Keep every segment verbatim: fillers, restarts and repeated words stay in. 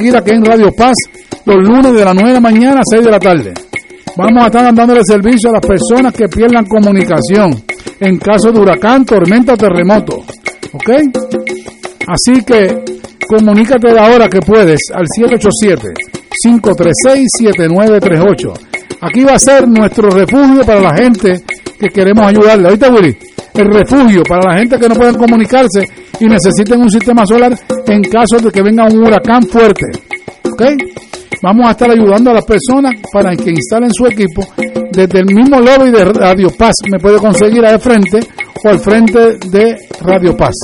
seguir aquí en Radio Paz los lunes de las nueve de la mañana a seis de la tarde. Vamos a estar dándole servicio a las personas que pierdan comunicación en caso de huracán, tormenta o terremoto. ¿Ok? Así que comunícate ahora que puedes al siete ocho siete, cinco tres seis, siete nueve tres ocho. Aquí va a ser nuestro refugio para la gente que queremos ayudarle. Ahorita, Willy, el refugio para la gente que no pueden comunicarse y necesiten un sistema solar en caso de que venga un huracán fuerte. ¿Ok? Vamos a estar ayudando a las personas para que instalen su equipo. Desde el mismo lobby de Radio Paz me puede conseguir al frente o al frente de Radio Paz.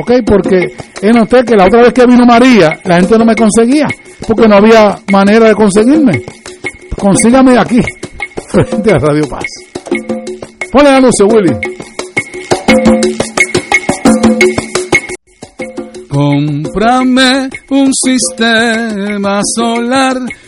¿Ok? Porque he notado que la otra vez que vino María, la gente no me conseguía porque no había manera de conseguirme. Consígame aquí, frente a Radio Paz. Ponle la luz, Willy. Cómprame un sistema solar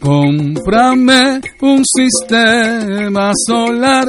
Cómprame un sistema solar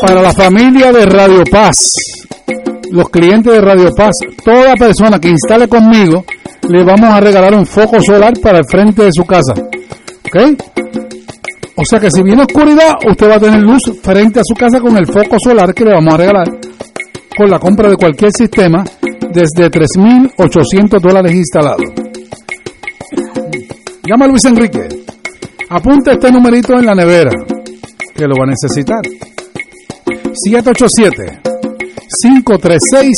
Para la familia de Radio Paz, los clientes de Radio Paz, toda persona que instale conmigo, le vamos a regalar un foco solar para el frente de su casa. ¿Ok? O sea que si viene oscuridad, usted va a tener luz frente a su casa con el foco solar que le vamos a regalar con la compra de cualquier sistema desde tres mil ochocientos dólares instalados. Llama a Luis Enrique. Apunta este numerito en la nevera, que lo va a necesitar. siete ocho siete, cinco tres seis,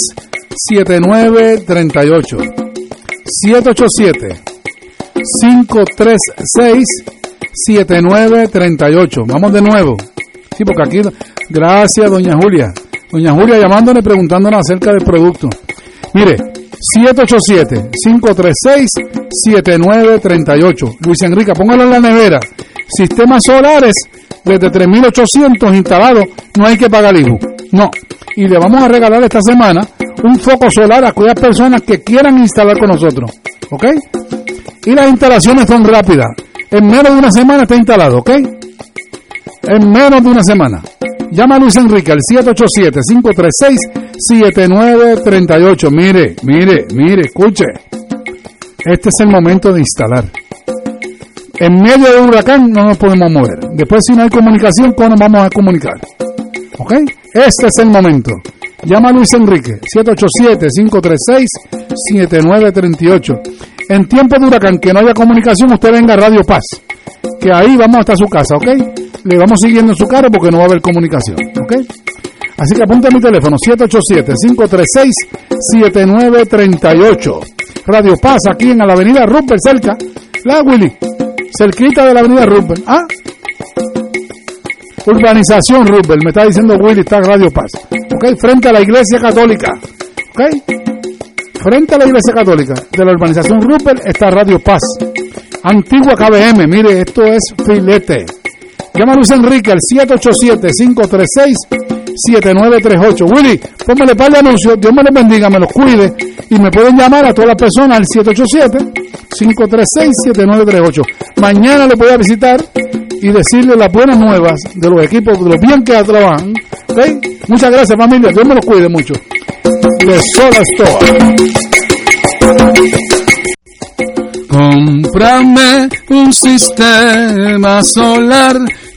siete nueve tres ocho. siete ocho siete, cinco tres seis, siete nueve tres ocho. Vamos de nuevo. Sí, porque aquí... Gracias, doña Julia. Doña Julia llamándole, preguntándonos acerca del producto. Mire, siete ocho siete, cinco tres seis, siete nueve tres ocho. Luis Enrique, póngalo en la nevera. Sistemas solares... Desde tres mil ochocientos instalados, no hay que pagar I B U. No. Y le vamos a regalar esta semana un foco solar a aquellas personas que quieran instalar con nosotros. ¿Ok? Y las instalaciones son rápidas. En menos de una semana está instalado. ¿Ok? En menos de una semana. Llama a Luis Enrique al siete ocho siete, cinco tres seis, siete nueve tres ocho. Mire, mire, mire, escuche. Este es el momento de instalar. En medio de un huracán no nos podemos mover. Después, si no hay comunicación, ¿cómo nos vamos a comunicar? ¿Ok? Este es el momento. Llama a Luis Enrique, siete ocho siete, cinco tres seis, siete nueve tres ocho. En tiempo de huracán, que no haya comunicación, usted venga a Radio Paz, que ahí vamos hasta su casa, ¿ok? Le vamos siguiendo en su carro porque no va a haber comunicación, ¿ok? Así que apunta mi teléfono, siete ocho siete, cinco tres seis, siete nueve tres ocho. Radio Paz, aquí en la avenida Rupert, cerca, la Willy. Cerquita de la avenida Rupert. Ah, urbanización Rupert, me está diciendo Willy, está Radio Paz. Ok, frente a la iglesia católica. Ok, frente a la iglesia católica de la urbanización Rupert está Radio Paz. Antigua K B M, mire, esto es filete. Llama a Luis Enrique al siete ocho siete, cinco tres seis, siete nueve tres ocho. Willy, póngale par de anuncios, Dios me los bendiga, me los cuide. Y me pueden llamar a todas las personas al siete ocho siete, cinco tres seis, siete nueve tres ocho. Mañana les voy a visitar y decirles las buenas nuevas de los equipos, de los bien que trabajan. ¿Okay? Muchas gracias, familia. Dios me los cuide mucho. De Solar Store. Cómprame un sistema solar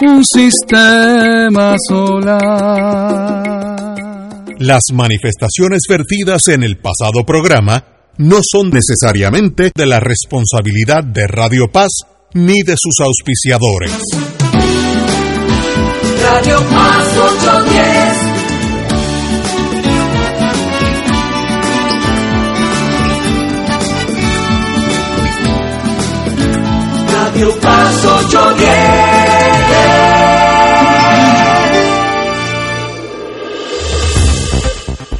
un sistema solar. Las manifestaciones vertidas en el pasado programa no son necesariamente de la responsabilidad de Radio Paz ni de sus auspiciadores. Radio Paz ocho diez. Radio Paz ocho diez.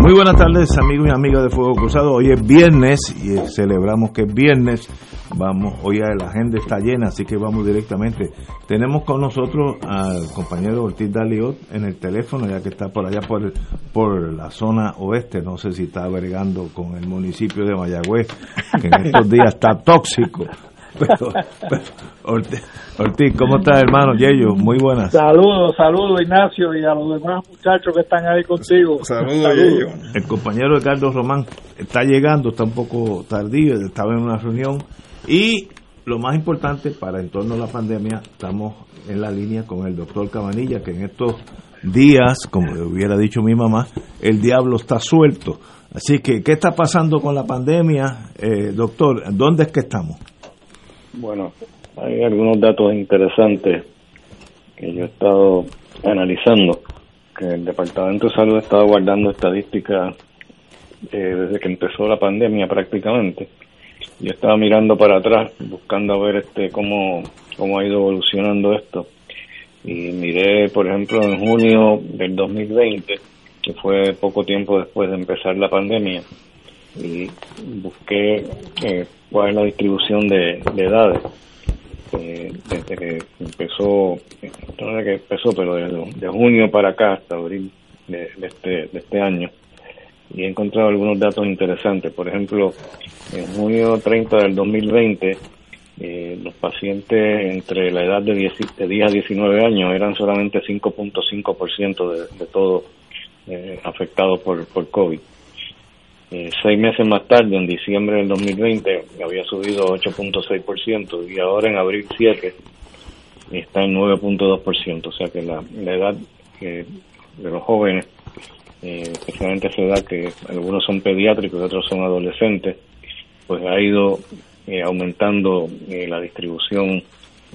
Muy buenas tardes, amigos y amigas de Fuego Cruzado. Hoy es viernes y celebramos que es viernes. Vamos, hoy la agenda está llena, así que vamos directamente. Tenemos con nosotros al compañero Ortiz Daliot en el teléfono, ya que está por allá por, por la zona oeste. No sé si está bregando con el municipio de Mayagüez, que en estos días está tóxico. Pero, pero, Ortiz, Ortiz, ¿cómo estás, hermano? Yeyo, muy buenas. Saludos, saludos, Ignacio, y a los demás muchachos que están ahí contigo. Saludos, saludos. Yeyo. El compañero Ricardo Román está llegando, está un poco tardío, estaba en una reunión. Y lo más importante, para en torno a la pandemia, estamos en la línea con el doctor Cabanilla, que en estos días, como hubiera dicho mi mamá, el diablo está suelto. Así que, ¿qué está pasando con la pandemia, eh, doctor? ¿Dónde es que estamos? Bueno, hay algunos datos interesantes que yo he estado analizando, que el Departamento de Salud ha estado guardando estadísticas eh, desde que empezó la pandemia prácticamente. Yo estaba mirando para atrás, buscando a ver este cómo, cómo ha ido evolucionando esto. Y miré, por ejemplo, en junio del dos mil veinte, que fue poco tiempo después de empezar la pandemia, y busqué eh, cuál es la distribución de, de edades eh, desde que empezó, no desde que empezó, pero de, de junio para acá hasta abril de, de, este, de este año, y he encontrado algunos datos interesantes. Por ejemplo, en junio treinta del dos mil veinte, eh, los pacientes entre la edad de diez, de diez a diecinueve años eran solamente cinco punto cinco por ciento de, de todos eh, afectados por, por COVID. Eh, seis meses más tarde, en diciembre del dos mil veinte, había subido ocho punto seis por ciento y ahora en abril siete está en nueve punto dos por ciento. O sea que la, la edad eh, de los jóvenes, eh, especialmente esa edad que algunos son pediátricos y otros son adolescentes, pues ha ido eh, aumentando eh, la distribución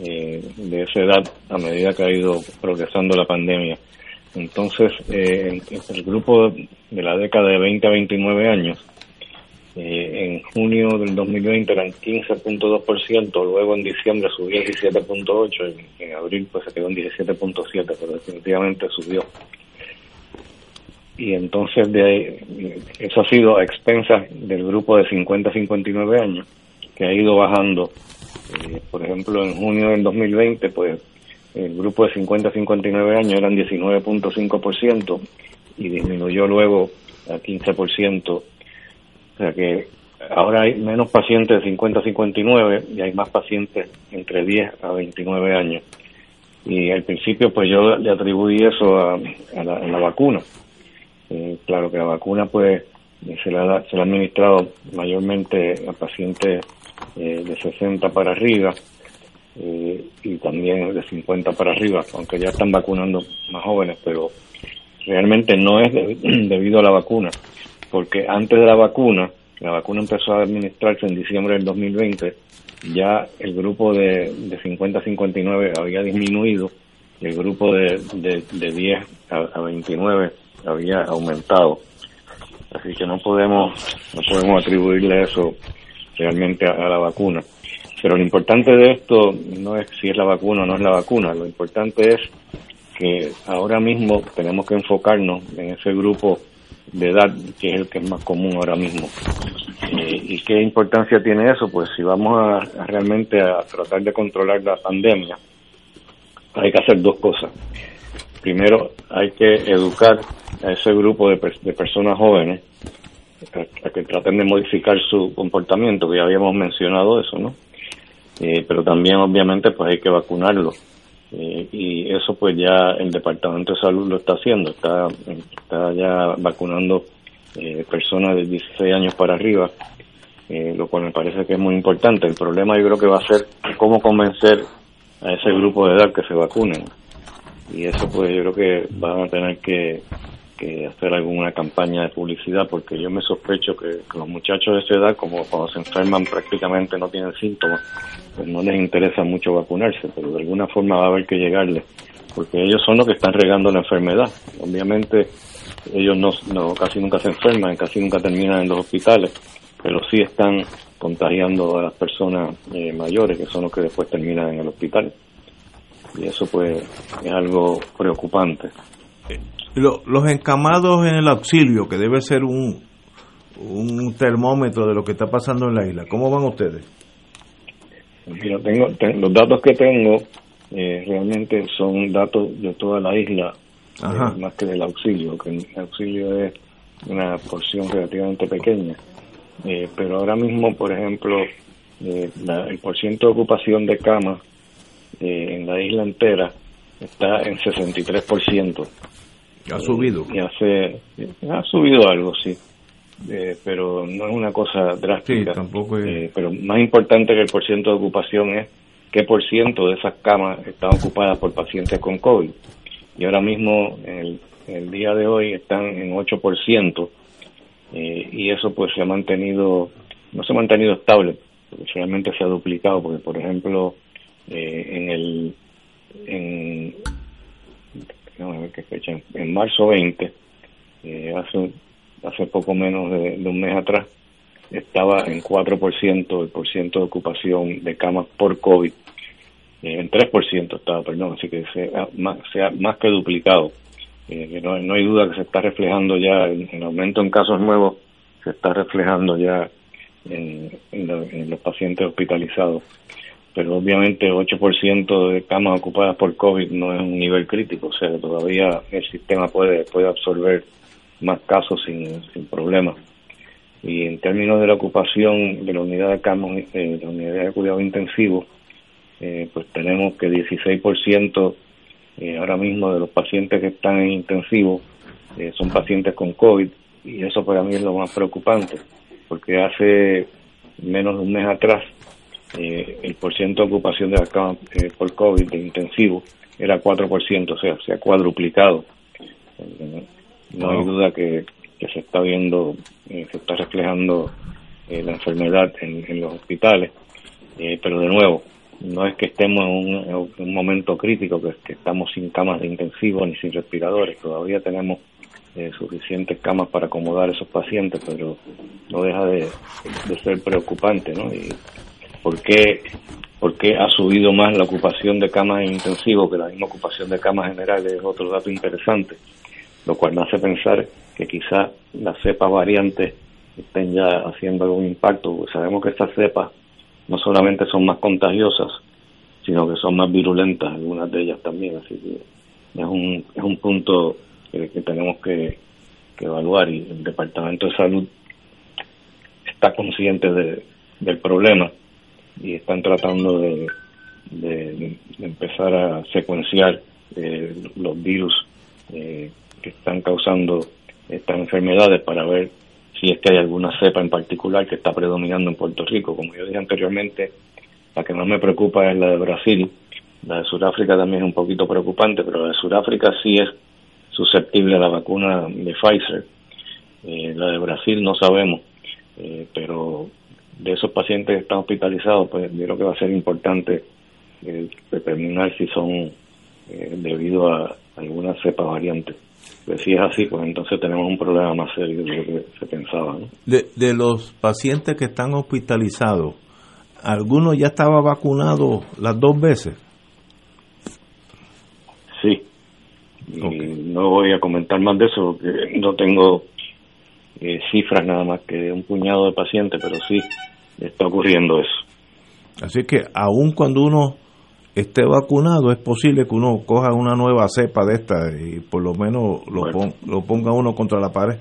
eh, de esa edad a medida que ha ido progresando la pandemia. Entonces, eh, el grupo de la década de veinte a veintinueve años Eh, en junio del dos mil veinte eran quince punto dos por ciento, luego en diciembre subió diecisiete punto ocho por ciento y en abril pues se quedó en diecisiete punto siete por ciento, pero definitivamente subió. Y entonces de ahí, eso ha sido a expensas del grupo de cincuenta a cincuenta y nueve años, que ha ido bajando. Eh, por ejemplo, en junio del dos mil veinte, pues el grupo de cincuenta a cincuenta y nueve años eran diecinueve punto cinco por ciento y disminuyó luego a quince por ciento. O sea que ahora hay menos pacientes de cincuenta a cincuenta y nueve y hay más pacientes entre diez a veintinueve años. Y al principio, pues yo le atribuí eso a, a, la, a la vacuna. Eh, claro que la vacuna, pues, se la, se la ha administrado mayormente a pacientes eh, de sesenta para arriba. Eh, y también de cincuenta para arriba, aunque ya están vacunando más jóvenes, pero realmente no es de, debido a la vacuna, porque antes de la vacuna, la vacuna empezó a administrarse en diciembre del dos mil veinte, ya el grupo de, de cincuenta a cincuenta y nueve había disminuido, y el grupo de, de, de diez a veintinueve había aumentado, así que no podemos, no podemos atribuirle eso realmente a, a la vacuna. Pero lo importante de esto no es si es la vacuna o no es la vacuna, lo importante es que ahora mismo tenemos que enfocarnos en ese grupo de edad que es el que es más común ahora mismo. Eh, ¿Y qué importancia tiene eso? Pues si vamos a, a realmente a tratar de controlar la pandemia, hay que hacer dos cosas. Primero, hay que educar a ese grupo de, per- de personas jóvenes a, a que traten de modificar su comportamiento, que ya habíamos mencionado eso, ¿no? Eh, pero también obviamente pues hay que vacunarlo eh, y eso pues ya el Departamento de Salud lo está haciendo, está, está ya vacunando eh, personas de dieciséis años para arriba, eh, lo cual me parece que es muy importante. El problema yo creo que va a ser cómo convencer a ese grupo de edad que se vacunen, y eso pues yo creo que van a tener que, que hacer alguna campaña de publicidad, porque yo me sospecho que, que los muchachos de esa edad, como cuando se enferman prácticamente no tienen síntomas, pues no les interesa mucho vacunarse, pero de alguna forma va a haber que llegarles, porque ellos son los que están regando la enfermedad. Obviamente ellos no, no casi nunca se enferman, casi nunca terminan en los hospitales, pero sí están contagiando a las personas eh, mayores, que son los que después terminan en el hospital, y eso pues es algo preocupante. Lo, los encamados en el auxilio, que debe ser un, un termómetro de lo que está pasando en la isla, ¿cómo van ustedes? Mira, tengo, tengo, los datos que tengo eh, realmente son datos de toda la isla, eh, más que del auxilio, que el auxilio es una porción relativamente pequeña. Eh, pero ahora mismo, por ejemplo, eh, la, el porcentaje de ocupación de camas eh, en la isla entera está en sesenta y tres por ciento. Ha subido. Eh, y hace, ha subido algo, sí. Eh, pero no es una cosa drástica. Sí, tampoco es... eh, pero más importante que el porcentaje de ocupación es qué por ciento de esas camas están ocupadas por pacientes con COVID. Y ahora mismo, en el, en el día de hoy, están en ocho por ciento. Eh, y eso pues se ha mantenido, no se ha mantenido estable, realmente se ha duplicado, porque por ejemplo, eh, en el... En, no, a ver qué fecha, en marzo veinte, eh, hace hace poco menos de, de un mes atrás, estaba en cuatro por ciento el porcentaje de ocupación de camas por COVID, eh, en tres por ciento estaba, perdón, así que se ha más, se ha más que duplicado. Eh, no, no hay duda que se está reflejando ya, en, en aumento en casos nuevos, se está reflejando ya en, en, lo, en los pacientes hospitalizados. Pero obviamente ocho por ciento de camas ocupadas por COVID no es un nivel crítico, o sea, todavía el sistema puede puede absorber más casos sin sin problemas. Y en términos de la ocupación de la unidad de camas, eh, de la unidad de cuidado intensivo, eh, pues tenemos que dieciséis por ciento eh, ahora mismo de los pacientes que están en intensivo eh, son pacientes con COVID, y eso para mí es lo más preocupante, porque hace menos de un mes atrás, Eh, el porcentaje de ocupación de las camas eh, por COVID de intensivo era cuatro por ciento, o sea, se ha cuadruplicado. Eh, no hay duda que, que se está viendo, eh, se está reflejando eh, la enfermedad en, en los hospitales, eh, pero de nuevo, no es que estemos en un, en un momento crítico, que, que estamos sin camas de intensivo ni sin respiradores, todavía tenemos eh, suficientes camas para acomodar a esos pacientes, pero no deja de, de ser preocupante, ¿no? Y ¿por qué, ¿por qué ha subido más la ocupación de camas en intensivo que la misma ocupación de camas generales? Es otro dato interesante, lo cual me hace pensar que quizá las cepas variantes estén ya haciendo algún impacto, porque sabemos que estas cepas no solamente son más contagiosas, sino que son más virulentas, algunas de ellas también, así que es un, es un punto que, que tenemos que, que evaluar, y el Departamento de Salud está consciente de, del problema y están tratando de, de, de empezar a secuenciar eh, los virus eh, que están causando estas enfermedades para ver si es que hay alguna cepa en particular que está predominando en Puerto Rico. Como yo dije anteriormente, la que más me preocupa es la de Brasil. La de Sudáfrica también es un poquito preocupante, pero la de Sudáfrica sí es susceptible a la vacuna de Pfizer. Eh, la de Brasil no sabemos, eh, pero de esos pacientes que están hospitalizados, pues yo creo que va a ser importante eh, determinar si son eh, debido a alguna cepa variante. Pues si es así, pues entonces tenemos un problema más serio de lo que se pensaba, ¿no? De, de los pacientes que están hospitalizados, ¿alguno ya estaba vacunado las dos veces? Sí. Okay. Y no voy a comentar más de eso porque no tengo eh, cifras nada más que un puñado de pacientes, pero sí está ocurriendo eso. Así que aun cuando uno esté vacunado, es posible que uno coja una nueva cepa de esta y por lo menos lo, bueno. pon, lo ponga uno contra la pared.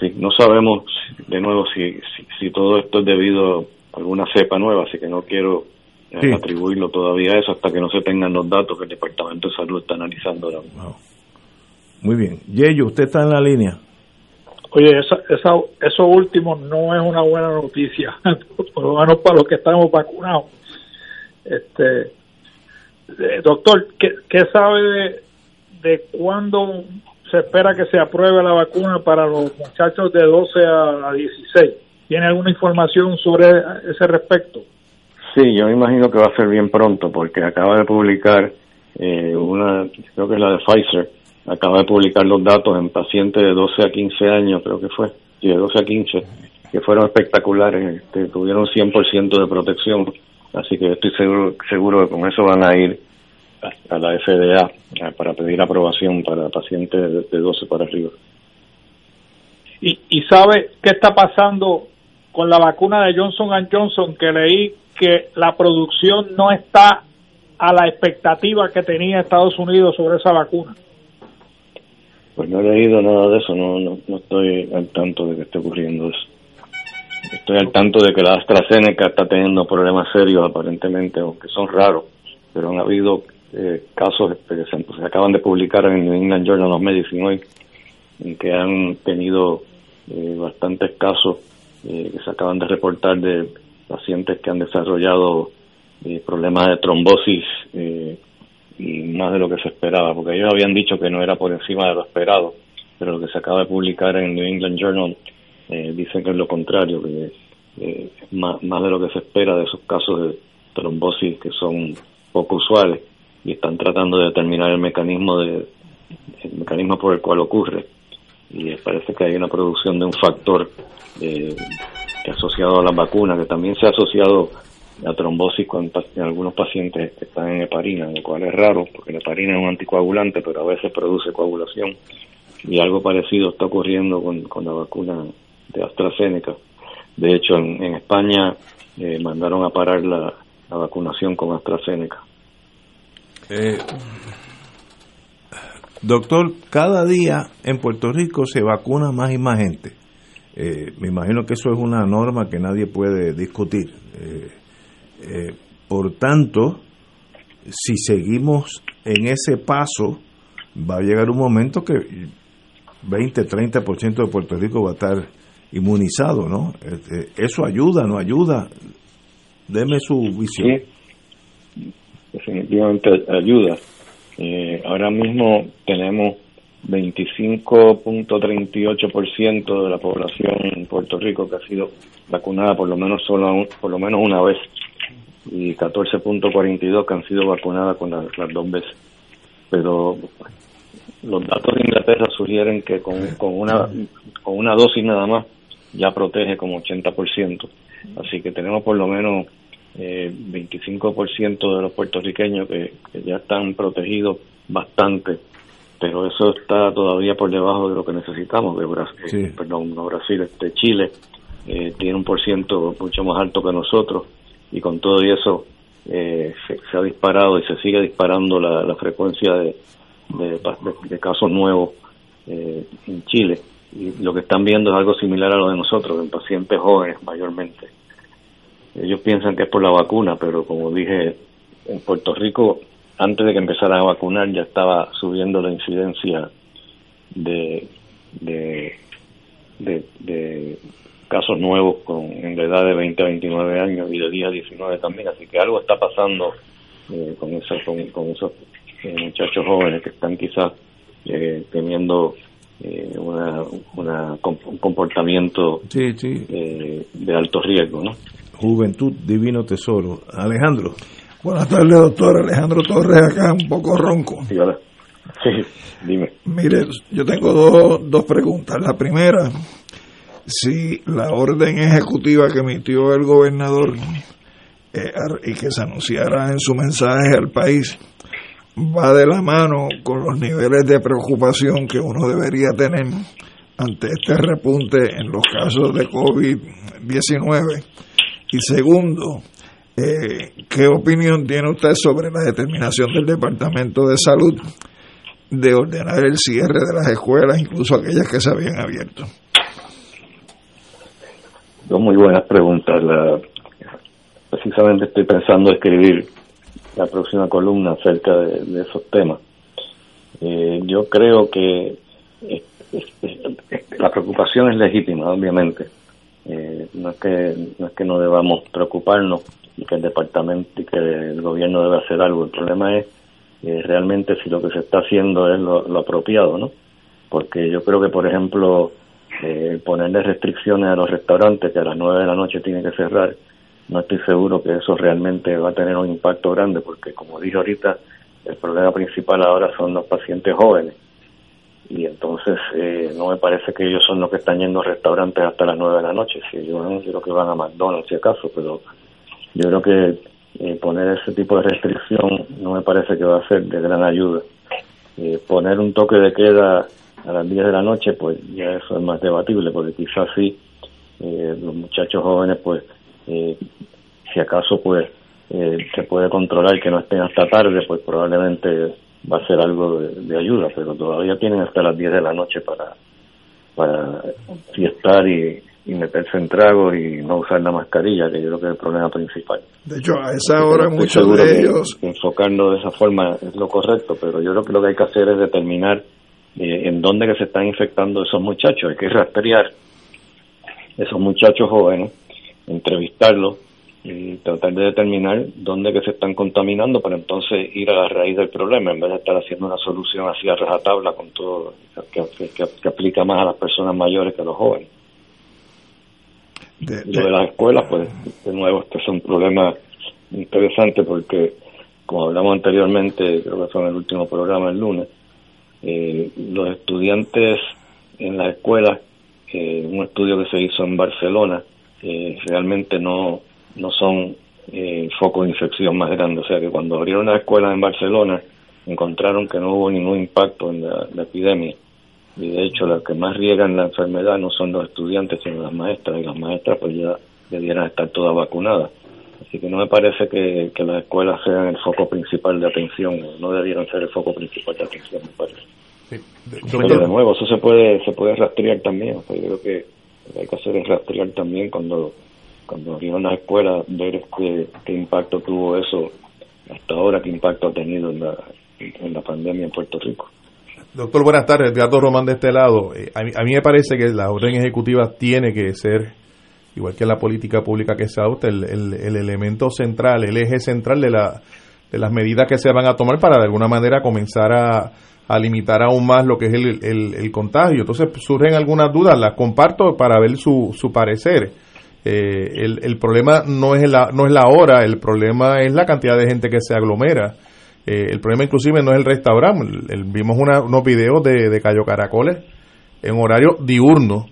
Sí, no sabemos de nuevo si, si, si todo esto es debido a alguna cepa nueva, así que no quiero sí. atribuirlo todavía a eso hasta que no se tengan los datos que el Departamento de Salud está analizando ahora mismo. Wow. Muy bien. Yeyo, usted está en la línea. Oye, esa, esa, eso último no es una buena noticia, por lo menos para los que estamos vacunados. Este doctor, ¿qué, qué sabe de, de cuándo se espera que se apruebe la vacuna para los muchachos de doce a dieciséis? ¿Tiene alguna información sobre ese respecto? Sí, yo me imagino que va a ser bien pronto, porque acaba de publicar eh, una, creo que es la de Pfizer, acaba de publicar los datos en pacientes de doce a quince años, creo que fue, y de doce a quince, que fueron espectaculares, que tuvieron cien por ciento de protección. Así que yo estoy seguro, seguro que con eso van a ir a, a la F D A a, para pedir aprobación para pacientes de, de doce para arriba. ¿Y, y sabe qué está pasando con la vacuna de Johnson and Johnson? Que leí que la producción no está a la expectativa que tenía Estados Unidos sobre esa vacuna. Pues no he leído nada de eso, no, no, no estoy al tanto de que esté ocurriendo eso. Estoy al tanto de que la AstraZeneca está teniendo problemas serios aparentemente, aunque son raros, pero han habido eh, casos que se, se acaban de publicar en New England Journal of Medicine hoy, en que han tenido eh, bastantes casos eh, que se acaban de reportar de pacientes que han desarrollado eh, problemas de trombosis eh, y más de lo que se esperaba, porque ellos habían dicho que no era por encima de lo esperado, pero lo que se acaba de publicar en New England Journal Eh, dicen que es lo contrario, que eh, más, más de lo que se espera de esos casos de trombosis que son poco usuales, y están tratando de determinar el mecanismo de el mecanismo por el cual ocurre, y eh, parece que hay una producción de un factor eh, asociado a las vacunas, que también se ha asociado a trombosis con, en algunos pacientes que están en heparina, lo cual es raro porque la heparina es un anticoagulante, pero a veces produce coagulación, y algo parecido está ocurriendo con, con la vacuna de AstraZeneca. De hecho, en, en España eh, mandaron a parar la, la vacunación con AstraZeneca. Eh, doctor, cada día en Puerto Rico se vacuna más y más gente. Eh, me imagino que eso es una norma que nadie puede discutir. Eh, eh, por tanto, si seguimos en ese paso, va a llegar un momento que veinte, treinta por ciento de Puerto Rico va a estar inmunizado, ¿no? Eso ayuda, no ayuda. Deme su visión. Sí, definitivamente ayuda. Eh, ahora mismo tenemos veinticinco punto treinta y ocho por ciento de la población en Puerto Rico que ha sido vacunada por lo menos solo por lo menos una vez, y catorce punto cuarenta y dos que han sido vacunadas con las, las dos veces. Pero los datos de Inglaterra sugieren que con, con una con una dosis nada más ya protege como ochenta por ciento. Así que tenemos por lo menos eh, veinticinco por ciento de los puertorriqueños que, que ya están protegidos bastante, pero eso está todavía por debajo de lo que necesitamos. De Brasil, sí. Perdón, no Brasil, este Chile eh, tiene un por ciento mucho más alto que nosotros, y con todo y eso eh, se, se ha disparado y se sigue disparando la, la frecuencia de, de, de, de casos nuevos eh, en Chile. Y lo que están viendo es algo similar a lo de nosotros, en pacientes jóvenes mayormente. Ellos piensan que es por la vacuna, pero como dije, en Puerto Rico, antes de que empezaran a vacunar, ya estaba subiendo la incidencia de de, de, de casos nuevos con en la edad de veinte a veintinueve años y de diez a diecinueve también. Así que algo está pasando eh, con, esa, con, con esos eh, muchachos jóvenes que están quizás eh, teniendo... Eh, una, una, un comportamiento sí, sí. Eh, de alto riesgo, ¿no? Juventud, divino tesoro. Alejandro. Buenas tardes, doctor. Alejandro Torres, acá un poco ronco. Sí, hola. Sí, dime. Mire, yo tengo dos, dos preguntas. La primera, si la orden ejecutiva que emitió el gobernador eh, y que se anunciara en su mensaje al país va de la mano con los niveles de preocupación que uno debería tener ante este repunte en los casos de covid diecinueve. Y segundo, eh, ¿qué opinión tiene usted sobre la determinación del Departamento de Salud de ordenar el cierre de las escuelas, incluso aquellas que se habían abierto? Dos muy buenas preguntas. La, precisamente estoy pensando escribir la próxima columna acerca de, de esos temas. Eh, yo creo que es, es, es, la preocupación es legítima, obviamente. Eh, no es que no es que no debamos preocuparnos y que el departamento y que el gobierno debe hacer algo. El problema es eh, realmente si lo que se está haciendo es lo, lo apropiado, ¿no? Porque yo creo que, por ejemplo, eh, ponerle restricciones a los restaurantes que a las nueve de la noche tienen que cerrar, no estoy seguro que eso realmente va a tener un impacto grande, porque como dije ahorita, el problema principal ahora son los pacientes jóvenes, y entonces eh, no me parece que ellos son los que están yendo a restaurantes hasta las nueve de la noche. Si yo no creo que van a McDonald's si acaso, pero yo creo que eh, poner ese tipo de restricción no me parece que va a ser de gran ayuda. Eh, poner un toque de queda a las diez de la noche, pues ya eso es más debatible, porque quizás sí eh, los muchachos jóvenes pues Eh, si acaso pues eh, se puede controlar que no estén hasta tarde, pues probablemente va a ser algo de, de ayuda, pero todavía tienen hasta las diez de la noche para para fiestar y, y meterse en tragos y no usar la mascarilla, que yo creo que es el problema principal. De hecho, a esa hora muchos de ellos... Enfocarlo de esa forma es lo correcto, pero yo creo que lo que hay que hacer es determinar eh, en dónde que se están infectando esos muchachos. Hay que rastrear esos muchachos jóvenes, entrevistarlos y tratar de determinar dónde que se están contaminando para entonces ir a la raíz del problema, en vez de estar haciendo una solución así a rajatabla con todo que, que, que aplica más a las personas mayores que a los jóvenes. De, de, y lo de las escuelas, pues de nuevo este es un problema interesante, porque como hablamos anteriormente, creo que fue en el último programa el lunes, eh, los estudiantes en las escuelas, eh, un estudio que se hizo en Barcelona, Eh, realmente no no son eh, el foco de infección más grande. O sea que cuando abrieron las escuelas en Barcelona encontraron que no hubo ningún impacto en la, la epidemia, y de hecho las que más riegan la enfermedad no son los estudiantes sino las maestras, y las maestras pues ya debieran estar todas vacunadas. Así que no me parece que, que las escuelas sean el foco principal de atención, no debieran ser el foco principal de atención, me parece. Sí. Pero de nuevo eso se puede se puede rastrear también. O sea, yo creo que hay que hacer es rastrear también cuando cuando abrieron las escuelas, ver qué, qué impacto tuvo eso hasta ahora, qué impacto ha tenido en la, en la pandemia en Puerto Rico. Doctor, buenas tardes. Edgardo Román de este lado. Eh, a, mí, a mí me parece que la orden ejecutiva tiene que ser, igual que la política pública que se adopta, el, el, el elemento central, el eje central de, la, de las medidas que se van a tomar para de alguna manera comenzar a a limitar aún más lo que es el, el, el contagio. Entonces surgen algunas dudas, las comparto para ver su, su parecer. Eh, el, el problema no es la no es la hora, el problema es la cantidad de gente que se aglomera. Eh, el problema inclusive no es el restaurante. El, el, vimos una, unos videos de, de Cayo Caracoles en horario diurno,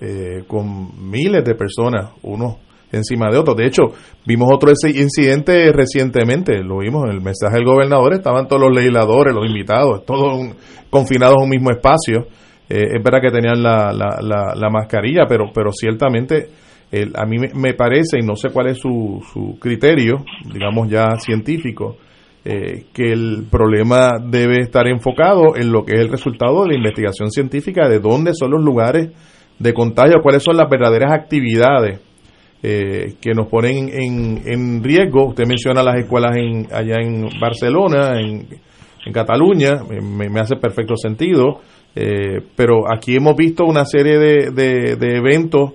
eh, con miles de personas, unos encima de otros. De hecho, vimos otro ese incidente recientemente, lo vimos en el mensaje del gobernador, estaban todos los legisladores, los invitados, todos un, confinados en un mismo espacio. Eh, es verdad que tenían la, la, la, la mascarilla, pero, pero ciertamente eh, a mí me, me parece, y no sé cuál es su, su criterio, digamos ya científico, eh, que el problema debe estar enfocado en lo que es el resultado de la investigación científica, de dónde son los lugares de contagio, cuáles son las verdaderas actividades eh, que nos ponen en, en riesgo. Usted menciona las escuelas en, allá en Barcelona, en, en Cataluña, me, me hace perfecto sentido. Eh, pero aquí hemos visto una serie de, de, de eventos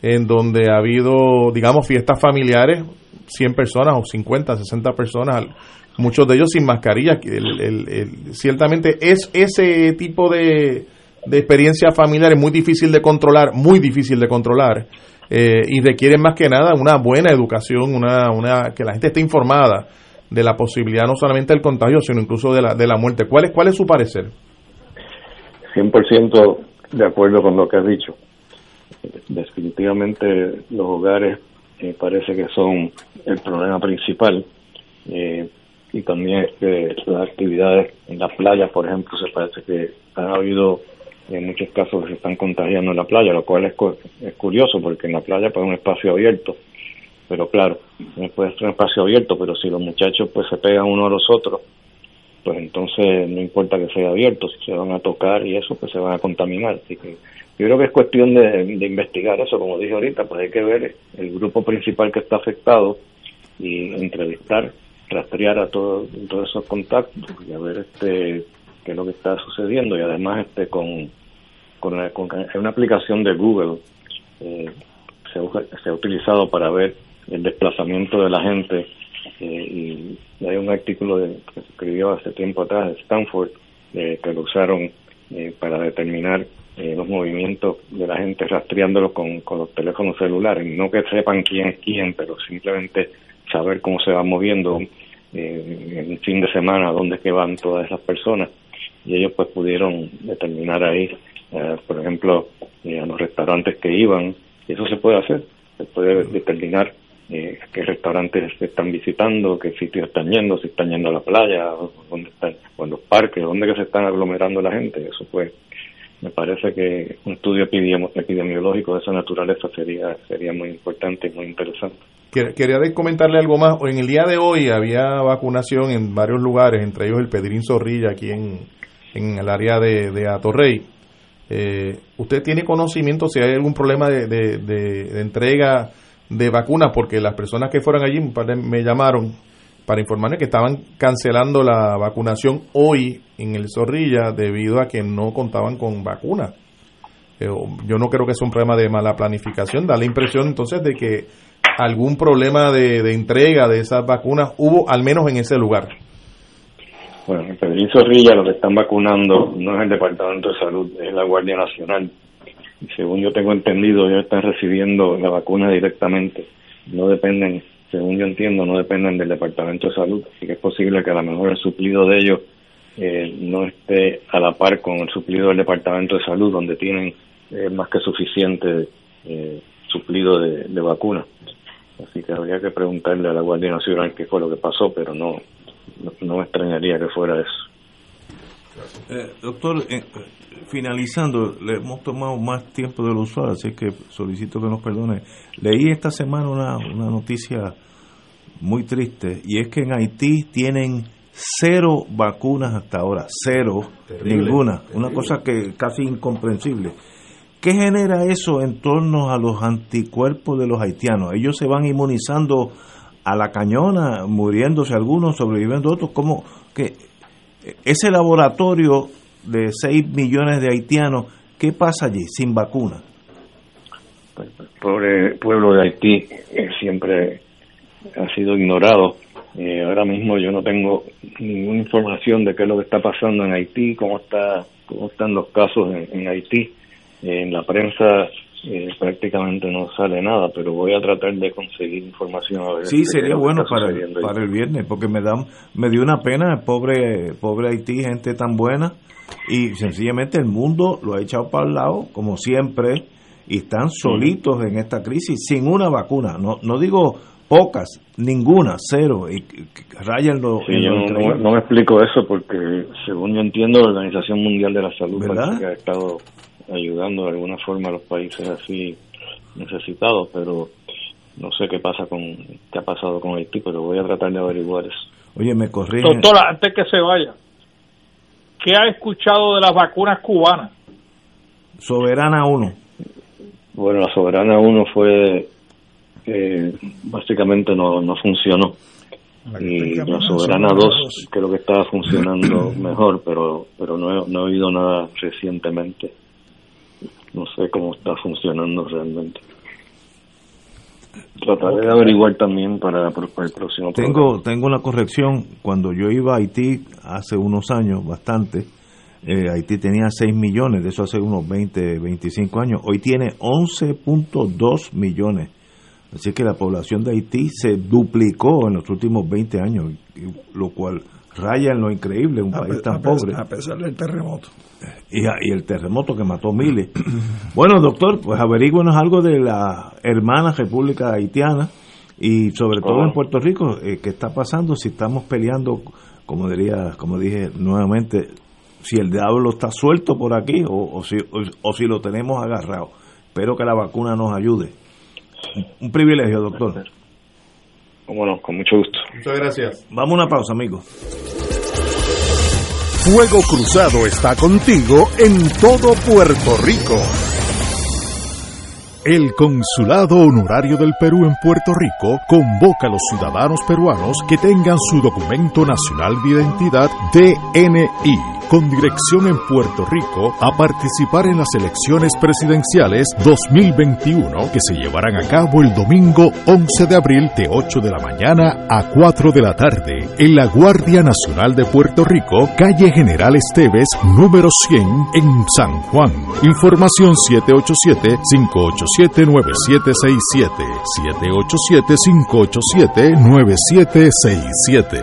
en donde ha habido, digamos, fiestas familiares, cien personas o cincuenta, sesenta personas, muchos de ellos sin mascarilla. El, el, el, ciertamente es ese tipo de, de experiencia familiar es muy difícil de controlar, muy difícil de controlar, eh, y requiere más que nada una buena educación, una, una que la gente esté informada de la posibilidad no solamente del contagio, sino incluso de la, de la muerte. ¿Cuál es, cuál es su parecer? cien por ciento de acuerdo con lo que has dicho. Definitivamente los hogares eh, parece que son el problema principal, eh, y también es que las actividades en las playas, por ejemplo, se parece que han habido en muchos casos que se están contagiando en la playa, lo cual es, es curioso porque en la playa pues, es un espacio abierto, pero claro, puede ser un espacio abierto, pero si los muchachos pues se pegan uno a los otros, pues entonces no importa que sea abierto, si se van a tocar y eso, pues se van a contaminar. Así que yo creo que es cuestión de, de investigar eso, como dije ahorita, pues hay que ver el grupo principal que está afectado y entrevistar, rastrear a todos todos esos contactos y a ver este qué es lo que está sucediendo. Y además este con con, la, con una aplicación de Google eh, se, se ha utilizado para ver el desplazamiento de la gente. Eh, y hay un artículo de, que se escribió hace tiempo atrás de Stanford eh, que lo usaron eh, para determinar eh, los movimientos de la gente rastreándolos con, con los teléfonos celulares, no que sepan quién es quién, pero simplemente saber cómo se van moviendo eh, en el fin de semana, dónde es que van todas esas personas, y ellos pues pudieron determinar ahí eh, por ejemplo eh, a los restaurantes que iban, y eso se puede hacer, se puede determinar Eh, qué restaurantes están visitando, qué sitios están yendo, si están yendo a la playa, dónde están, o en los parques, dónde que se están aglomerando la gente. Eso pues me parece que un estudio epidemiológico de esa naturaleza sería sería muy importante y muy interesante. Quería comentarle algo más. En el día de hoy había vacunación en varios lugares, entre ellos el Pedrín Zorrilla aquí en, en el área de, de Atorrey. Eh, ¿usted tiene conocimiento si hay algún problema de, de, de, de entrega de vacunas? Porque las personas que fueron allí me llamaron para informarme que estaban cancelando la vacunación hoy en el Zorrilla debido a que no contaban con vacunas. Yo no creo que sea un problema de mala planificación, da la impresión entonces de que algún problema de, de entrega de esas vacunas hubo, al menos en ese lugar. Bueno, en Pedrín Zorrilla lo que están vacunando no es el Departamento de Salud, es la Guardia Nacional. Según yo tengo entendido, ellos están recibiendo la vacuna directamente. No dependen, según yo entiendo, no dependen del Departamento de Salud. Así que es posible que a lo mejor el suplido de ellos eh, no esté a la par con el suplido del Departamento de Salud, donde tienen eh, más que suficiente eh, suplido de, de vacuna. Así que habría que preguntarle a la Guardia Nacional qué fue lo que pasó, pero no, no, no me extrañaría que fuera eso. Eh, doctor, eh, finalizando, le hemos tomado más tiempo del usual, así que solicito que nos perdone. Leí esta semana una, una noticia muy triste, y es que en Haití tienen cero vacunas hasta ahora, cero, terrible, ninguna, terrible. Una cosa que casi incomprensible. ¿Qué genera eso en torno a los anticuerpos de los haitianos? Ellos se van inmunizando a la cañona, muriéndose algunos, sobreviviendo otros. ¿Cómo que ese laboratorio de seis millones de haitianos, qué pasa allí sin vacuna? El pobre pueblo de Haití eh, siempre ha sido ignorado. Eh, ahora mismo yo no tengo ninguna información de qué es lo que está pasando en Haití, cómo está cómo están los casos en, en Haití. Eh, en la prensa eh, prácticamente no sale nada, pero voy a tratar de conseguir información. A ver, sí, sería bueno para, para el viernes, porque me da me dio una pena el pobre, pobre Haití, gente tan buena, y sencillamente el mundo lo ha echado para el lado, como siempre, y están solitos en esta crisis, sin una vacuna. No, no digo pocas, ninguna, cero, y rayan lo, sí, yo no, no me explico eso, porque según yo entiendo, la Organización Mundial de la Salud que ha estado ayudando de alguna forma a los países así necesitados, pero no sé qué pasa con qué ha pasado con Haití, pero voy a tratar de averiguar eso. Oye, me corrigen. Doctora, antes que se vaya, ¿qué ha escuchado de las vacunas cubanas? Soberana uno. Bueno, la Soberana uno fue eh, básicamente no no funcionó. La y la Soberana dos creo que estaba funcionando mejor, pero pero no he, no he oído nada recientemente. No sé cómo está funcionando realmente. Trataré de averiguar también para, para el próximo tengo, programa. Tengo una corrección. Cuando yo iba a Haití hace unos años, bastante, eh, Haití tenía seis millones, de eso hace unos veinte, veinticinco años. Hoy tiene once punto dos millones. Así que la población de Haití se duplicó en los últimos veinte años, lo cual raya en lo increíble, un a país pe, tan a pobre. Pesar, a pesar del terremoto. Y, a, y el terremoto que mató miles. Bueno, doctor, pues averígüenos algo de la hermana República Haitiana y sobre todo en Puerto Rico, eh, qué está pasando, si estamos peleando, como diría, como dije nuevamente, si el diablo está suelto por aquí o, o, si, o, o si lo tenemos agarrado. Espero que la vacuna nos ayude. Un privilegio, doctor. Vámonos, con mucho gusto. Muchas gracias. Vamos a una pausa, amigos. Fuego Cruzado está contigo en todo Puerto Rico. El Consulado Honorario del Perú en Puerto Rico convoca a los ciudadanos peruanos que tengan su documento nacional de identidad D N I con dirección en Puerto Rico a participar en las elecciones presidenciales dos mil veintiuno que se llevarán a cabo el domingo once de abril de ocho de la mañana a cuatro de la tarde en la Guardia Nacional de Puerto Rico, calle General Esteves, número cien en San Juan. Información siete ocho siete, cinco ocho siete, nueve siete seis siete, siete ocho siete, cinco ocho siete, nueve siete seis siete.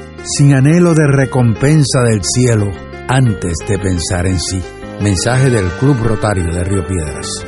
sin anhelo de recompensa del cielo, antes de pensar en sí. Mensaje del Club Rotario de Río Piedras.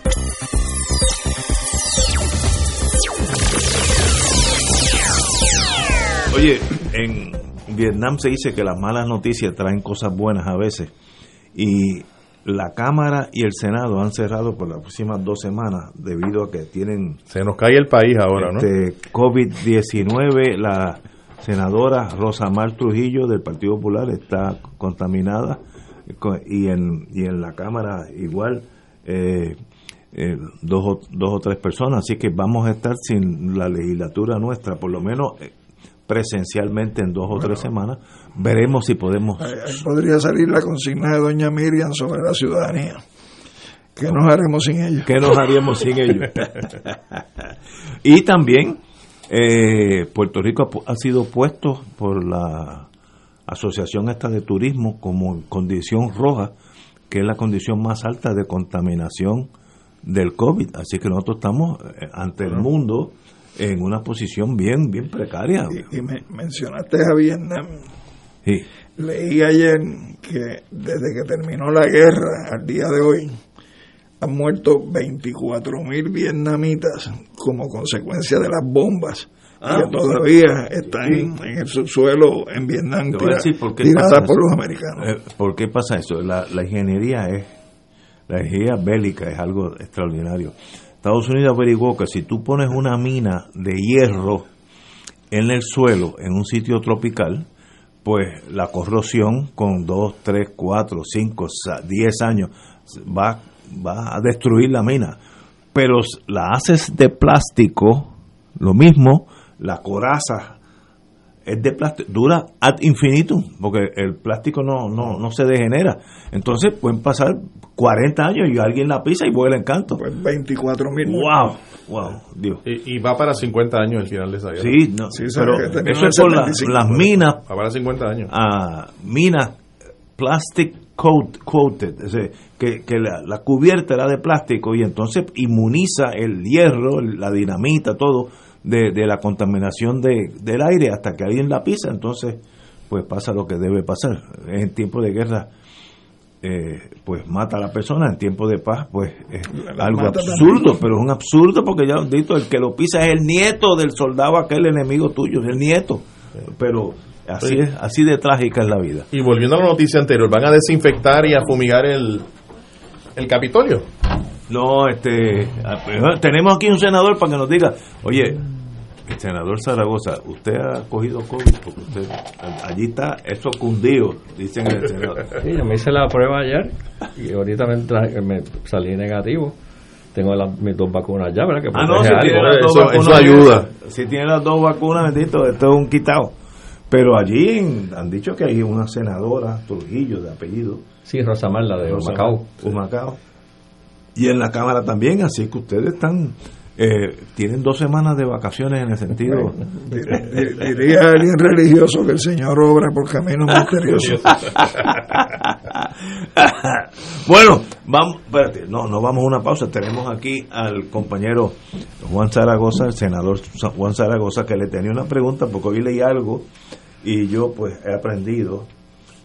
Oye, en Vietnam se dice que las malas noticias traen cosas buenas a veces. Y la Cámara y el Senado han cerrado por las próximas dos semanas debido a que tienen... Se nos cae el país ahora, este, ¿no? COVID diecinueve, la senadora Rosamar Trujillo del Partido Popular está contaminada. Y en, y en la Cámara igual eh, eh, dos, o, dos o tres personas, así que vamos a estar sin la legislatura nuestra, por lo menos eh, presencialmente en dos o bueno, tres semanas. Veremos si podemos... Podría salir la consigna de doña Miriam sobre la ciudadanía. ¿Qué nos haremos sin ellos? ¿Qué nos haríamos sin ellos? Y también Eh, Puerto Rico ha, ha sido puesto por la Asociación esta de Turismo como condición roja, que es la condición más alta de contaminación del COVID. Así que nosotros estamos ante el mundo en una posición bien bien precaria. Y, y me mencionaste a Vietnam. Sí. Leí ayer que desde que terminó la guerra al día de hoy han muerto veinticuatro mil vietnamitas como consecuencia de las bombas ah, que todavía están sí. en el subsuelo en Vietnam tiradas por, por los americanos. ¿Por qué pasa eso? La, la ingeniería es la energía bélica es algo extraordinario. Estados Unidos averiguó que si tú pones una mina de hierro en el suelo, en un sitio tropical, pues la corrosión con dos, tres, cuatro, cinco, diez años va, va a destruir la mina. Pero la haces de plástico, lo mismo, la coraza es de plástico, dura ad infinitum, porque el plástico no, no, no se degenera. Entonces pueden pasar cuarenta años y alguien la pisa y vuela en canto. Pues veinticuatro mil. ¡Wow! ¡Wow! Dios. Y, y va para cincuenta años el final de esa guerra. Sí, no, sí pero eso es por la, las minas. Va para cincuenta años. Ah, minas plastic coat, coated, es decir, que, que la, la cubierta era de plástico y entonces inmuniza el hierro, la dinamita, todo. De, de la contaminación de, del aire hasta que alguien la pisa, entonces pues pasa lo que debe pasar. En tiempo de guerra eh, pues mata a la persona, en tiempo de paz pues es la algo absurdo también. Pero es un absurdo porque ya lo han dicho, el que lo pisa es el nieto del soldado aquel enemigo tuyo, es el nieto, pero así es, así de trágica es la vida. Y volviendo a la noticia anterior, ¿van a desinfectar y a fumigar el, el Capitolio? No, este, tenemos aquí un senador para que nos diga, oye, el senador Zaragoza, usted ha cogido COVID porque usted, allí está eso cundido, dicen el senador. Sí, yo me hice la prueba ayer y ahorita me, tra- me salí negativo. Tengo las, mis dos vacunas ya, ¿verdad? Que ah, no, si tiene las dos eso, vacunas, eso ayuda. Si tiene las dos vacunas, bendito, esto es un quitado. Pero allí en, han dicho que hay una senadora, Trujillo, de apellido. Sí, Rosamar, la de Humacao. Humacao. Y en la Cámara también, así que ustedes están eh, tienen dos semanas de vacaciones en el sentido... Diría alguien religioso que el Señor obra por caminos misteriosos. Bueno, vamos, espérate, no, no vamos a una pausa. Tenemos aquí al compañero Juan Zaragoza, el senador Juan Zaragoza, que le tenía una pregunta porque hoy leí algo y yo pues he aprendido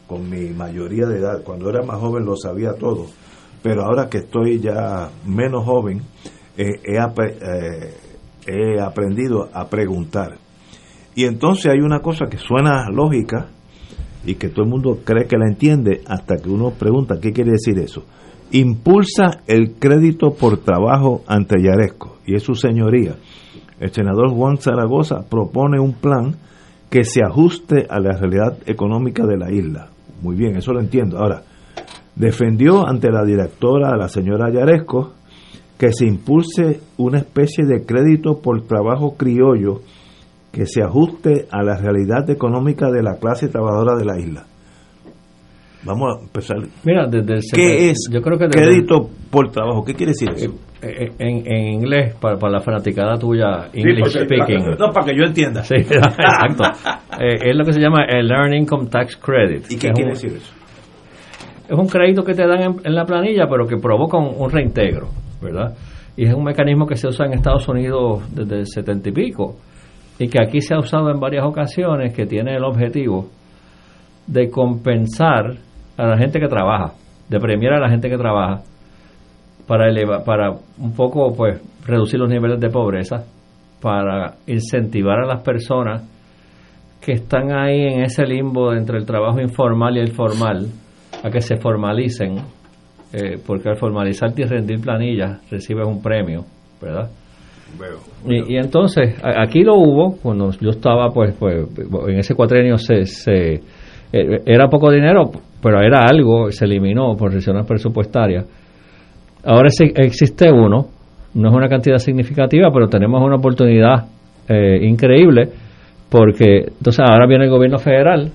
con mi mayoría de edad. Cuando era más joven lo sabía todo. Pero ahora que estoy ya menos joven, eh, he, ap- eh, he aprendido a preguntar. Y entonces hay una cosa que suena lógica y que todo el mundo cree que la entiende hasta que uno pregunta, ¿qué quiere decir eso? Impulsa el crédito por trabajo ante Yaresco. Y es su señoría. El senador Juan Zaragoza propone un plan que se ajuste a la realidad económica de la isla. Muy bien, eso lo entiendo. Ahora, defendió ante la directora, la señora Yaresco, que se impulse una especie de crédito por trabajo criollo que se ajuste a la realidad económica de la clase trabajadora de la isla. Vamos a empezar. Mira, desde el ¿qué es yo creo que desde crédito por trabajo? ¿Qué quiere decir eso? En, en, en inglés, para, para la fanaticada tuya, English sí, porque, speaking. Para, no, para que yo entienda. Sí, exacto. eh, es lo que se llama el Earned Income Tax Credit. ¿Y qué quiere un, decir eso? Es un crédito que te dan en, en la planilla, pero que provoca un, un reintegro, ¿verdad? Y es un mecanismo que se usa en Estados Unidos desde el setenta y pico, y que aquí se ha usado en varias ocasiones, que tiene el objetivo de compensar a la gente que trabaja, de premiar a la gente que trabaja, para elevar, para un poco pues reducir los niveles de pobreza, para incentivar a las personas que están ahí en ese limbo entre el trabajo informal y el formal, a que se formalicen, eh, porque al formalizarte y rendir planillas recibes un premio, ¿verdad? Veo, veo. Y, y entonces a, aquí lo hubo cuando yo estaba pues pues en ese cuatrenio se, se era poco dinero, pero era algo, se eliminó por restricciones presupuestarias. Ahora sí existe uno, no es una cantidad significativa, pero tenemos una oportunidad eh, increíble, porque entonces ahora viene el gobierno federal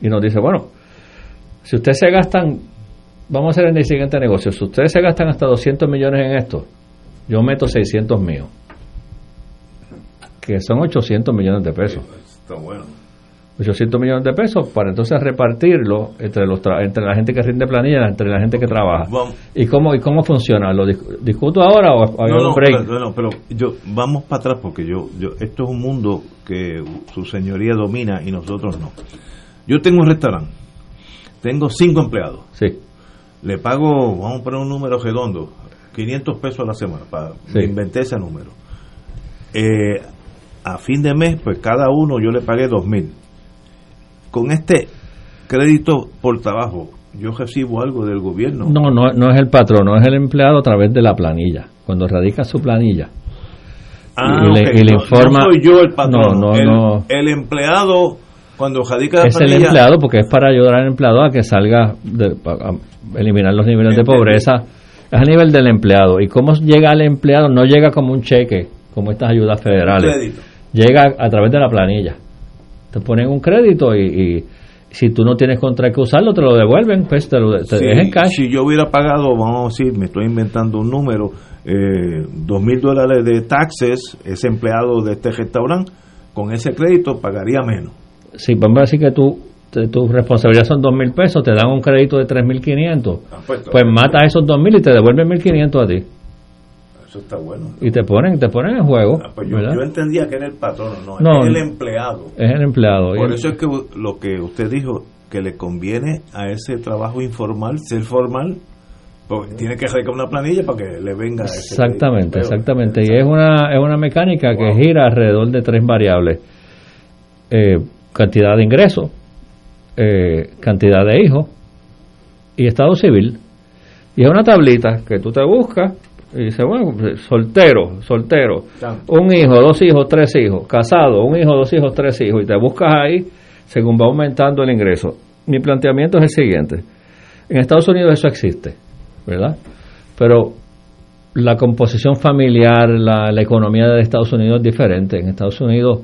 y nos dice, bueno, si ustedes se gastan, vamos a hacer en el siguiente negocio, si ustedes se gastan hasta doscientos millones en esto, yo meto seiscientos míos. que son ochocientos millones de pesos. Está bueno. ochocientos millones de pesos para entonces repartirlo entre los tra entre la gente que rinde planilla, entre la gente que trabaja. Vamos. ¿Y cómo y cómo funciona? ¿Lo dis discuto ahora o hay no, un break? No, no, pero yo vamos para atrás porque yo yo esto es un mundo que su señoría domina y nosotros no. Yo tengo un restaurante. Tengo cinco empleados. Sí. Le pago, vamos a poner un número redondo, quinientos pesos a la semana, para sí. inventé ese número. Eh, a fin de mes, pues cada uno yo le pagué dos mil. Con este crédito por trabajo, ¿yo recibo algo del gobierno? No, no, no es el patrón, no es el empleado a través de la planilla. Cuando radica su planilla ah, y, okay. le, y le informa... No, no soy yo el patrón, no, no, el, no. el empleado... Cuando radica la es planilla, el empleado, porque es para ayudar al empleado a que salga, de, a eliminar los niveles de pobreza. Es a nivel del empleado. ¿Y cómo llega al empleado? No llega como un cheque, como estas ayudas federales. Llega a través de la planilla. Te ponen un crédito y, y si tú no tienes contra qué usarlo, te lo devuelven, pues te lo te sí, dejan cash. Si yo hubiera pagado, vamos a decir, me estoy inventando un número, dos mil dólares de taxes, ese empleado de este restaurante, con ese crédito pagaría menos. Si vamos a decir que tu, tu responsabilidad son dos mil pesos, te dan un crédito de tres mil quinientos, ah, pues, pues matas esos dos mil y te devuelven mil quinientos a ti. Eso está bueno. Y te ponen te ponen en juego. Ah, pues yo, yo entendía que era el patrón, no, no es el empleado. Es el empleado. Por eso es que lo que usted dijo, que le conviene a ese trabajo informal ser formal, porque tiene que sacar una planilla para que le venga. Exactamente, ese exactamente. Y es una, es una mecánica wow. que gira alrededor de tres variables. Eh... cantidad de ingresos, eh, cantidad de hijos y estado civil. Y es una tablita que tú te buscas y dices, bueno, soltero, soltero, un hijo, dos hijos, tres hijos, casado, un hijo, dos hijos, tres hijos, y te buscas ahí según va aumentando el ingreso. Mi planteamiento es el siguiente. En Estados Unidos eso existe, ¿verdad? Pero la composición familiar, la, la economía de Estados Unidos es diferente. En Estados Unidos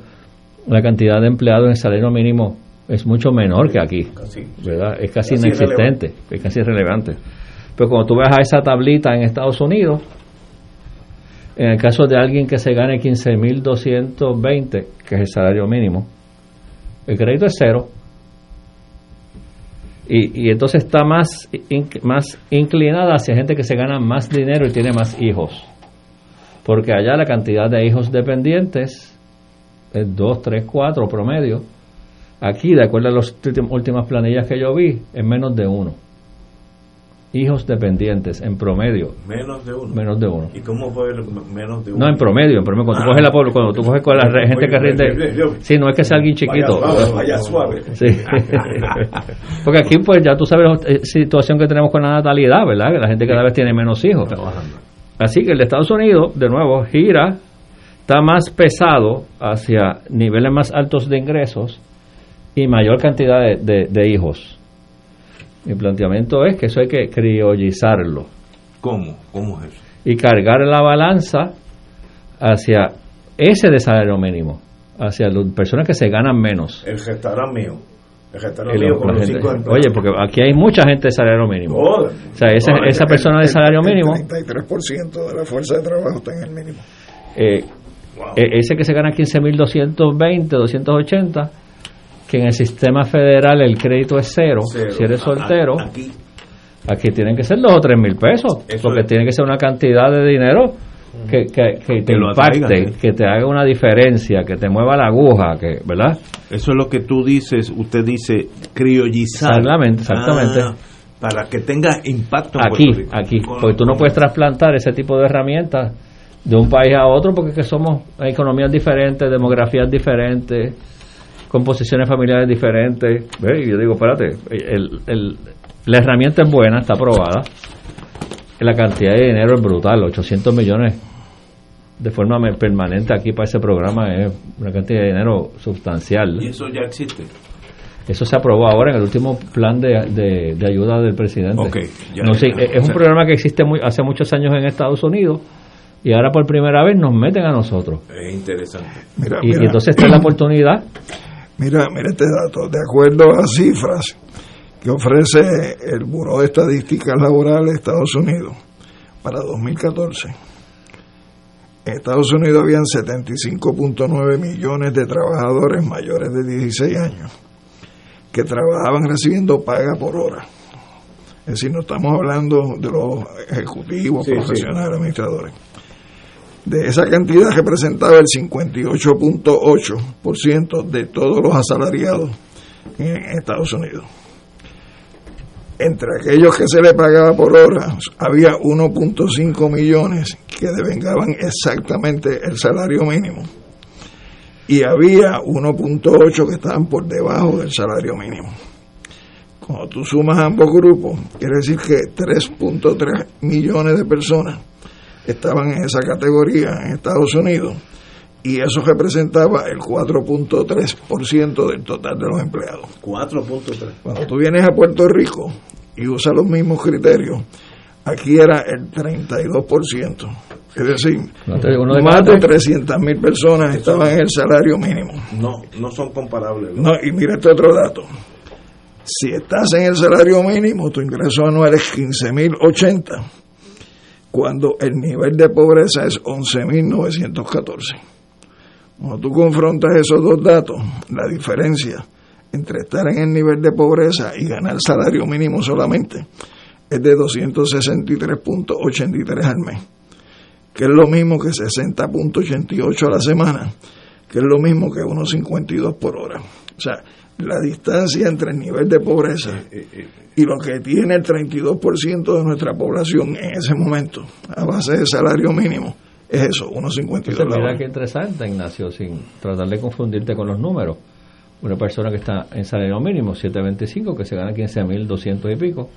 la cantidad de empleados en el salario mínimo es mucho menor que aquí, ¿verdad? Es casi inexistente, es casi irrelevante. Pero cuando tú vas a esa tablita en Estados Unidos, en el caso de alguien que se gane quince mil doscientos veinte, que es el salario mínimo, el crédito es cero. Y, y entonces está más, in, más inclinada hacia gente que se gana más dinero y tiene más hijos. Porque allá la cantidad de hijos dependientes es dos, tres, cuatro promedio. Aquí, de acuerdo a las últimas planillas que yo vi, es menos de uno. Hijos dependientes, en promedio. Menos de uno. Menos de uno. ¿Y cómo fue el menos de uno? No, en promedio, en promedio. Cuando ah, tú coges la pueblo, cuando tú coges con la gente que rinde. Sí, no es que sea alguien chiquito. Vaya suave. Sí. Porque aquí, pues ya tú sabes la situación que tenemos con la natalidad, ¿verdad? Que la gente cada vez tiene menos hijos. Así que el de Estados Unidos, de nuevo, gira. Está más pesado hacia niveles más altos de ingresos y mayor cantidad de, de, de hijos. Mi planteamiento es que eso hay que criollizarlo. ¿Cómo? ¿Cómo es eso? Y cargar la balanza hacia ese de salario mínimo, hacia las personas que se ganan menos. El restaurante mío. El restaurante mío con los cinco empleados. Oye, porque aquí hay mucha gente de salario mínimo. Toda, o sea, esa, toda, esa persona el, de salario el, mínimo. El treinta y tres por ciento de la fuerza de trabajo está en el mínimo. Eh, Wow. Ese que se gana quince mil doscientos veinte, doscientos ochenta, que en el sistema federal el crédito es cero, cero. Si eres soltero, a, a, aquí. aquí tienen que ser dos o tres mil pesos, eso porque es. Tiene que ser una cantidad de dinero que, que, que te impacte, atraigan, ¿eh? Que te haga una diferencia, que te mueva la aguja, que, ¿verdad? Eso es lo que tú dices, usted dice criollizar. Exactamente, exactamente. Ah, para que tenga impacto en aquí, Puerto Rico. Aquí, porque tú no puedes trasplantar ese tipo de herramientas de un país a otro, porque es que somos economías diferentes, demografías diferentes, composiciones familiares diferentes. Y yo digo, espérate, el, el, la herramienta es buena, está aprobada. La cantidad de dinero es brutal, ochocientos millones de forma permanente aquí para ese programa es una cantidad de dinero sustancial. ¿Y eso ya existe? Eso se aprobó ahora en el último plan de, de, de ayuda del presidente. Okay, ya no, ya, sí, ya, es un sea. programa que existe muy, hace muchos años en Estados Unidos. Y ahora por primera vez nos meten a nosotros. Es interesante. Mira, y, mira, y entonces está la oportunidad. Mira, mira este dato. De acuerdo a las cifras que ofrece el Buró de Estadísticas Laborales de Estados Unidos para dos mil catorce, En Estados Unidos habían setenta y cinco punto nueve millones de trabajadores mayores de dieciséis años que trabajaban recibiendo paga por hora. Es decir, no estamos hablando de los ejecutivos, sí, profesionales, sí. administradores. De esa cantidad representaba el cincuenta y ocho punto ocho por ciento de todos los asalariados en Estados Unidos. Entre aquellos que se les pagaba por hora, había uno punto cinco millones que devengaban exactamente el salario mínimo. Y había uno punto ocho que estaban por debajo del salario mínimo. Cuando tú sumas ambos grupos, quiere decir que tres punto tres millones de personas estaban en esa categoría en Estados Unidos, y eso representaba el cuatro punto tres por ciento del total de los empleados. cuatro punto tres. Cuando tú vienes a Puerto Rico y usas los mismos criterios, aquí era el treinta y dos por ciento. Es decir, no te digo, no de más de trescientas mil personas estaban en el salario mínimo. No, no son comparables. No, y mira este otro dato. Si estás en el salario mínimo, tu ingreso anual es quince mil ochenta, cuando el nivel de pobreza es once mil novecientos catorce. Cuando tú confrontas esos dos datos, la diferencia entre estar en el nivel de pobreza y ganar salario mínimo solamente es de doscientos sesenta y tres punto ochenta y tres al mes, que es lo mismo que sesenta punto ochenta y ocho a la semana, que es lo mismo que uno cincuenta y dos por hora. O sea, la distancia entre el nivel de pobreza y lo que tiene el treinta y dos por ciento de nuestra población en ese momento, a base de salario mínimo, es eso, uno cincuenta y dos. Mira qué interesante, Ignacio, sin tratar de confundirte con los números. Una persona que está en salario mínimo, siete veinticinco, que se gana quince mil doscientos y pico,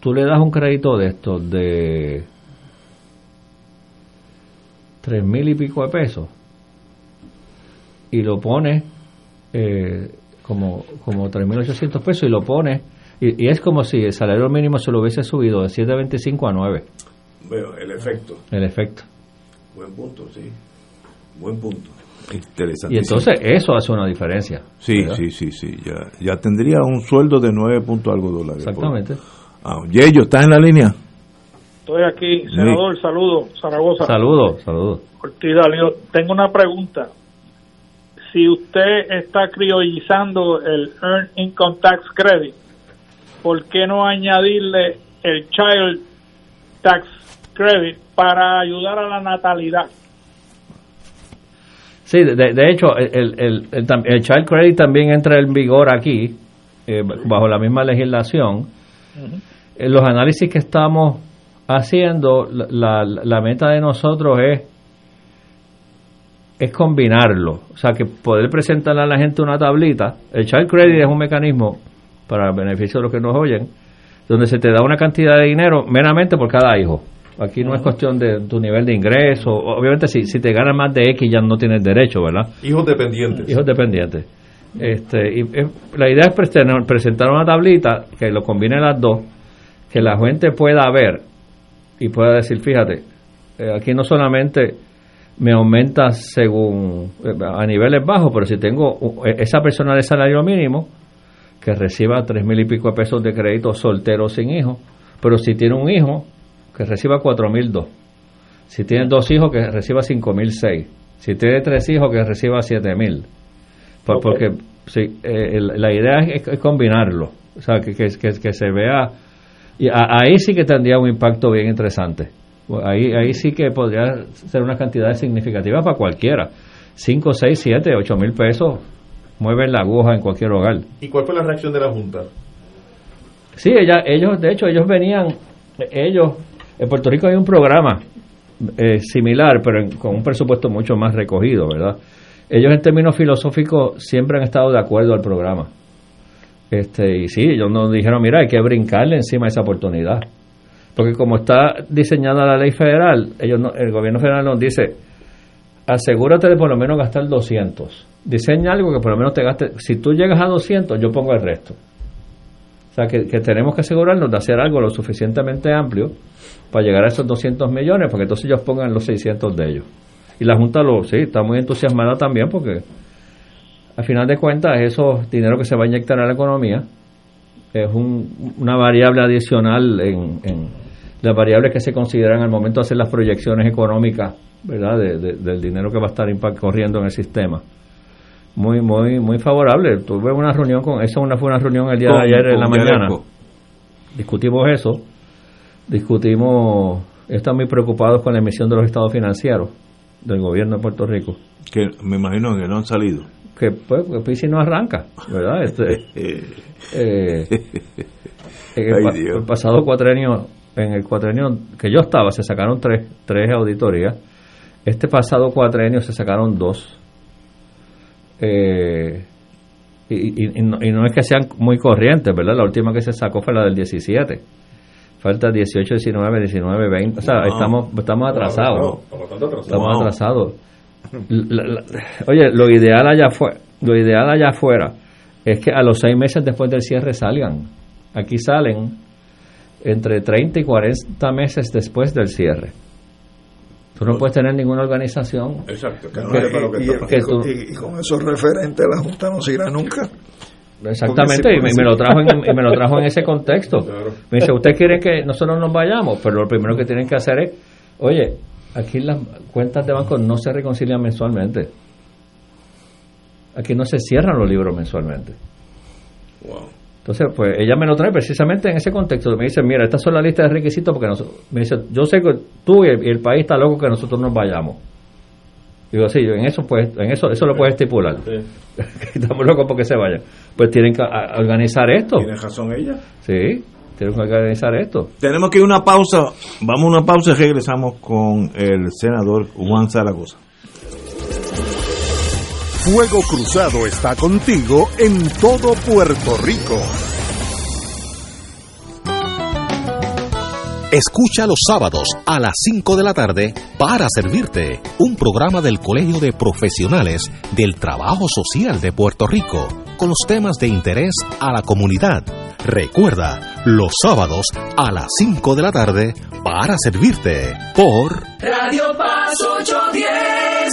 tú le das un crédito de estos de tres mil y pico de pesos y lo pones eh, como como tres mil ochocientos pesos y lo pones, y, y es como si el salario mínimo se lo hubiese subido de siete veinticinco a nueve. Bueno, el efecto. El efecto. Buen punto, sí. Buen punto. Interesante. Y entonces eso hace una diferencia. Sí, ¿verdad? sí, sí, sí. Ya, ya tendría un sueldo de nueve punto algo dólares. Exactamente. Por... Ah, Yeyo, ¿estás en la línea? Estoy aquí, senador, sí. Saludos, Zaragoza. Saludos, saludos. Ortiz Dalio, tengo una pregunta. Si usted está criollizando el Earned Income Tax Credit, ¿por qué no añadirle el Child Tax Credit para ayudar a la natalidad? Sí, de, de hecho, el, el, el, el Child Credit también entra en vigor aquí, eh, bajo la misma legislación. Uh-huh. En los análisis que estamos haciendo, la, la, la meta de nosotros es, es combinarlo. O sea, que poder presentarle a la gente una tablita. El Child Credit es un mecanismo, para el beneficio de los que nos oyen, donde se te da una cantidad de dinero meramente por cada hijo. Aquí no es cuestión de tu nivel de ingreso. Obviamente, si, si te ganas más de X, ya no tienes derecho, ¿verdad? Hijos dependientes. Hijos dependientes. Este, y, eh, la idea es presentar, presentar una tablita que lo combine las dos, que la gente pueda ver y pueda decir, fíjate, eh, aquí no solamente me aumenta según eh, a niveles bajos, pero si tengo uh, esa persona de salario mínimo que reciba tres mil y pico de pesos de crédito soltero sin hijo, pero si tiene un hijo, que reciba cuatro mil dos. Si tiene dos hijos, que reciba cinco mil seis. Si tiene tres hijos, que reciba siete mil. Por, okay. Porque sí, eh, la idea es, es combinarlo. O sea, que, que, que, que se vea. Y a, ahí sí que tendría un impacto bien interesante. Ahí, ahí sí que podría ser una cantidad significativa para cualquiera. cinco, seis, siete, ocho mil pesos mueven la aguja en cualquier hogar. ¿Y cuál fue la reacción de la Junta? Sí, ella, ellos, de hecho, ellos venían, ellos... En Puerto Rico hay un programa eh, similar, pero en, con un presupuesto mucho más recogido, ¿verdad? Ellos en términos filosóficos siempre han estado de acuerdo al programa. Este, y sí, ellos nos dijeron, mira, hay que brincarle encima esa oportunidad. Porque como está diseñada la ley federal, ellos no, el gobierno federal nos dice, asegúrate de por lo menos gastar doscientos. Diseña algo que por lo menos te gaste. Si tú llegas a doscientos, yo pongo el resto. O sea, que, que tenemos que asegurarnos de hacer algo lo suficientemente amplio para llegar a esos doscientos millones, porque entonces ellos pongan los seiscientos de ellos. Y la Junta lo sí está muy entusiasmada también, porque al final de cuentas esos dinero que se va a inyectar a la economía es un, una variable adicional en, en, las variables que se consideran al momento de hacer las proyecciones económicas, ¿verdad?, de, de, del dinero que va a estar corriendo en el sistema. Muy, muy, muy favorable. Tuve una reunión con, eso una, fue una reunión el día con, de ayer en la mañana. Yaresco. Discutimos eso, discutimos, están muy preocupados con la emisión de los estados financieros del gobierno de Puerto Rico. Que me imagino que no han salido. Que pues, pues si no arranca, ¿verdad? Este, eh, en el, Ay, el pasado cuatrenio, en el cuatrenio que yo estaba, se sacaron tres, tres auditorías. Este pasado cuatrenio se sacaron dos. Eh, y, y, y, no, y no es que sean muy corrientes, ¿verdad? La última que se sacó fue la del diecisiete. Falta dieciocho, diecinueve, diecinueve, veinte. O sea, wow. estamos, estamos atrasados. Wow. Estamos atrasados. La, la, oye, lo ideal allá afuera, lo ideal allá afuera es que a los seis meses después del cierre salgan. Aquí salen entre treinta y cuarenta meses después del cierre. Tú no puedes tener ninguna organización. Exacto. Que no que, para lo que y, y, tú, y, y con esos referentes la Junta no se irá nunca. Exactamente, y me, me lo trajo en, y me lo trajo en ese contexto. Claro. Me dice, ¿usted quiere que nosotros nos vayamos? Pero lo primero que tienen que hacer es, oye, aquí las cuentas de banco no se reconcilian mensualmente. Aquí no se cierran los libros mensualmente. Wow. Entonces, pues ella me lo trae precisamente en ese contexto. Me dice, mira, estas son las listas de requisitos porque nos, me dice, yo sé que tú y el, y el país está loco que nosotros nos vayamos. Digo, sí, en eso pues, en eso eso lo puedes estipular. Sí. Estamos locos porque se vayan. Pues tienen que organizar esto. ¿Tiene razón ella? Sí, tienen que organizar esto. Tenemos que ir a una pausa. Vamos a una pausa y regresamos con el senador Juan Zaragoza. Fuego Cruzado está contigo en todo Puerto Rico. Escucha los sábados a las cinco de la tarde para servirte, un programa del Colegio de Profesionales del Trabajo Social de Puerto Rico, con los temas de interés a la comunidad. Recuerda, los sábados a las cinco de la tarde para servirte por Radio Paz ochocientos diez.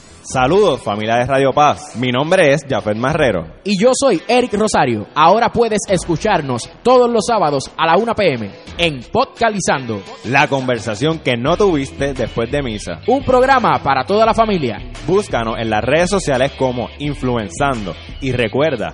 Saludos, familia de Radio Paz. Mi nombre es Jafet Marrero. Y yo soy Eric Rosario. Ahora puedes escucharnos todos los sábados a la una p m en Podcalizando. La conversación que no tuviste después de misa. Un programa para toda la familia. Búscanos en las redes sociales como Influenzando. Y recuerda,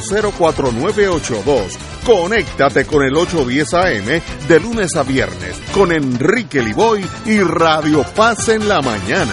cero, cuatro nueve ocho dos. Conéctate con el ocho diez a m de lunes a viernes con Enrique Liboy y Radio Paz en la mañana.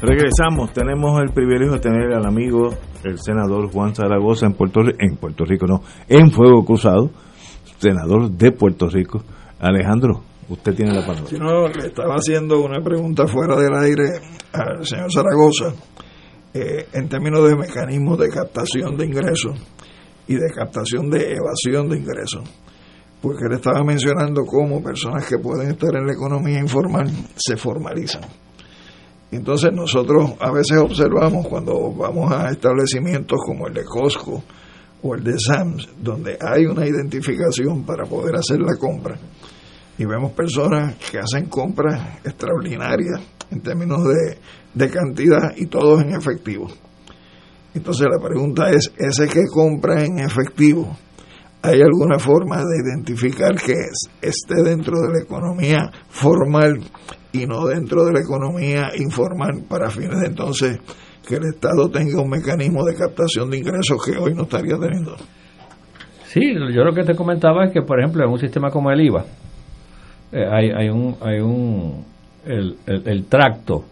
Regresamos, tenemos el privilegio de tener al amigo, el senador Juan Zaragoza en Puerto Rico, en Puerto Rico no, en Fuego Cruzado, senador de Puerto Rico. Alejandro, usted tiene la palabra. Si no, le estaba haciendo una pregunta fuera del aire al señor Zaragoza. Eh, en términos de mecanismos de captación de ingresos y de captación de evasión de ingresos, porque él estaba mencionando cómo personas que pueden estar en la economía informal se formalizan. Entonces nosotros a veces observamos cuando vamos a establecimientos como el de Costco o el de Sam's, donde hay una identificación para poder hacer la compra, y vemos personas que hacen compras extraordinarias en términos de, de cantidad y todos en efectivo. Entonces la pregunta es, ese que compra en efectivo, ¿hay alguna forma de identificar que es, esté dentro de la economía formal y no dentro de la economía informal, para fines de entonces que el Estado tenga un mecanismo de captación de ingresos que hoy no estaría teniendo? Sí, yo lo que te comentaba es que, por ejemplo, en un sistema como el IVA, eh, hay, hay un, hay un el, el, el tracto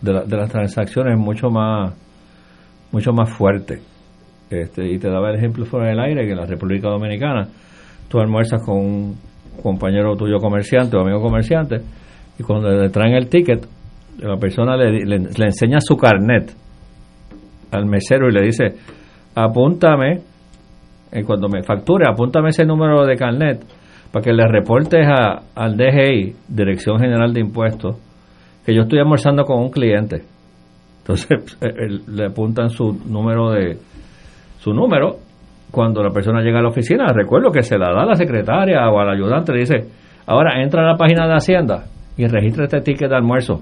de, la, de las transacciones mucho más mucho más fuerte. Este, y te daba el ejemplo fuera del aire que en la República Dominicana tú almuerzas con un compañero tuyo comerciante o amigo comerciante, y cuando le traen el ticket, la persona le, le, le enseña su carnet al mesero y le dice, apúntame, eh, cuando me facture, apúntame ese número de carnet para que le reportes a, al D G I, Dirección General de Impuestos, que yo estoy almorzando con un cliente. Entonces eh, le apuntan su número de su número. Cuando la persona llega a la oficina, recuerdo que se la da a la secretaria o al ayudante, le dice, ahora entra a la página de Hacienda y registra este ticket de almuerzo.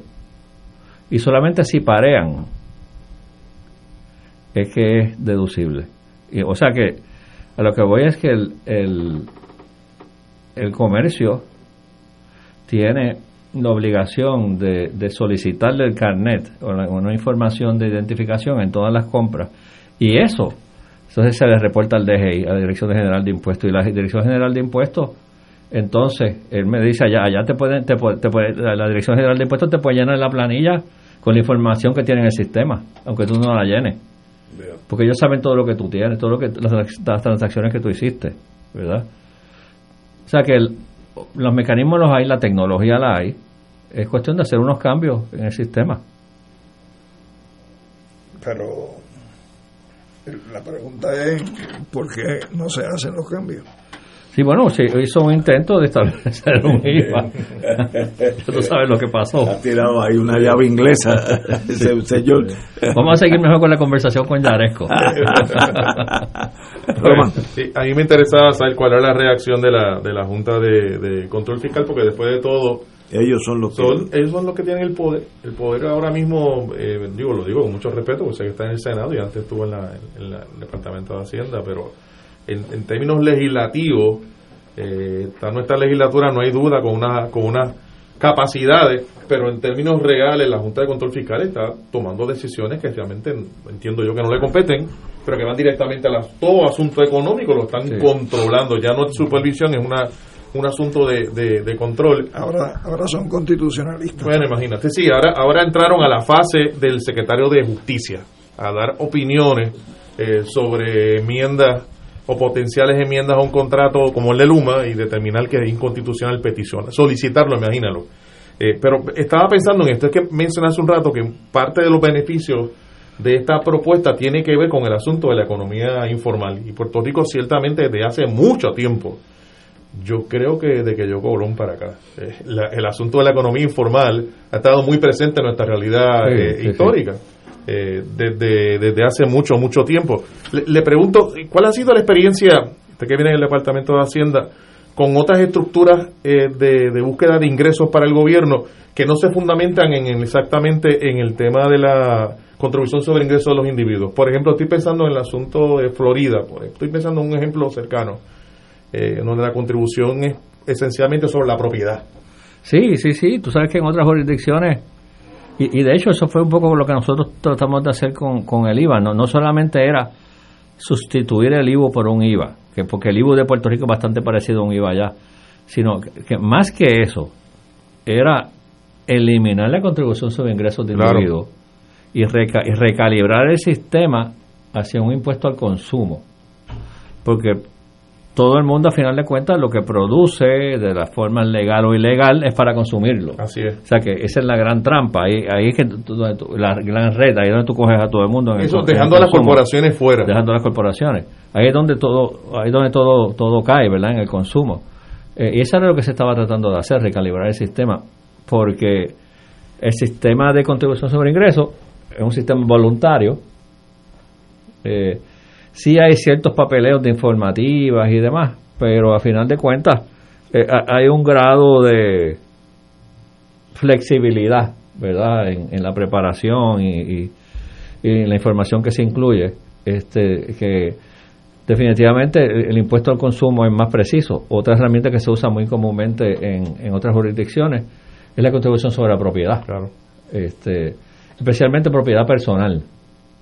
Y solamente si parean es que es deducible. Y, o sea que a lo que voy es que el, el, el comercio tiene la obligación de, de solicitarle el carnet o la, una información de identificación en todas las compras. Y eso, entonces se le reporta al D G I, a la Dirección General de Impuestos. Y la Dirección General de Impuestos, entonces, él me dice, allá allá te pueden, te, te puede, la Dirección General de Impuestos te puede llenar la planilla con la información que tiene en el sistema, aunque tú no la llenes. Yeah. Porque ellos saben todo lo que tú tienes, todo lo que las, las transacciones que tú hiciste, ¿verdad? O sea que el, los mecanismos los hay, la tecnología la hay. Es cuestión de hacer unos cambios en el sistema. Pero la pregunta es, ¿por qué no se hacen los cambios? Sí, bueno, sí, hizo un intento de establecer un I V A. Tú sabes lo que pasó. Ha tirado ahí una llave inglesa, ese señor. Vamos a seguir mejor con la conversación con Yaresco. Sí, a mí me interesaba saber cuál era la reacción de la de la Junta de, de Control Fiscal, porque después de todo, ellos son los son, que... ellos son los que tienen el poder. El poder ahora mismo, eh, digo, lo digo con mucho respeto, porque sé que está en el Senado y antes estuvo en, la, en la, el Departamento de Hacienda, pero En, en términos legislativos, eh, está nuestra legislatura, no hay duda, con una con unas capacidades, pero en términos reales la Junta de Control Fiscal está tomando decisiones que realmente entiendo yo que no le competen, pero que van directamente a las, todo asunto económico lo están sí. controlando, ya no es supervisión, es una un asunto de, de, de control. Ahora ahora son constitucionalistas. Bueno, imagínate, sí, ahora ahora entraron a la fase del secretario de Justicia a dar opiniones eh, sobre enmiendas o potenciales enmiendas a un contrato como el de Luma y determinar que es inconstitucional petición, solicitarlo, imagínalo. Eh, pero estaba pensando en esto, es que mencioné hace un rato que parte de los beneficios de esta propuesta tiene que ver con el asunto de la economía informal, y Puerto Rico ciertamente desde hace mucho tiempo, yo creo que desde que yo Colón para acá, eh, la, el asunto de la economía informal ha estado muy presente en nuestra realidad sí, eh, sí, histórica. Sí. Eh, desde, desde hace mucho, mucho tiempo. Le, le pregunto, ¿cuál ha sido la experiencia, usted que viene del Departamento de Hacienda, con otras estructuras eh, de, de búsqueda de ingresos para el gobierno que no se fundamentan en, en exactamente en el tema de la contribución sobre ingresos de los individuos? Por ejemplo, estoy pensando en el asunto de Florida, por, estoy pensando en un ejemplo cercano, eh, donde la contribución es esencialmente sobre la propiedad. Sí, sí, sí, tú sabes que en otras jurisdicciones... Y, y de hecho eso fue un poco lo que nosotros tratamos de hacer con, con el I V A. No, no solamente era sustituir el I V A por un I V A, que porque el I V A de Puerto Rico es bastante parecido a un I V A allá, sino que, que más que eso era eliminar la contribución sobre ingresos de individuos y, reca, y recalibrar el sistema hacia un impuesto al consumo, porque todo el mundo, a final de cuentas, lo que produce de la forma legal o ilegal es para consumirlo. Así es. O sea que esa es la gran trampa. Ahí, ahí es que tú, tú, la gran red, ahí es donde tú coges a todo el mundo. En Eso, el, dejando en el consumo, a las corporaciones fuera. Dejando a las corporaciones. Ahí es donde todo, ahí es donde todo, todo cae, ¿verdad? En el consumo. Eh, y eso era lo que se estaba tratando de hacer, recalibrar el sistema. Porque el sistema de contribución sobre ingresos es un sistema voluntario. Eh, sí hay ciertos papeleos de informativas y demás, pero a final de cuentas eh, hay un grado de flexibilidad, ¿verdad?, en, en la preparación y, y, y en la información que se incluye, este que definitivamente el, el impuesto al consumo es más preciso. Otra herramienta que se usa muy comúnmente en, en otras jurisdicciones es la contribución sobre la propiedad, claro, este especialmente propiedad personal,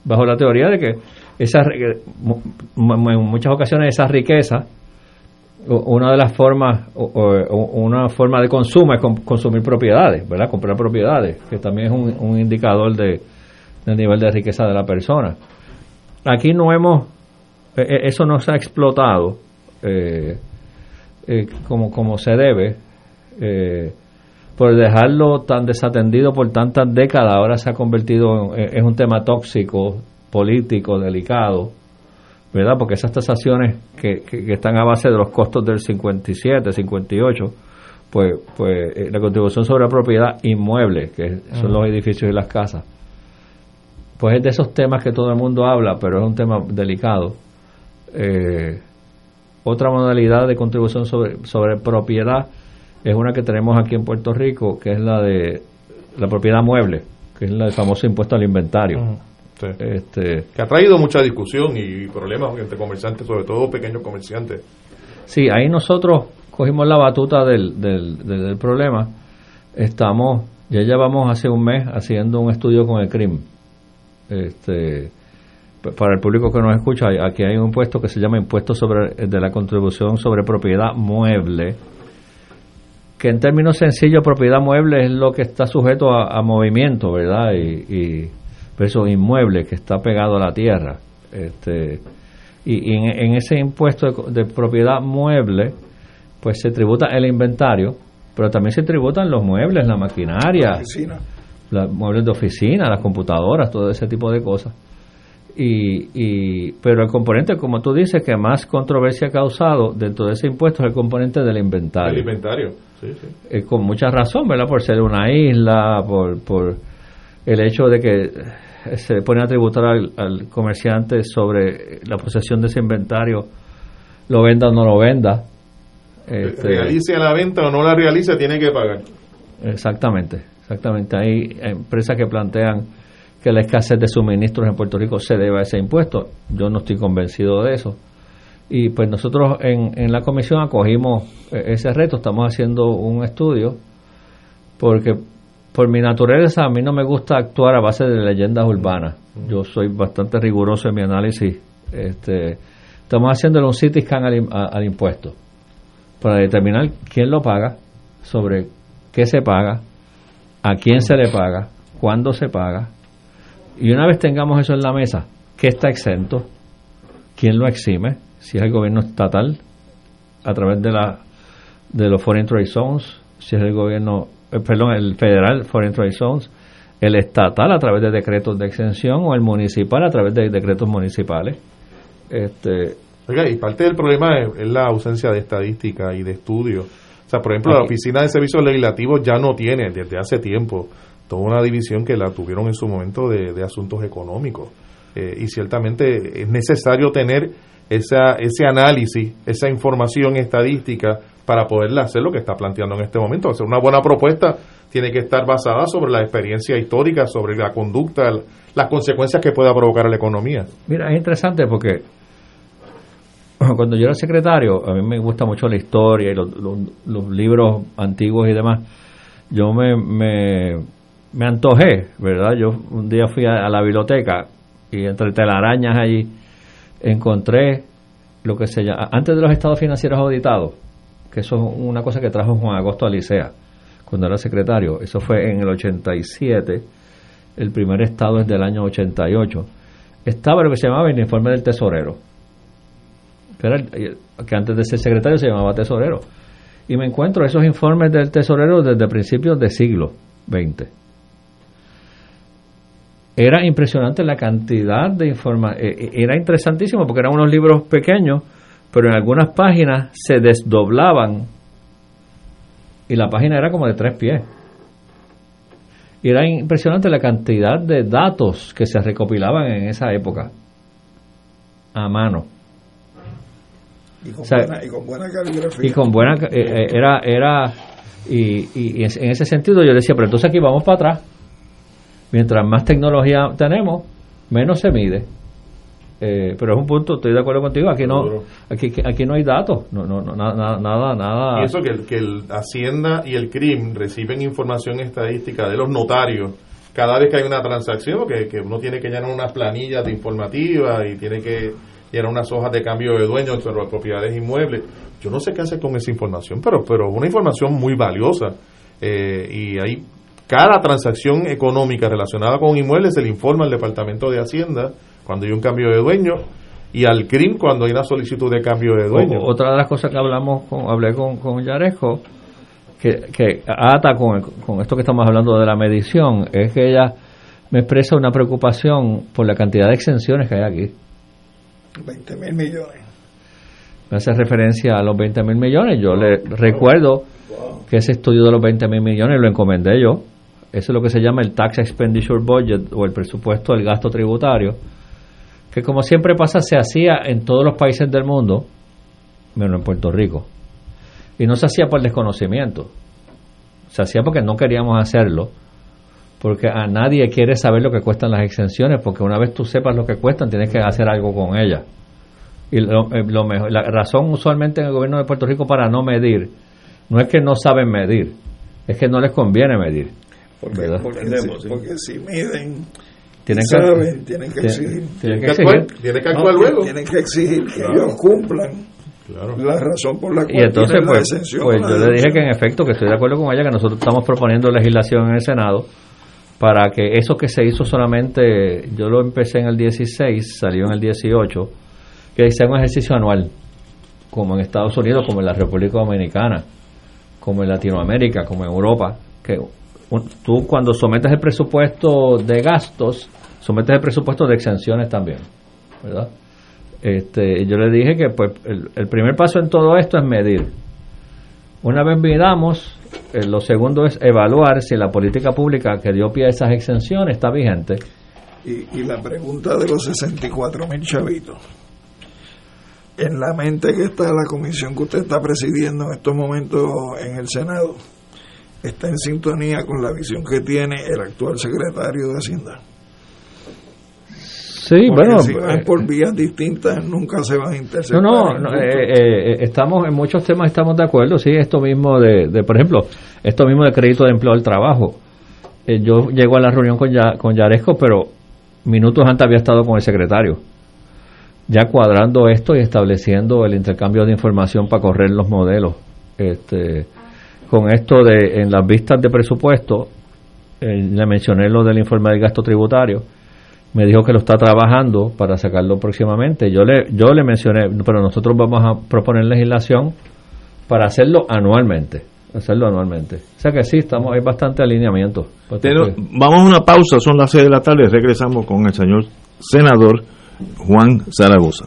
bajo la teoría de que esas, en muchas ocasiones esas riquezas, una de las formas, una forma de consumo es consumir propiedades, ¿verdad? Comprar propiedades, que también es un, un indicador de del nivel de riqueza de la persona. Aquí no hemos, eso no se ha explotado eh, eh, como, como se debe, eh, por dejarlo tan desatendido por tantas décadas. Ahora se ha convertido en, en un tema tóxico, político, delicado, ¿verdad? Porque esas tasaciones que, que, que están a base de los costos del cincuenta y siete, cincuenta y ocho, pues, pues eh, la contribución sobre la propiedad inmueble, que son uh-huh. los edificios y las casas, pues es de esos temas que todo el mundo habla, pero es un tema delicado. Eh, otra modalidad de contribución sobre, sobre propiedad es una que tenemos aquí en Puerto Rico, que es la de la propiedad mueble, que es la del famoso impuesto al inventario. Uh-huh. Sí. Este, que ha traído mucha discusión y problemas entre comerciantes, sobre todo pequeños comerciantes. Sí, ahí nosotros cogimos la batuta del, del, del, del problema. Estamos, ya llevamos hace un mes haciendo un estudio con el C R I M. Este, para el público que nos escucha, aquí hay un impuesto que se llama Impuesto sobre de la Contribución sobre Propiedad Mueble, que en términos sencillos, propiedad mueble es lo que está sujeto a, a movimiento, ¿verdad? Y... y eso inmueble que está pegado a la tierra, este y, y en, en ese impuesto de, de propiedad mueble pues se tributa el inventario, pero también se tributan los muebles, la maquinaria, los muebles de oficina, las computadoras, todo ese tipo de cosas. Y, y pero el componente, como tú dices, que más controversia ha causado dentro de ese impuesto es el componente del inventario. El inventario, sí, sí. Eh, con mucha razón, ¿verdad? Por ser una isla, por por el hecho de que se pone a tributar al, al comerciante sobre la posesión de ese inventario, lo venda o no lo venda, este, realice la venta o no la realice, tiene que pagar. Exactamente exactamente Hay empresas que plantean que la escasez de suministros en Puerto Rico se debe a ese impuesto. Yo no estoy convencido de eso, y pues nosotros en, en la comisión acogimos ese reto. Estamos haciendo un estudio porque por mi naturaleza, a mí no me gusta actuar a base de leyendas urbanas. Yo soy bastante riguroso en mi análisis. Este, estamos haciéndole un C T scan al, al impuesto para determinar quién lo paga, sobre qué se paga, a quién se le paga, cuándo se paga. Y una vez tengamos eso en la mesa, ¿qué está exento? ¿Quién lo exime? Si es el gobierno estatal, a través de, la, de los Foreign Trade Zones, si es el gobierno... perdón, el federal, Foreign Trade Zones, el estatal a través de decretos de exención, o el municipal a través de decretos municipales. Este, Oiga, y parte del problema es, es la ausencia de estadística y de estudios. O sea, por ejemplo, aquí, la Oficina de Servicios Legislativos ya no tiene, desde hace tiempo, toda una división que la tuvieron en su momento de, de asuntos económicos. Eh, y ciertamente es necesario tener esa ese análisis, esa información estadística, para poderla hacer lo que está planteando en este momento. Hacer una buena propuesta tiene que estar basada sobre la experiencia histórica, sobre la conducta, las consecuencias que pueda provocar a la economía. Mira, es interesante porque cuando yo era secretario, a mí me gusta mucho la historia y los, los, los libros antiguos y demás. Yo me, me, me antojé, ¿verdad? Yo un día fui a, a la biblioteca y entre telarañas allí encontré lo que se llama, antes de los estados financieros auditados, que eso es una cosa que trajo Juan Agosto Alicea cuando era secretario. Eso fue en el ochenta y siete, el primer estado es del año ochenta y ocho. Estaba lo que se llamaba el informe del tesorero, que, era el, que antes de ser secretario se llamaba tesorero. Y me encuentro esos informes del tesorero desde principios del siglo veinte. Era impresionante la cantidad de información, era interesantísimo porque eran unos libros pequeños, pero en algunas páginas se desdoblaban y la página era como de tres pies. Y era impresionante la cantidad de datos que se recopilaban en esa época. a mano. Y con, o sea, buena, y con buena caligrafía. Y con buena... Eh, era... era y, y en ese sentido yo decía, pero entonces aquí vamos para atrás. Mientras más tecnología tenemos, menos se mide. Eh, pero es un punto, estoy de acuerdo contigo, aquí no aquí aquí no hay datos, no no, no nada nada nada. Y eso que el, que el Hacienda y el C R I M reciben información estadística de los notarios cada vez que hay una transacción, que, que uno tiene que llenar unas planillas de informativa y tiene que llenar unas hojas de cambio de dueño sobre las propiedades inmuebles. Yo no sé qué hacer con esa información, pero pero es una información muy valiosa, eh, y hay cada transacción económica relacionada con inmuebles se le informa al Departamento de Hacienda cuando hay un cambio de dueño, y al C R I M cuando hay una solicitud de cambio de dueño. O, otra de las cosas que hablamos con, hablé con, con Yaresco, que, que ata con, el, con esto que estamos hablando de la medición, es que ella me expresa una preocupación por la cantidad de exenciones que hay aquí. veinte mil millones. Me hace referencia a los veinte mil millones. Yo wow, le wow. recuerdo wow. que ese estudio de los veinte mil millones lo encomendé yo. Eso es lo que se llama el Tax Expenditure Budget, o el presupuesto del gasto tributario, que como siempre pasa, se hacía en todos los países del mundo, menos en Puerto Rico. Y no se hacía por desconocimiento, se hacía porque no queríamos hacerlo, porque a nadie quiere saber lo que cuestan las exenciones, porque una vez tú sepas lo que cuestan, tienes que hacer algo con ellas. Y lo, lo mejor, la razón usualmente en el gobierno de Puerto Rico para no medir, no es que no saben medir, es que no les conviene medir. Porque, porque, si, porque si miden... Tienen que, saben, tienen que exigir, tienen que actuar, tienen que actuar no, luego. Tienen que exigir que claro. ellos cumplan claro. la razón por la cual. Y entonces, pues, pues yo le dije que en efecto, que estoy de acuerdo con ella, que nosotros estamos proponiendo legislación en el Senado para que eso que se hizo solamente, yo lo empecé en el dieciséis, salió en el dieciocho, que sea un ejercicio anual, como en Estados Unidos, como en la República Dominicana, como en Latinoamérica, como en Europa, que tú cuando sometes el presupuesto de gastos, sometes el presupuesto de exenciones también, ¿verdad? Este, yo le dije que pues el, el primer paso en todo esto es medir. Una vez midamos, eh, lo segundo es evaluar si la política pública que dio pie a esas exenciones está vigente. Y, y la pregunta de los sesenta y cuatro mil chavitos. En la mente que está la comisión que usted está presidiendo en estos momentos en el Senado, ¿está en sintonía con la visión que tiene el actual secretario de Hacienda? Sí, porque bueno... si van por vías distintas, nunca se van a interceptar. No, no, no eh, eh, estamos en muchos temas estamos de acuerdo, sí, esto mismo de, de por ejemplo, esto mismo de crédito de empleo al trabajo. Eh, yo llego a la reunión con, ya, con Yaresco, pero minutos antes había estado con el secretario, ya cuadrando esto y estableciendo el intercambio de información para correr los modelos, este... Con esto de en las vistas de presupuesto, eh, le mencioné lo del informe del gasto tributario, me dijo que lo está trabajando para sacarlo próximamente. Yo le yo le mencioné, pero nosotros vamos a proponer legislación para hacerlo anualmente, hacerlo anualmente. O sea que sí, estamos, hay bastante alineamiento. Pero vamos a una pausa, son las seis de la tarde, regresamos con el señor senador Juan Zaragoza.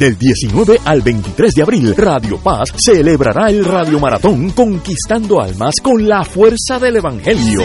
Del diecinueve al veintitrés de abril, Radio Paz celebrará el Radio Maratón Conquistando Almas con la fuerza del Evangelio.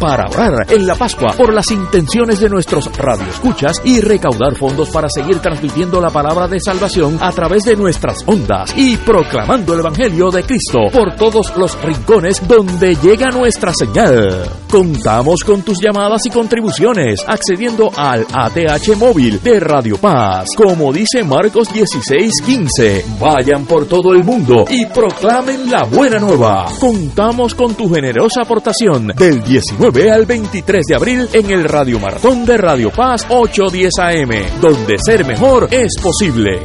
Para orar en la Pascua por las intenciones de nuestros radioescuchas y recaudar fondos para seguir transmitiendo la palabra de salvación a través de nuestras ondas y proclamando el Evangelio de Cristo por todos los rincones donde llega nuestra señal. Contamos con tus llamadas y contribuciones accediendo al A T H móvil de Radio Paz. Como dice Marcos dieciséis quince, vayan por todo el mundo y proclamen la buena nueva. Contamos con tu generosa aportación del diecinueve al veintitrés de abril en el Radio Maratón de Radio Paz ocho diez A M, donde ser mejor es posible.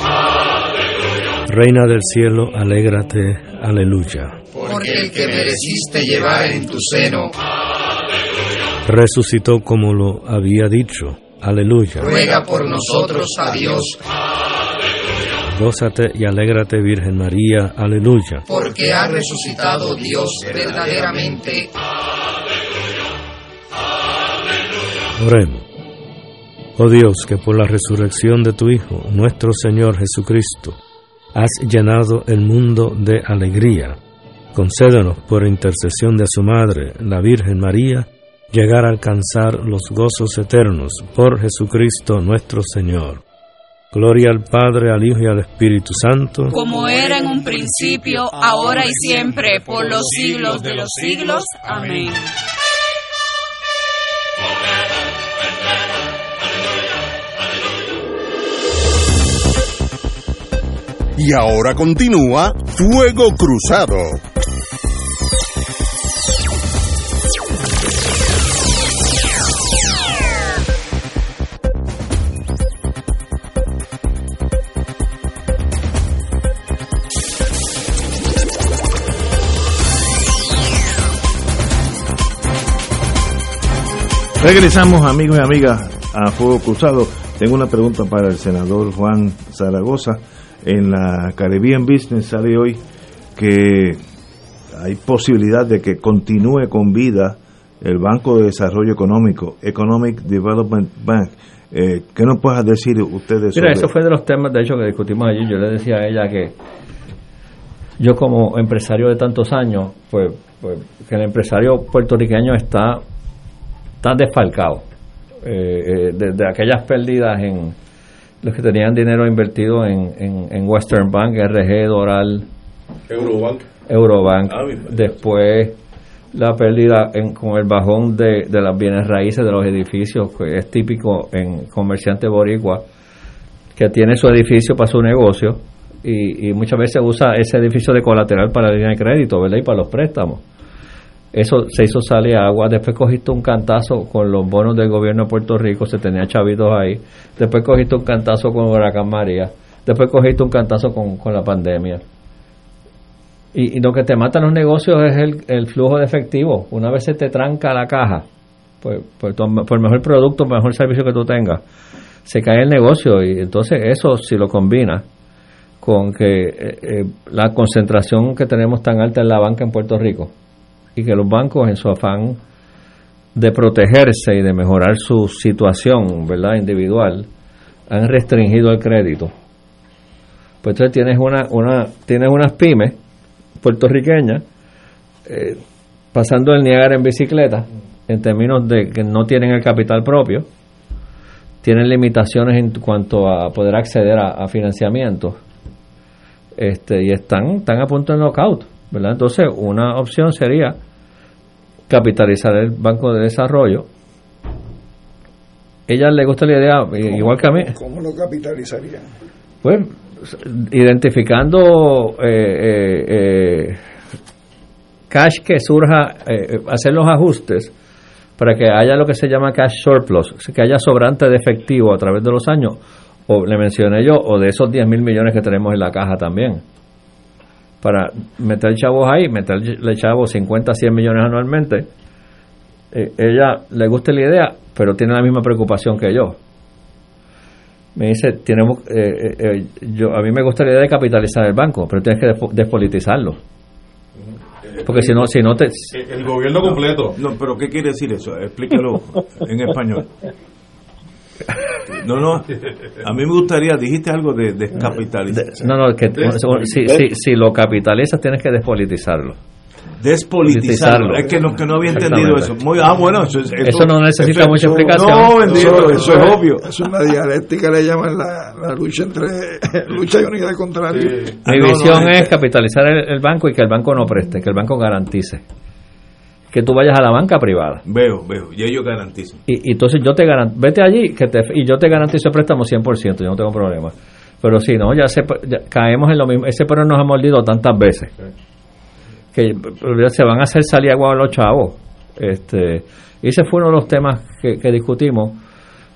Aleluya, Reina del cielo, alégrate, aleluya. Porque el que mereciste llevar en tu seno, aleluya, resucitó como lo había dicho, aleluya. Ruega por nosotros a Dios, aleluya. Gózate y alégrate, Virgen María, aleluya. Porque ha resucitado Dios verdaderamente, aleluya, aleluya. Oremos. Oh Dios, que por la resurrección de tu Hijo, nuestro Señor Jesucristo, has llenado el mundo de alegría. Concédenos, por intercesión de su Madre, la Virgen María, llegar a alcanzar los gozos eternos por Jesucristo nuestro Señor. Gloria al Padre, al Hijo y al Espíritu Santo, como era en un principio, ahora y siempre, por los siglos de los siglos. Amén. Y ahora continúa Fuego Cruzado. Regresamos, amigos y amigas, a Fuego Cruzado. Tengo una pregunta para el senador Juan Zaragoza. En la Caribbean Business sale hoy que hay posibilidad de que continúe con vida el Banco de Desarrollo Económico, Economic Development Bank. Eh, ¿Qué nos puedes decir ustedes sobre? Mira, eso fue de los temas, de hecho, que discutimos ayer. Yo le decía a ella que yo, como empresario de tantos años, pues, pues que el empresario puertorriqueño está tan desfalcado eh, de, de aquellas pérdidas en... los que tenían dinero invertido en, en, en Western Bank, R G, Doral, Eurobank, Eurobank. Ah, después la pérdida en, con el bajón de, de las bienes raíces de los edificios, que es típico en comerciante boricua, que tiene su edificio para su negocio y, y muchas veces usa ese edificio de colateral para la línea de crédito, ¿verdad? Y para los préstamos. Eso se hizo sale agua. Después cogiste un cantazo con los bonos del gobierno de Puerto Rico, se tenía chavitos ahí. Después cogiste un cantazo con Huracán María. Después cogiste un cantazo con, con la pandemia. Y, y lo que te matan los negocios es el, el flujo de efectivo. Una vez se te tranca la caja, pues, por, tu, por mejor producto, mejor servicio que tú tengas, se cae el negocio. Y entonces eso, si lo combinas con que eh, eh, la concentración que tenemos tan alta en la banca en Puerto Rico, y que los bancos, en su afán de protegerse y de mejorar su situación, ¿verdad?, individual, han restringido el crédito. Pues entonces tienes una, una, tienes unas pymes puertorriqueñas eh, pasando el Niágara en bicicleta, en términos de que no tienen el capital propio, tienen limitaciones en cuanto a poder acceder a, a financiamientos, este, y están, están a punto de knockout, ¿verdad? Entonces una opción sería capitalizar el Banco de Desarrollo. Ella le gusta la idea, igual que a mí. ¿Cómo lo capitalizarían? Pues identificando eh, eh, eh, cash que surja, eh, hacer los ajustes para que haya lo que se llama cash surplus, que haya sobrante de efectivo a través de los años, o le mencioné yo, o de esos diez mil millones que tenemos en la caja también. Para meter chavos ahí, meterle chavos cincuenta, cien millones anualmente. Eh, ella le gusta la idea, pero tiene la misma preocupación que yo. Me dice, tenemos, eh, eh, yo, a mí me gusta la idea de capitalizar el banco, pero tienes que despolitizarlo. Porque si no, si no te... El, el gobierno completo. No, pero ¿qué quiere decir eso? Explícalo en español. No, no, a mí me gustaría, dijiste algo de descapitalizar. De, no, no, que si, si, si lo capitalizas tienes que despolitizarlo. Despolitizarlo. Es que no, que no había entendido eso. Muy, ah, bueno, eso, es, esto, eso no necesita esto, mucha eso, explicación. No, eso, eso es obvio. Es una dialéctica, le llaman la, la lucha entre lucha y unidad contraria. Sí. Mi no, visión no, es, es capitalizar el, el banco y que el banco no preste, que el banco garantice. Que tú vayas a la banca privada. Veo, veo, y ellos garantizan. Y, y entonces yo te garantizo, vete allí que te, y yo te garantizo el préstamo cien por ciento, yo no tengo problema. Pero si no, ya, se, ya caemos en lo mismo, ese perro nos ha mordido tantas veces, sí, que se van a hacer salir agua a los chavos. Este, y ese fue uno de los temas que, que discutimos,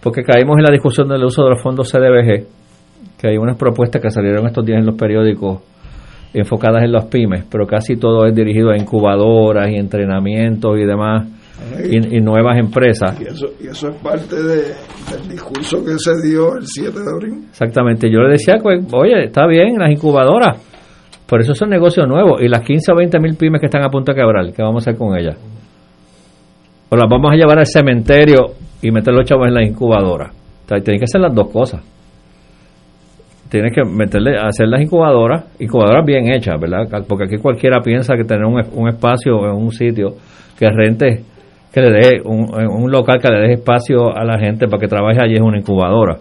porque caímos en la discusión del uso de los fondos C D B G, que hay unas propuestas que salieron estos días en los periódicos enfocadas en las pymes, pero casi todo es dirigido a incubadoras y entrenamientos y demás, y, y nuevas empresas. Y eso, y eso es parte de, del discurso que se dio el siete de abril. Exactamente, yo le decía, pues, oye, está bien, las incubadoras, por eso son negocios nuevos, y las quince o veinte mil pymes que están a punto de quebrar, ¿qué vamos a hacer con ellas? O las vamos a llevar al cementerio y meter los chavos en la incubadora. O sea, tienes que hacer las dos cosas. Tienes que meterle, hacer las incubadoras, incubadoras bien hechas, ¿verdad? Porque aquí cualquiera piensa que tener un, un espacio en un sitio que rente, que le dé un, un local que le dé espacio a la gente para que trabaje allí es una incubadora.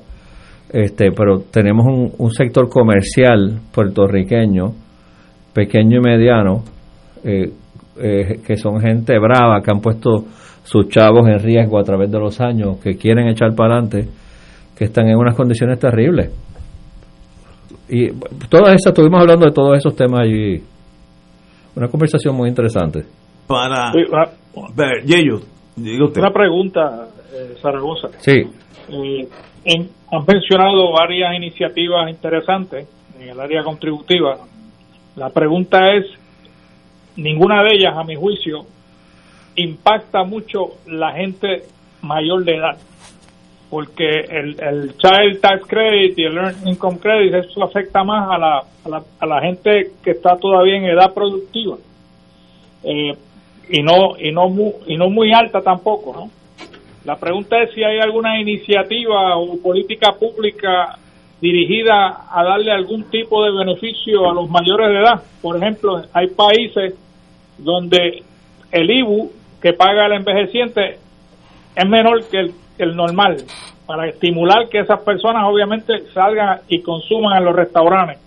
Este, pero tenemos un, un sector comercial puertorriqueño, pequeño y mediano, eh, eh, que son gente brava, que han puesto sus chavos en riesgo a través de los años, que quieren echar para adelante, que están en unas condiciones terribles. Y todas esas, estuvimos hablando de todos esos temas allí. Una conversación muy interesante. Para Yeyo, una pregunta, eh, Zaragoza. Sí. Eh, en, han mencionado varias iniciativas interesantes en el área contributiva. La pregunta es, ninguna de ellas, a mi juicio, impacta mucho la gente mayor de edad, porque el, el Child Tax Credit y el Earned Income Credit, eso afecta más a la, a la, a la gente que está todavía en edad productiva, eh, y no y no muy, y no muy alta tampoco, ¿no? La pregunta es si hay alguna iniciativa o política pública dirigida a darle algún tipo de beneficio a los mayores de edad. Por ejemplo, hay países donde el I B U que paga el envejeciente es menor que el, el normal, para estimular que esas personas obviamente salgan y consuman en los restaurantes.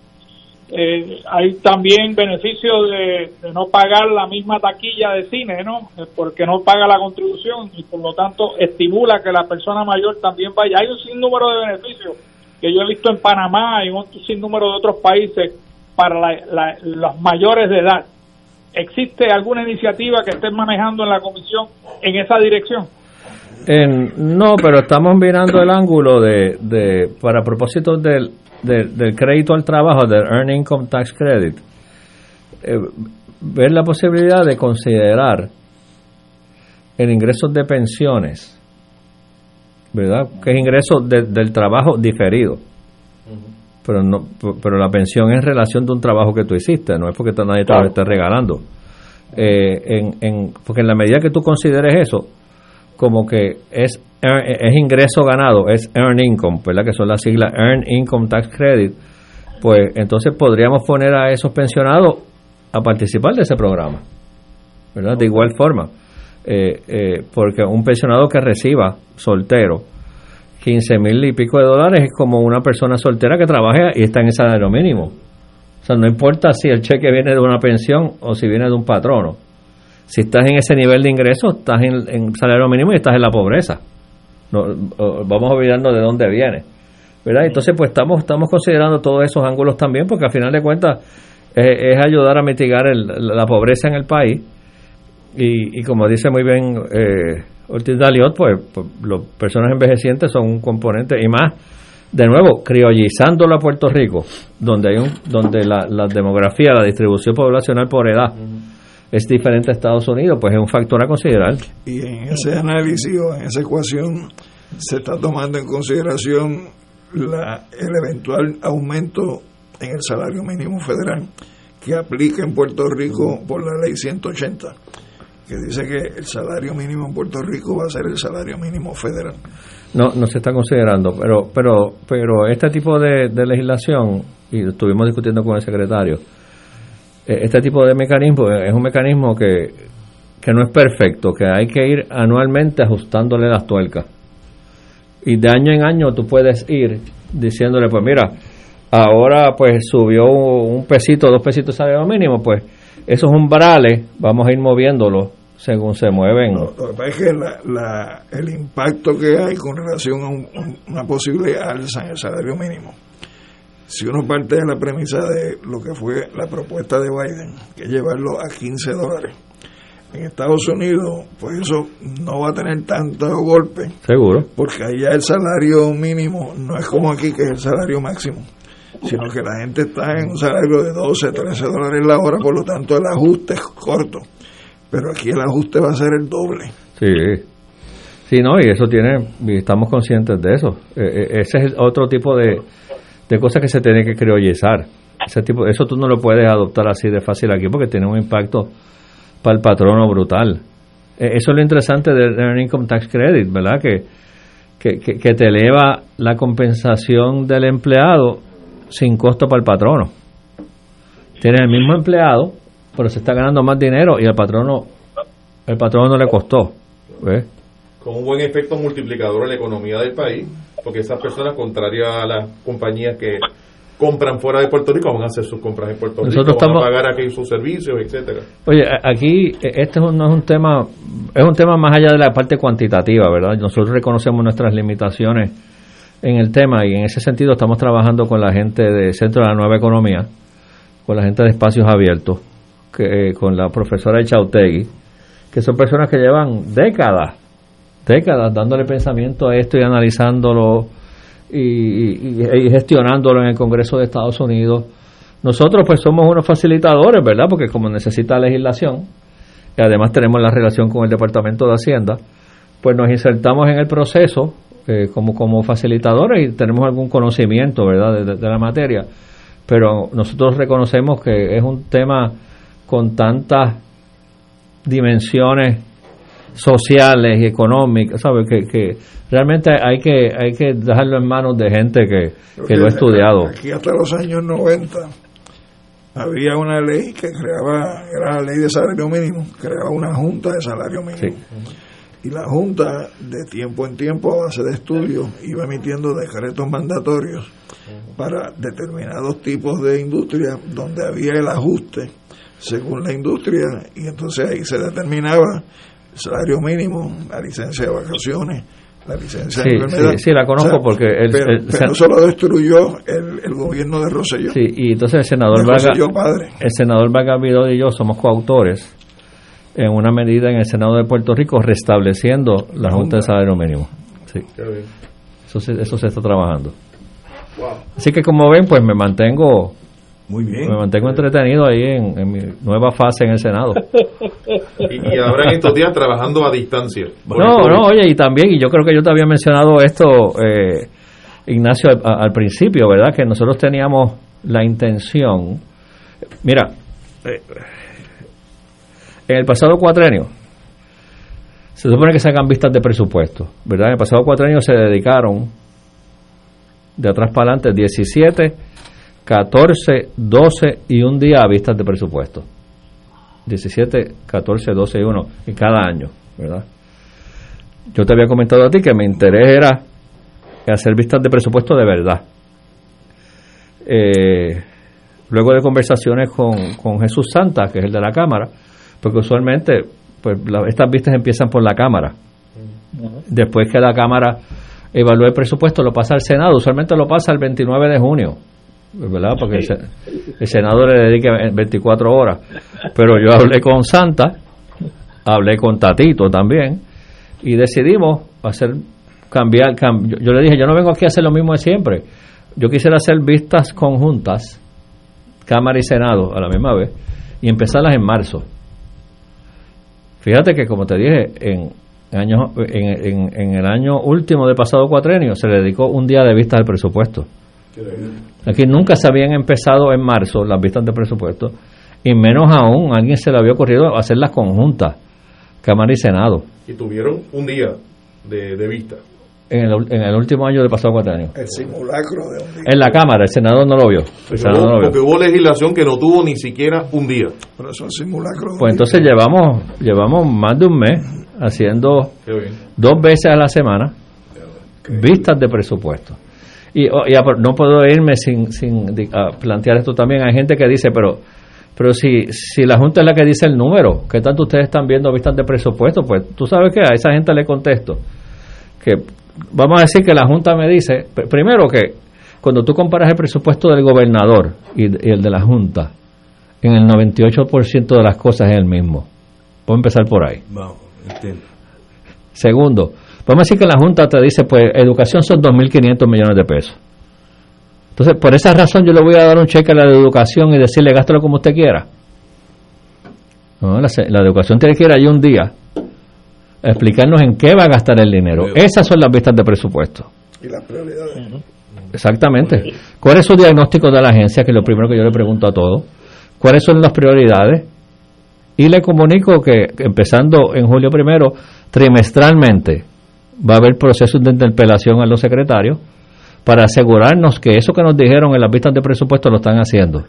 Eh, hay también beneficios de, de no pagar la misma taquilla de cine, ¿no? Porque no paga la contribución y por lo tanto estimula que la persona mayor también vaya. Hay un sinnúmero de beneficios que yo he visto en Panamá y un sinnúmero de otros países para la, la, los mayores de edad. ¿Existe alguna iniciativa que estén manejando en la comisión en esa dirección? En, no, pero estamos mirando el ángulo de, de para propósitos del, del, del crédito al trabajo, del Earned Income Tax Credit, eh, ver la posibilidad de considerar el ingreso de pensiones, ¿verdad? Que es ingreso de, del trabajo diferido. Pero no, pero la pensión es en relación de un trabajo que tú hiciste, no es porque nadie te lo esté regalando. Eh, en, en, porque en la medida que tú consideres eso, como que es, es ingreso ganado, es Earned Income, ¿verdad? Que son las siglas Earned Income Tax Credit, pues entonces podríamos poner a esos pensionados a participar de ese programa, ¿verdad? De igual forma, eh, eh, porque un pensionado que reciba soltero quince mil y pico de dólares es como una persona soltera que trabaja y está en el salario mínimo. O sea, no importa si el cheque viene de una pensión o si viene de un patrono. Si estás en ese nivel de ingresos, estás en, en salario mínimo y estás en la pobreza. No, vamos olvidándonos de dónde viene, ¿verdad? Entonces, pues estamos estamos considerando todos esos ángulos también, porque al final de cuentas es, es ayudar a mitigar el, la pobreza en el país. Y, y como dice muy bien eh, Ortiz Daliot, pues, pues las personas envejecientes son un componente, y más, de nuevo, criollizándolo a Puerto Rico, donde hay un donde la, la demografía, la distribución poblacional por edad es diferente a Estados Unidos, pues es un factor a considerar. Y en ese análisis o en esa ecuación se está tomando en consideración la, el eventual aumento en el salario mínimo federal que aplica en Puerto Rico por la ley ciento ochenta, que dice que el salario mínimo en Puerto Rico va a ser el salario mínimo federal. No, no se está considerando, pero pero pero este tipo de, de legislación, y lo estuvimos discutiendo con el secretario, este tipo de mecanismo es un mecanismo que, que no es perfecto, que hay que ir anualmente ajustándole las tuercas. Y de año en año tú puedes ir diciéndole, pues mira, ahora pues subió un pesito, dos pesitos de salario mínimo, pues esos umbrales vamos a ir moviéndolos según se mueven. No, lo que pasa es que la, la, el impacto que hay con relación a un, una posible alza en el salario mínimo, si uno parte de la premisa de lo que fue la propuesta de Biden, que es llevarlo a quince dólares en Estados Unidos, pues eso no va a tener tanto golpe, seguro, porque allá el salario mínimo no es como aquí, que es el salario máximo. sino que la gente está en un salario de doce, trece dólares la hora, por lo tanto el ajuste es corto, pero aquí el ajuste va a ser el doble. Sí, sí, no, y eso tiene, y estamos conscientes de eso. Eh, ese es otro tipo de, de cosas que se tiene que criollizar. Ese tipo, eso tú no lo puedes adoptar así de fácil aquí porque tiene un impacto para el patrono brutal. Eh, eso es lo interesante del Earned Income Tax Credit, ¿verdad? Que, que, que, que te eleva la compensación del empleado sin costo para el patrono. Tienes el mismo empleado, pero se está ganando más dinero y al patrono, el patrono no le costó. ¿Ves? Con un buen efecto multiplicador en la economía del país, porque esas personas, contrarias a las compañías que compran fuera de Puerto Rico, van a hacer sus compras en Puerto Nosotros Rico, estamos... van a pagar aquí sus servicios, etcétera. Oye, aquí este no es un tema, es un tema más allá de la parte cuantitativa, ¿verdad? Nosotros reconocemos nuestras limitaciones en el tema y en ese sentido estamos trabajando con la gente del Centro de la Nueva Economía, con la gente de Espacios Abiertos, que, eh, con la profesora Echautegui, que son personas que llevan décadas, décadas dándole pensamiento a esto y analizándolo Y, y, y gestionándolo en el Congreso de Estados Unidos. Nosotros pues somos unos facilitadores, ¿verdad? Porque como necesita legislación y además tenemos la relación con el Departamento de Hacienda, pues nos insertamos en el proceso eh, como, como facilitadores y tenemos algún conocimiento, ¿verdad? De, de, de la materia, pero nosotros reconocemos que es un tema con tantas dimensiones sociales y económicas, ¿sabes? Que, que realmente hay que hay que dejarlo en manos de gente que, que lo ha estudiado. Aquí hasta los años noventa había una ley que creaba, era la ley de salario mínimo, creaba una junta de salario mínimo. Sí. Y la junta, de tiempo en tiempo, a base de estudios, iba emitiendo decretos mandatorios para determinados tipos de industrias donde había el ajuste según la industria, y entonces ahí se determinaba salario mínimo, la licencia de vacaciones, la licencia sí, de enfermedad. Sí, sí, la conozco, o sea, porque... El, pero, el, pero eso lo destruyó el, el gobierno de Rosselló. Sí, y entonces el senador Vargas... El senador Vargas Vidal y yo somos coautores en una medida en el Senado de Puerto Rico restableciendo la Junta de Salario Mínimo. Sí. Eso se, eso se está trabajando. Wow. Así que como ven, pues me mantengo... Muy bien. Me mantengo entretenido ahí en, en mi nueva fase en el Senado. Y, y ahora en estos días trabajando a distancia. No, no, oye, y también, y yo creo que yo te había mencionado esto, eh, Ignacio, al, al principio, ¿verdad? Que nosotros teníamos la intención. Mira, eh, en el pasado cuatrenio, se supone que se hagan vistas de presupuesto, ¿verdad? En el pasado cuatrenio se dedicaron, de atrás para adelante, diecisiete, catorce, doce y un día a vistas de presupuesto. diecisiete, catorce, doce y uno en cada año, ¿verdad? Yo te había comentado a ti que mi interés era hacer vistas de presupuesto de verdad. Eh, luego de conversaciones con, con Jesús Santa, que es el de la Cámara, porque usualmente pues la, estas vistas empiezan por la Cámara. Después que la Cámara evalúe el presupuesto, lo pasa al Senado. Usualmente lo pasa el veintinueve de junio. ¿Verdad? Porque el senador le dedica veinticuatro horas, pero yo hablé con Santa, hablé con Tatito también y decidimos hacer cambiar, cam... yo, yo le dije, yo no vengo aquí a hacer lo mismo de siempre, yo quisiera hacer vistas conjuntas, Cámara y Senado a la misma vez y empezarlas en marzo. Fíjate que como te dije, en, años, en, en, en el año último del pasado cuatrenio se le dedicó un día de vistas al presupuesto. Aquí nunca se habían empezado en marzo las vistas de presupuesto y menos aún a alguien se le había ocurrido hacerlas conjuntas, Cámara y Senado, y tuvieron un día de, de vista en el, en el último año del pasado cuatrenio, el simulacro de un día en la Cámara. El Senado no lo vio, el Senado no lo vio. Porque hubo legislación que no tuvo ni siquiera un día, pero eso es simulacro. Pues entonces llevamos llevamos más de un mes haciendo dos veces a la semana vistas de presupuesto. Y, y no puedo irme sin, sin uh, plantear esto también. Hay gente que dice, pero pero si si la Junta es la que dice el número, ¿qué tanto ustedes están viendo vistas de presupuesto? Pues tú sabes que a esa gente le contesto que vamos a decir que la Junta me dice, primero que cuando tú comparas el presupuesto del gobernador y, y el de la Junta, en el noventa y ocho por ciento de las cosas es el mismo. Puedo empezar por ahí. No, entiendo. Segundo, vamos a decir que la Junta te dice, pues, educación son dos mil quinientos millones de pesos. Entonces, por esa razón yo le voy a dar un cheque a la de educación y decirle, gástalo como usted quiera. No, la, la educación tiene que ir ahí un día a explicarnos en qué va a gastar el dinero. Esas son las vistas de presupuesto. Y las prioridades. Uh-huh. Exactamente. ¿Cuál es su diagnóstico de la agencia? Que es lo primero que yo le pregunto a todos. ¿Cuáles son las prioridades? Y le comunico que empezando en julio primero, trimestralmente, va a haber procesos de interpelación a los secretarios para asegurarnos que eso que nos dijeron en las vistas de presupuesto lo están haciendo.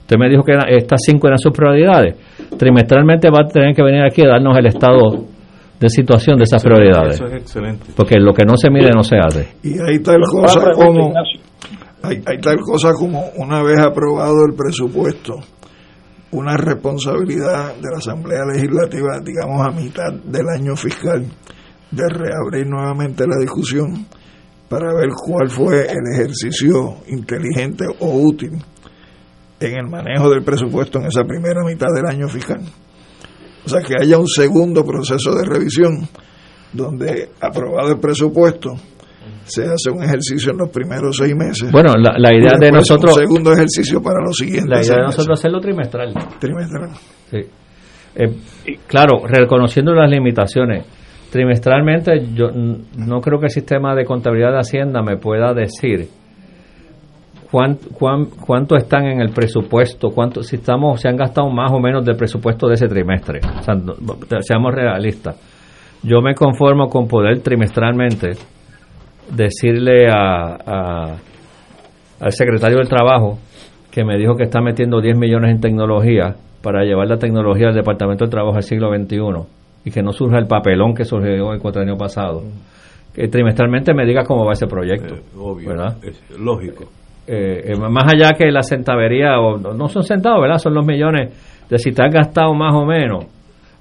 Usted me dijo que estas cinco eran sus prioridades. Trimestralmente va a tener que venir aquí a darnos el estado de situación de esas excelente, prioridades. Eso es excelente. Porque lo que no se mide no se hace. Y hay tal cosa como, hay, hay tal cosa como una vez aprobado el presupuesto, una responsabilidad de la Asamblea Legislativa, digamos a mitad del año fiscal, de reabrir nuevamente la discusión para ver cuál fue el ejercicio inteligente o útil en el manejo del presupuesto en esa primera mitad del año fiscal. O sea, que haya un segundo proceso de revisión donde, aprobado el presupuesto, se hace un ejercicio en los primeros seis meses. Bueno, la, la idea de nosotros... Un segundo ejercicio para los siguientes. La idea de nosotros meses. Hacerlo trimestral. Trimestral. Sí. Eh, claro, reconociendo las limitaciones. Trimestralmente, yo no creo que el sistema de contabilidad de Hacienda me pueda decir cuánto, cuánto están en el presupuesto, cuánto, si estamos, se han gastado más o menos del presupuesto de ese trimestre. O sea, no, seamos realistas. Yo me conformo con poder trimestralmente decirle a, a al secretario del Trabajo que me dijo que está metiendo diez millones en tecnología para llevar la tecnología al Departamento del Trabajo del siglo veintiuno y que no surja el papelón que surgió el cuatrienio pasado. Que trimestralmente me diga cómo va ese proyecto. Eh, obvio, ¿verdad? Es lógico. Eh, eh, más allá que la centavería, o no son centavos, ¿verdad? Son los millones de si te has gastado más o menos.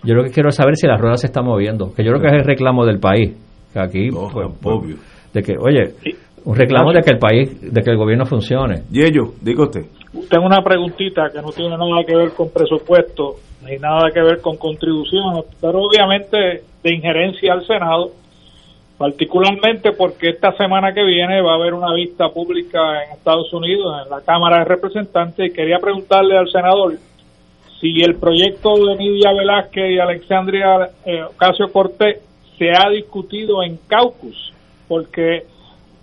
Yo lo que quiero es saber si la rueda se está moviendo, que yo creo que es el reclamo del país, que aquí no, pues, obvio. De que, oye, un reclamo de que el país, de que el gobierno funcione. Y ello, diga usted. Tengo una preguntita que no tiene nada que ver con presupuesto ni nada que ver con contribuciones, pero obviamente de injerencia al Senado, particularmente porque esta semana que viene va a haber una vista pública en Estados Unidos, en la Cámara de Representantes, y quería preguntarle al senador si el proyecto de Nidia Velázquez y Alexandria eh, Ocasio-Cortez se ha discutido en caucus, porque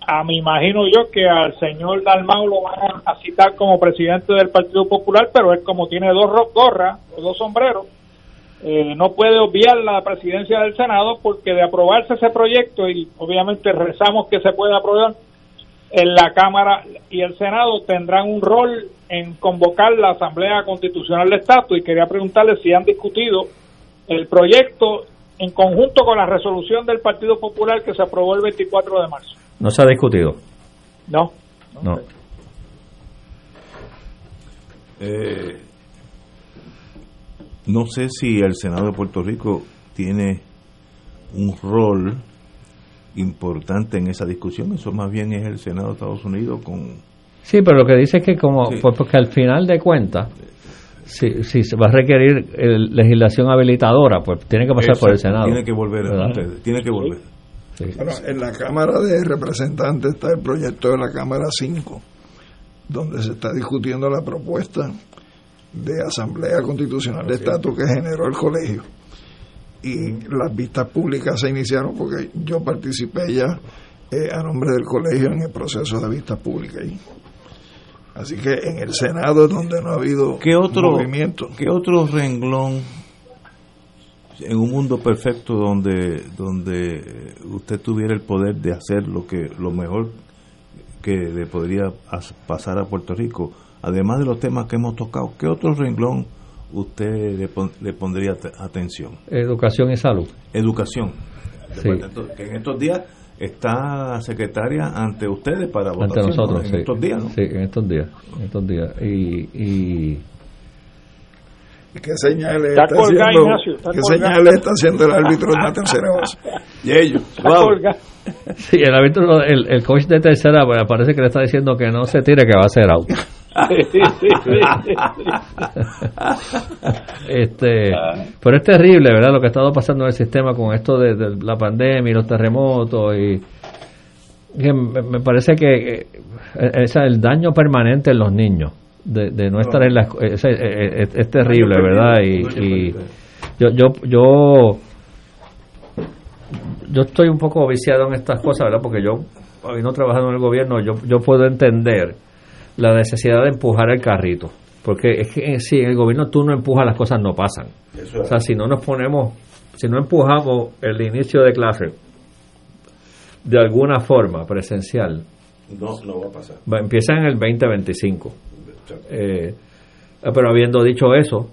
a me imagino yo que al señor Dalmau lo van a citar como presidente del Partido Popular, pero él como tiene dos gorras o dos sombreros, eh, no puede obviar la presidencia del Senado, porque de aprobarse ese proyecto, y obviamente rezamos que se pueda aprobar, en la Cámara y el Senado tendrán un rol en convocar la Asamblea Constitucional de Estatus, y quería preguntarle si han discutido el proyecto en conjunto con la resolución del Partido Popular que se aprobó el veinticuatro de marzo. No se ha discutido. No. No. Eh, no sé si el Senado de Puerto Rico tiene un rol importante en esa discusión. Eso más bien es el Senado de Estados Unidos con... Sí, pero lo que dice es que como sí. Pues porque al final de cuentas, si, si se va a requerir el, legislación habilitadora, pues tiene que pasar Exacto. por el Senado. Tiene que volver, ¿verdad? Ustedes. Tiene que volver. Sí. Sí. Bueno, en la Cámara de Representantes está el proyecto de la Cámara cinco, donde se está discutiendo la propuesta de Asamblea Constitucional de Estatus que generó el colegio, y las vistas públicas se iniciaron porque yo participé ya eh, a nombre del colegio en el proceso de vistas públicas ahí. Así que en el Senado es donde no ha habido ¿Qué otro, movimiento ¿qué otro renglón? En un mundo perfecto donde donde usted tuviera el poder de hacer lo que lo mejor que le podría pasar a Puerto Rico, además de los temas que hemos tocado, ¿qué otro renglón usted le, pon, le pondría atención? Educación y salud. Educación. Sí. Entonces, que en estos días está la secretaria ante ustedes para ante votación. Ante nosotros, ¿no? en sí. Estos días, ¿no? Sí, en estos días. En estos días. Y... y... ¿Qué señales está, está, colgado, haciendo, Ignacio, está, ¿qué señales está haciendo el árbitro en la tercera base? Y ellos, wow. Sí, el árbitro, el, el coach de tercera, bueno, parece que le está diciendo que no se tire, que va a ser out. este, pero es terrible, ¿verdad? Lo que ha estado pasando en el sistema con esto de, de la pandemia y los terremotos y Me parece que es el daño permanente en los niños de, de no estar en la escuela es, es, es terrible, ¿verdad? Y, y yo yo yo yo estoy un poco viciado en estas cosas, ¿verdad? Porque yo, habiendo trabajado en el gobierno, yo yo puedo entender la necesidad de empujar el carrito, porque es que si en el gobierno tú no empujas, las cosas no pasan. Eso es. O sea, si no nos ponemos, si no empujamos el inicio de clase de alguna forma presencial, no, no va a pasar. Va, empieza en el veinte veinticinco. Eh, pero habiendo dicho eso,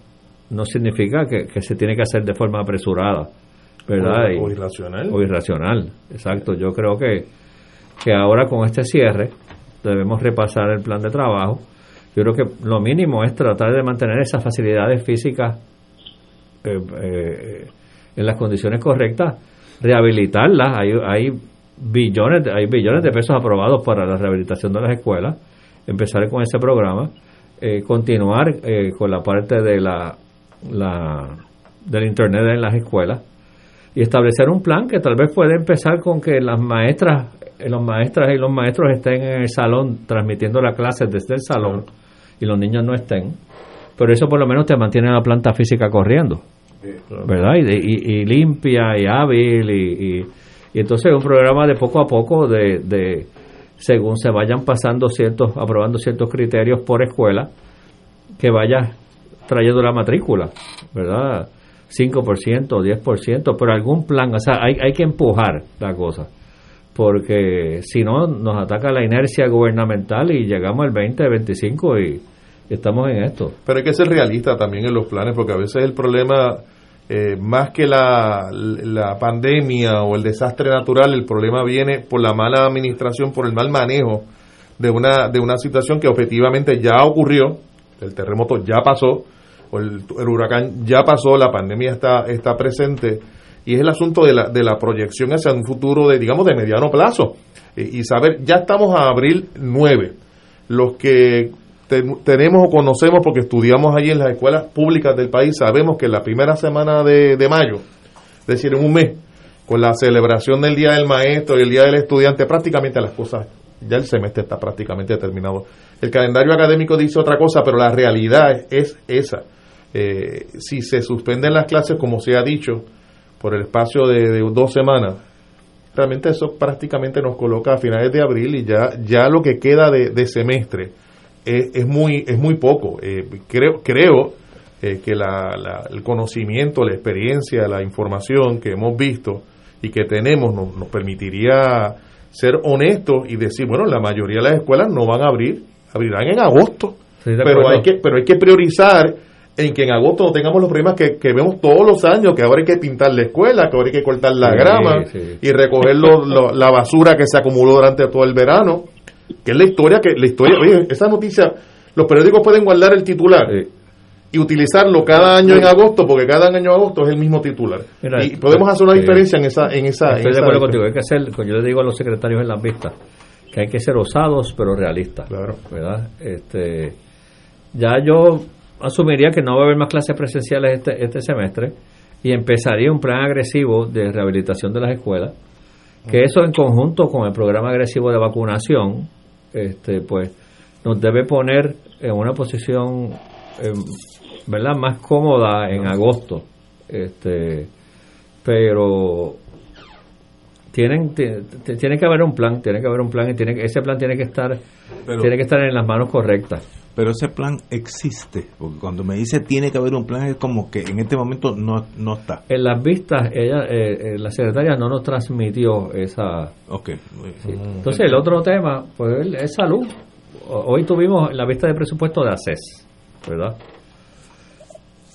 no significa que, que se tiene que hacer de forma apresurada, ¿verdad? O, o irracional. O irracional, exacto. Yo creo que, que ahora con este cierre debemos repasar el plan de trabajo. Yo creo que lo mínimo es tratar de mantener esas facilidades físicas eh, eh, en las condiciones correctas, rehabilitarlas. Hay, hay billones, hay billones de pesos aprobados para la rehabilitación de las escuelas. Empezar con ese programa, eh, continuar eh, con la parte de la, la del internet en las escuelas y establecer un plan que tal vez puede empezar con que las maestras, los maestras y los maestros estén en el salón transmitiendo la clase desde el salón, claro, y los niños no estén, pero eso por lo menos te mantiene la planta física corriendo, ¿verdad? Y, y, y limpia y hábil y, y, y entonces un programa de poco a poco de, de según se vayan pasando ciertos, aprobando ciertos criterios por escuela, que vayas trayendo la matrícula, ¿verdad? cinco por ciento, diez por ciento, pero algún plan, o sea, hay, hay que empujar la cosa, porque si no nos ataca la inercia gubernamental y llegamos al veinte, veinticinco y estamos en esto. Pero hay que ser realista también en los planes, porque a veces el problema, eh, más que la, la pandemia o el desastre natural, el problema viene por la mala administración, por el mal manejo de una, de una situación que objetivamente ya ocurrió, el terremoto ya pasó, o el, el huracán ya pasó, la pandemia está, está presente, y es el asunto de la, de la proyección hacia un futuro de, digamos, de mediano plazo, y, y saber, ya estamos a abril nueve, los que ten, tenemos o conocemos porque estudiamos allí en las escuelas públicas del país, sabemos que la primera semana de, de mayo, es decir, en un mes, con la celebración del Día del Maestro y el Día del Estudiante, prácticamente las cosas, ya el semestre está prácticamente terminado. El calendario académico dice otra cosa, pero la realidad es esa. Eh, si se suspenden las clases, como se ha dicho, por el espacio de, de dos semanas, realmente eso prácticamente nos coloca a finales de abril y ya, ya lo que queda de, de semestre es, es muy es muy poco. Eh, creo creo eh, que la, la, el conocimiento, la experiencia, la información que hemos visto y que tenemos nos, nos permitiría ser honestos y decir, bueno, la mayoría de las escuelas no van a abrir, abrirán en agosto, sí, pero hay que pero hay que priorizar en que en agosto no tengamos los problemas que, que vemos todos los años, que ahora hay que pintar la escuela, que ahora hay que cortar la sí, grama sí. y recoger lo, lo, la basura que se acumuló durante todo el verano, que es la historia, que la historia, oye, esa noticia, los periódicos pueden guardar el titular sí. y utilizarlo cada año sí. en agosto, porque cada año en agosto es el mismo titular. Mira, y podemos hacer una diferencia sí. en esa... en esa Estoy en de acuerdo contigo, hay que hacer, como yo le digo a los secretarios en las vistas, que hay que ser osados pero realistas, claro, ¿verdad? Este, ya yo asumiría que no va a haber más clases presenciales este, este semestre y empezaría un plan agresivo de rehabilitación de las escuelas, que eso en conjunto con el programa agresivo de vacunación, este, pues nos debe poner en una posición, eh, ¿verdad?, más cómoda en agosto, este, pero tienen tiene que haber un plan, tiene que haber un plan y tiene ese plan tiene que estar pero, tiene que estar en las manos correctas. Pero ese plan existe, porque cuando me dice tiene que haber un plan es como que en este momento no, no está. En las vistas ella eh, la secretaria no nos transmitió esa. Okay. Sí. Entonces el otro tema pues es salud. Hoy tuvimos la vista de presupuesto de ACES, ¿verdad?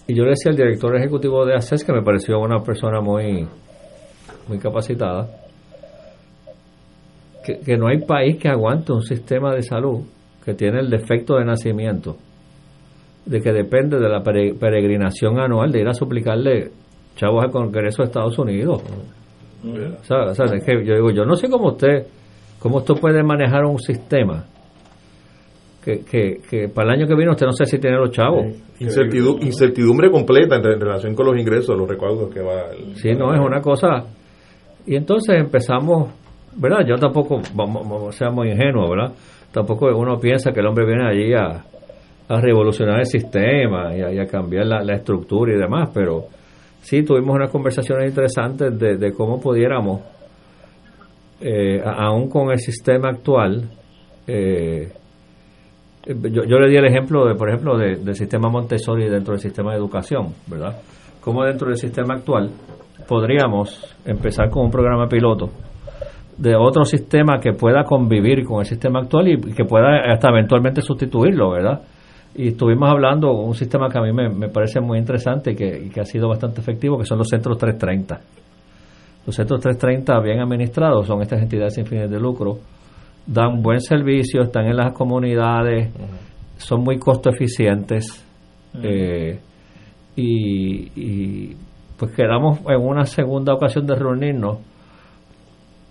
Y yo le decía al director ejecutivo de ACES, que me pareció una persona muy muy capacitada, que, que no hay país que aguante un sistema de salud que tiene el defecto de nacimiento, de que depende de la peregrinación anual, de ir a suplicarle chavos al Congreso de Estados Unidos. Yeah. O sea, o sea, es que yo digo, yo no sé cómo usted, cómo usted puede manejar un sistema que, que, que para el año que viene usted no sé si tiene los chavos. Incertidu- incertidumbre completa en, en relación con los ingresos, los recaudos que va... El, sí, no, es una cosa... Y entonces empezamos verdad, yo tampoco, vamos, vamos, seamos ingenuos, ¿verdad? Tampoco uno piensa que el hombre viene allí a, a revolucionar el sistema y a, y a cambiar la, la estructura y demás, pero sí tuvimos unas conversaciones interesantes de, de cómo pudiéramos, eh, aún con el sistema actual, eh, yo, yo le di el ejemplo, de por ejemplo, de, del sistema Montessori dentro del sistema de educación, ¿verdad? Cómo dentro del sistema actual podríamos empezar con un programa piloto de otro sistema que pueda convivir con el sistema actual y que pueda hasta eventualmente sustituirlo, ¿verdad? Y estuvimos hablando de un sistema que a mí me, me parece muy interesante y que, y que ha sido bastante efectivo, que son los centros trescientos treinta. Los centros trescientos treinta bien administrados son estas entidades sin fines de lucro, dan buen servicio, están en las comunidades, uh-huh. son muy costo eficientes, uh-huh. eh, y, y pues quedamos en una segunda ocasión de reunirnos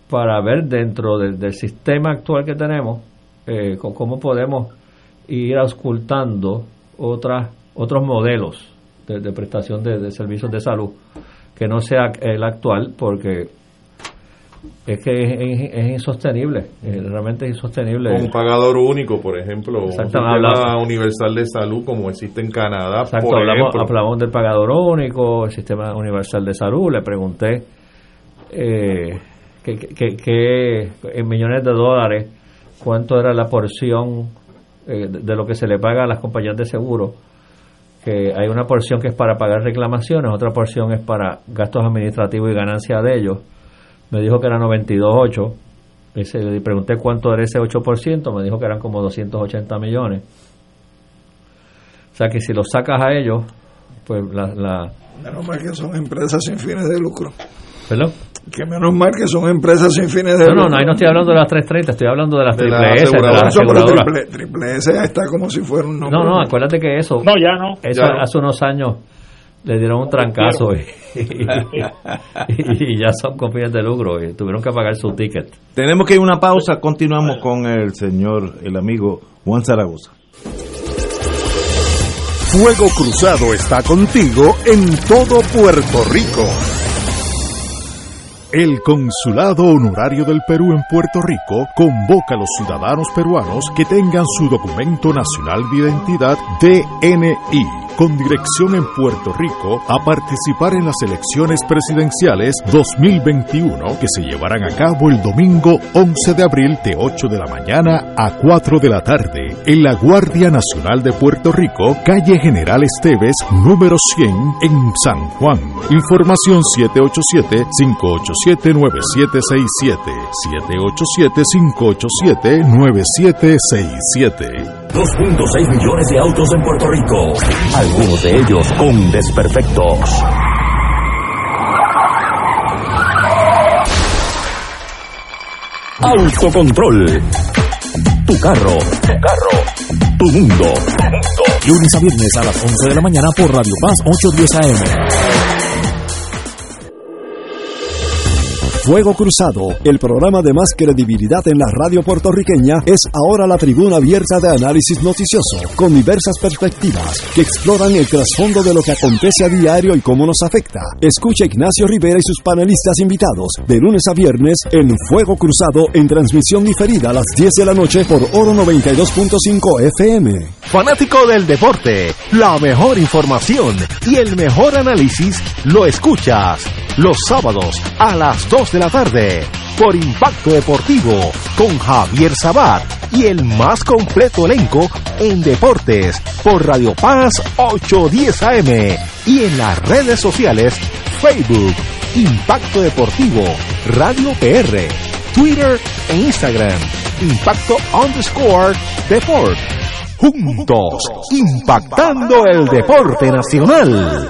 para ver dentro de, del sistema actual que tenemos, eh, con, cómo podemos ir auscultando otras otros modelos de, de prestación de, de servicios de salud que no sea el actual, porque es que es, es insostenible, es, realmente es insostenible. Un pagador único, por ejemplo, un sistema universal de salud como existe en Canadá. Exacto, por hablamos, ejemplo. hablamos del pagador único, el sistema universal de salud. Le pregunté eh, que, que, que en millones de dólares cuánto era la porción eh, de, de lo que se le paga a las compañías de seguro, que hay una porción que es para pagar reclamaciones, otra porción es para gastos administrativos y ganancia de ellos. Me dijo que era noventa y dos punto ocho, le pregunté cuánto era ese ocho por ciento, me dijo que eran como doscientos ochenta millones. O sea que si los sacas a ellos, pues la... la menos mal que son empresas sin fines de lucro. ¿Perdón? Que menos mal que son empresas sin fines de no, lucro. No, no, ahí no estoy hablando de las trescientos treinta, estoy hablando de las de triple la S, de las aseguradoras. Triple, triple S está como si fuera un nombre. No, no, acuérdate que eso... No, ya no. Eso ya hace no. unos años... le dieron un trancazo y, y, y, y ya son con fines de lucro y tuvieron que pagar su ticket. Tenemos que ir a una pausa, continuamos con el señor, el amigo Juan Zaragoza. Fuego Cruzado está contigo en todo Puerto Rico. El Consulado Honorario del Perú en Puerto Rico convoca a los ciudadanos peruanos que tengan su documento nacional de identidad D N I con dirección en Puerto Rico a participar en las elecciones presidenciales dos mil veintiuno que se llevarán a cabo el domingo once de abril de ocho de la mañana a cuatro de la tarde en la Guardia Nacional de Puerto Rico, calle General Esteves, número cien en San Juan. Información siete ocho siete cinco ocho siete nueve siete seis siete, siete ocho siete cinco ocho siete nueve siete seis siete. dos punto seis millones de autos en Puerto Rico, algunos de ellos con desperfectos. Autocontrol. Tu carro, tu carro, tu mundo. Lunes a viernes a las once de la mañana por Radio Paz ochocientos diez A M. Fuego Cruzado, el programa de más credibilidad en la radio puertorriqueña, es ahora la tribuna abierta de análisis noticioso, con diversas perspectivas que exploran el trasfondo de lo que acontece a diario y cómo nos afecta. Escucha Ignacio Rivera y sus panelistas invitados de lunes a viernes en Fuego Cruzado, en transmisión diferida a las diez de la noche por Oro noventa y dos punto cinco F M. Fanático del deporte, la mejor información y el mejor análisis lo escuchas los sábados a las dos de la tarde por Impacto Deportivo con Javier Sabat y el más completo elenco en deportes por Radio Paz ochocientos diez A M y en las redes sociales Facebook, Impacto Deportivo, Radio P R, Twitter e Instagram, Impacto underscore Deport. Juntos, impactando el deporte nacional.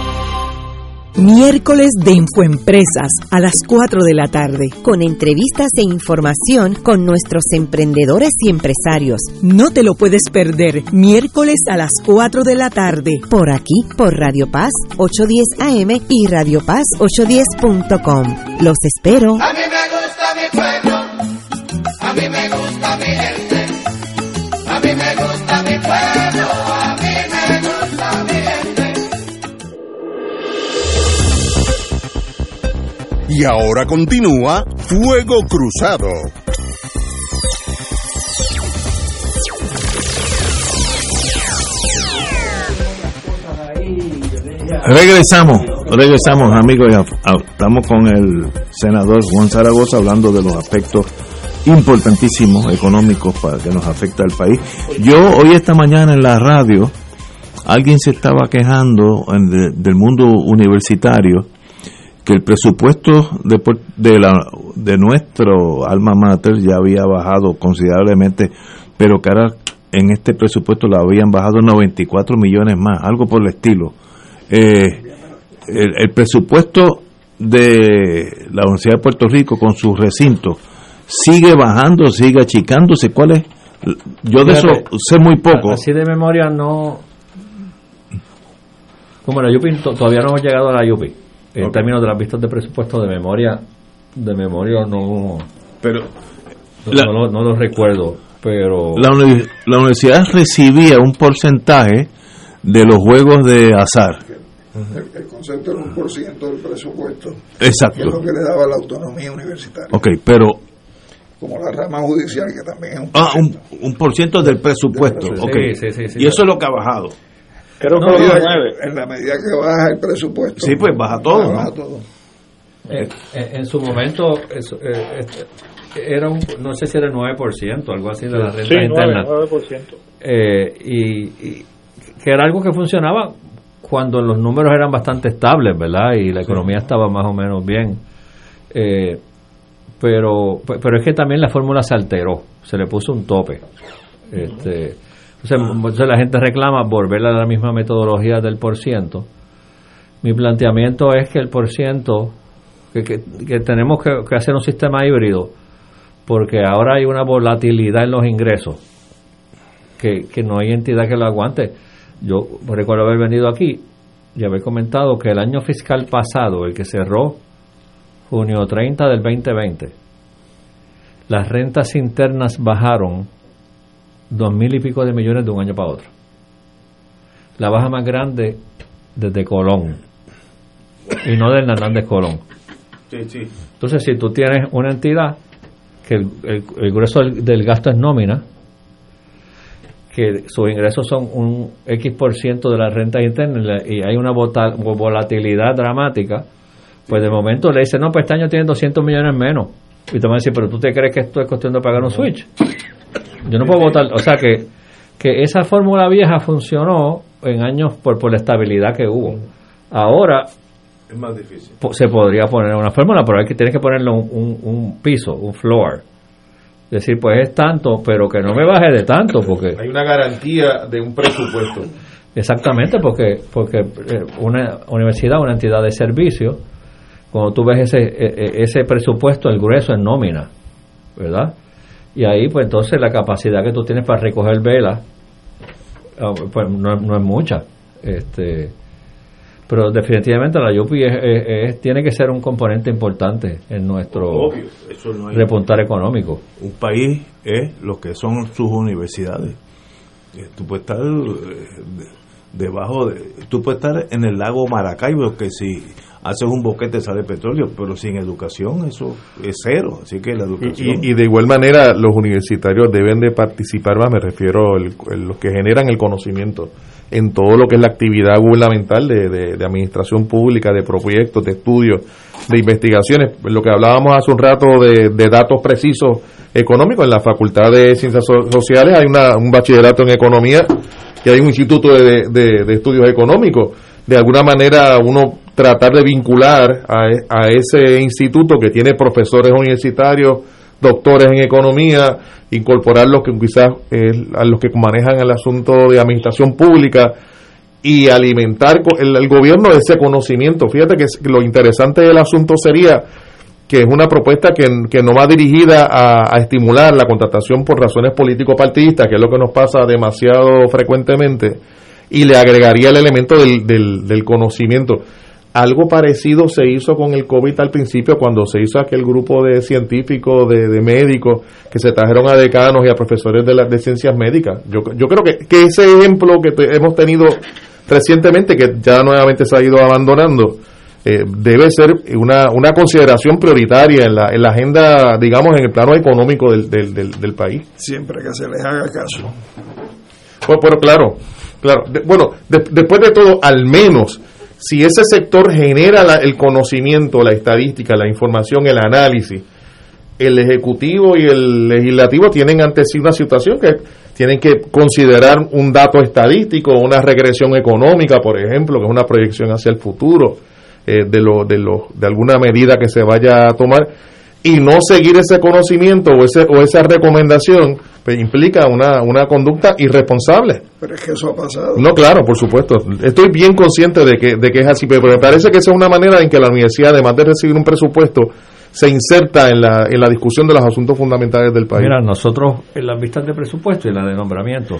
Miércoles de Infoempresas a las cuatro de la tarde, con entrevistas e información con nuestros emprendedores y empresarios. No te lo puedes perder, miércoles a las cuatro de la tarde, por aquí, por Radio Paz ocho diez A M y Radio Paz ochocientos diez punto com. Los espero. A mí me gusta mi pueblo, a mí me gusta mi gente, a mí me gusta mi pueblo. Y ahora continúa Fuego Cruzado. Regresamos, regresamos amigos. Estamos con el senador Juan Zaragoza hablando de los aspectos importantísimos económicos para que nos afecta al país. Yo hoy esta mañana en la radio, alguien se estaba quejando en, del mundo universitario, que el presupuesto de, de, la, de nuestro alma mater ya había bajado considerablemente, pero que ahora en este presupuesto lo habían bajado noventa y cuatro millones más, algo por el estilo. Eh, el, el presupuesto de la Universidad de Puerto Rico con sus recintos sigue bajando, sigue achicándose. ¿Cuál es? Yo de eso sé muy poco. Así de memoria no... Como la Yupi, todavía no hemos llegado a la Yupi. En okay. términos de las vistas de presupuesto de memoria, de memoria no, pero no, la, no, no lo recuerdo, pero la, uni- la universidad recibía un porcentaje de los juegos de azar. El, el concepto era un por ciento del presupuesto. Exacto. Que es lo que le daba la autonomía universitaria. Okay, pero como la rama judicial que también es un por ciento. Ah, un, un por ciento del presupuesto. Del presupuesto. Okay. Sí, sí, sí, sí, y eso claro. es lo que ha bajado. Creo no, que en, en la medida que baja el presupuesto. Sí, pues baja todo. Baja, ¿no? baja todo. En, en, en su momento eso, eh, era un, no sé si era el nueve por ciento, algo así de la renta sí, interna. nueve por ciento. Eh, y, y que era algo que funcionaba cuando los números eran bastante estables, ¿verdad? Y la economía sí. estaba más o menos bien. Eh, pero pero es que también la fórmula se alteró, se le puso un tope. Este... Entonces la gente reclama volver a la misma metodología del por ciento. Mi planteamiento es que el por ciento, que, que, que tenemos que, que hacer un sistema híbrido, porque ahora hay una volatilidad en los ingresos, que, que no hay entidad que lo aguante. Yo recuerdo haber venido aquí y haber comentado que el año fiscal pasado, el que cerró junio treinta del veinte veinte, las rentas internas bajaron dos mil y pico de millones de un año para otro. La baja más grande desde Colón, y no del Hernández Colón. Sí, sí. Entonces, si tú tienes una entidad que el, el, el grueso del, del gasto es nómina, que sus ingresos son un X por ciento de las rentas internas y hay una volatilidad dramática, pues de momento le dicen, no, pues este año tienen doscientos millones menos. Y te van a decir, pero tú te crees que esto es cuestión de pagar un switch. Yo no puedo votar, o sea que, que esa fórmula vieja funcionó en años por, por la estabilidad que hubo. Ahora es más difícil. Se podría poner una fórmula, pero hay que tienes que ponerle un, un, un piso, un floor. Decir, pues es tanto, pero que no me baje de tanto, porque hay una garantía de un presupuesto. Exactamente, porque porque una universidad, una entidad de servicio, cuando tú ves ese ese presupuesto, el grueso es nómina, ¿verdad? Y ahí, pues entonces, la capacidad que tú tienes para recoger velas pues no, no es mucha. este Pero definitivamente la Yupi es, es, es, tiene que ser un componente importante en nuestro Obvio, eso no hay repuntar idea. Económico. Un país es lo que son sus universidades. Tú puedes estar debajo de... Tú puedes estar en el lago Maracaibo, que si... haces un boquete, sale petróleo, pero sin educación eso es cero, así que la educación... Y, y, y de igual manera los universitarios deben de participar más, me refiero a los que generan el conocimiento en todo lo que es la actividad gubernamental de, de, de administración pública, de proyectos, de estudios, de investigaciones, lo que hablábamos hace un rato de, de datos precisos económicos. En la Facultad de Ciencias Sociales hay una, un bachillerato en economía y hay un instituto de, de, de estudios económicos. De alguna manera uno tratar de vincular a, a ese instituto que tiene profesores universitarios, doctores en economía, incorporar los que quizás eh, a los que manejan el asunto de administración pública y alimentar el, el gobierno de ese conocimiento. Fíjate que lo interesante del asunto sería que es una propuesta que, que no va dirigida a, a estimular la contratación por razones político-partidistas, que es lo que nos pasa demasiado frecuentemente, y le agregaría el elemento del, del, del conocimiento. Algo parecido se hizo con el COVID al principio, cuando se hizo aquel grupo de científicos, de, de médicos, que se trajeron a decanos y a profesores de las de ciencias médicas. Yo, yo creo que, que ese ejemplo que te, hemos tenido recientemente, que ya nuevamente se ha ido abandonando, eh, debe ser una, una consideración prioritaria en la, en la agenda, digamos, en el plano económico del, del, del, del país. Siempre que se les haga caso. Pues, pero claro, claro. De, bueno, de, después de todo, al menos... Si ese sector genera la, el conocimiento, la estadística, la información, el análisis, el Ejecutivo y el Legislativo tienen ante sí una situación que tienen que considerar un dato estadístico, una regresión económica, por ejemplo, que es una proyección hacia el futuro eh, de, lo, de, lo, de alguna medida que se vaya a tomar, y no seguir ese conocimiento o, ese, o esa recomendación, pues implica una, una conducta irresponsable. Pero es que eso ha pasado. No, claro, por supuesto. Estoy bien consciente de que, de que es así, pero me parece que esa es una manera en que la universidad, además de recibir un presupuesto, se inserta en la, en la discusión de los asuntos fundamentales del país. Mira, nosotros en las vistas de presupuesto y las de nombramiento,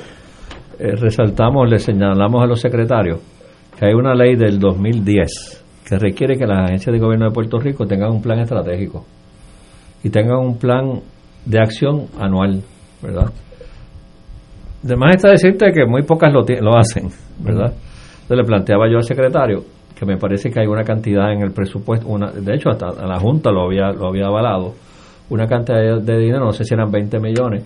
eh, resaltamos, le señalamos a los secretarios que hay una ley del dos mil diez que requiere que las agencias de gobierno de Puerto Rico tengan un plan estratégico y tengan un plan de acción anual, ¿verdad? Además está decirte que muy pocas lo, lo hacen, ¿verdad? Entonces le planteaba yo al secretario que me parece que hay una cantidad en el presupuesto, una, de hecho hasta la Junta lo había lo había avalado, una cantidad de dinero, no sé si eran veinte millones,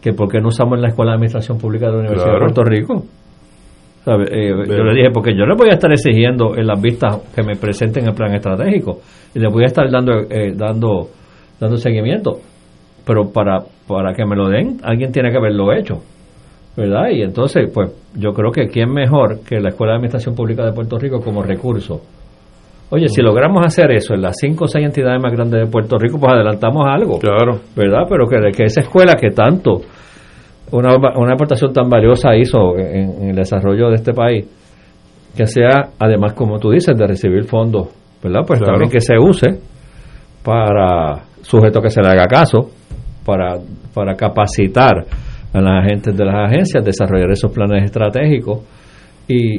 que ¿por qué no usamos en la Escuela de Administración Pública de la Universidad claro. de Puerto Rico? ¿Sabe? Eh, yo le dije, porque yo le voy a estar exigiendo en las vistas que me presenten el plan estratégico y le voy a estar dando eh, dando dando seguimiento, pero para para que me lo den, alguien tiene que haberlo hecho, ¿verdad? Y entonces, pues, yo creo que quién mejor que la Escuela de Administración Pública de Puerto Rico como recurso. Oye, si logramos hacer eso en las cinco o seis entidades más grandes de Puerto Rico, pues adelantamos algo, claro, ¿verdad? Pero que, que esa escuela que tanto, una, una aportación tan valiosa hizo en, en el desarrollo de este país, que sea, además, como tú dices, de recibir fondos, ¿verdad? Pues claro, también que se use para sujeto que se le haga caso, para para capacitar a las agentes de las agencias, desarrollar esos planes estratégicos y,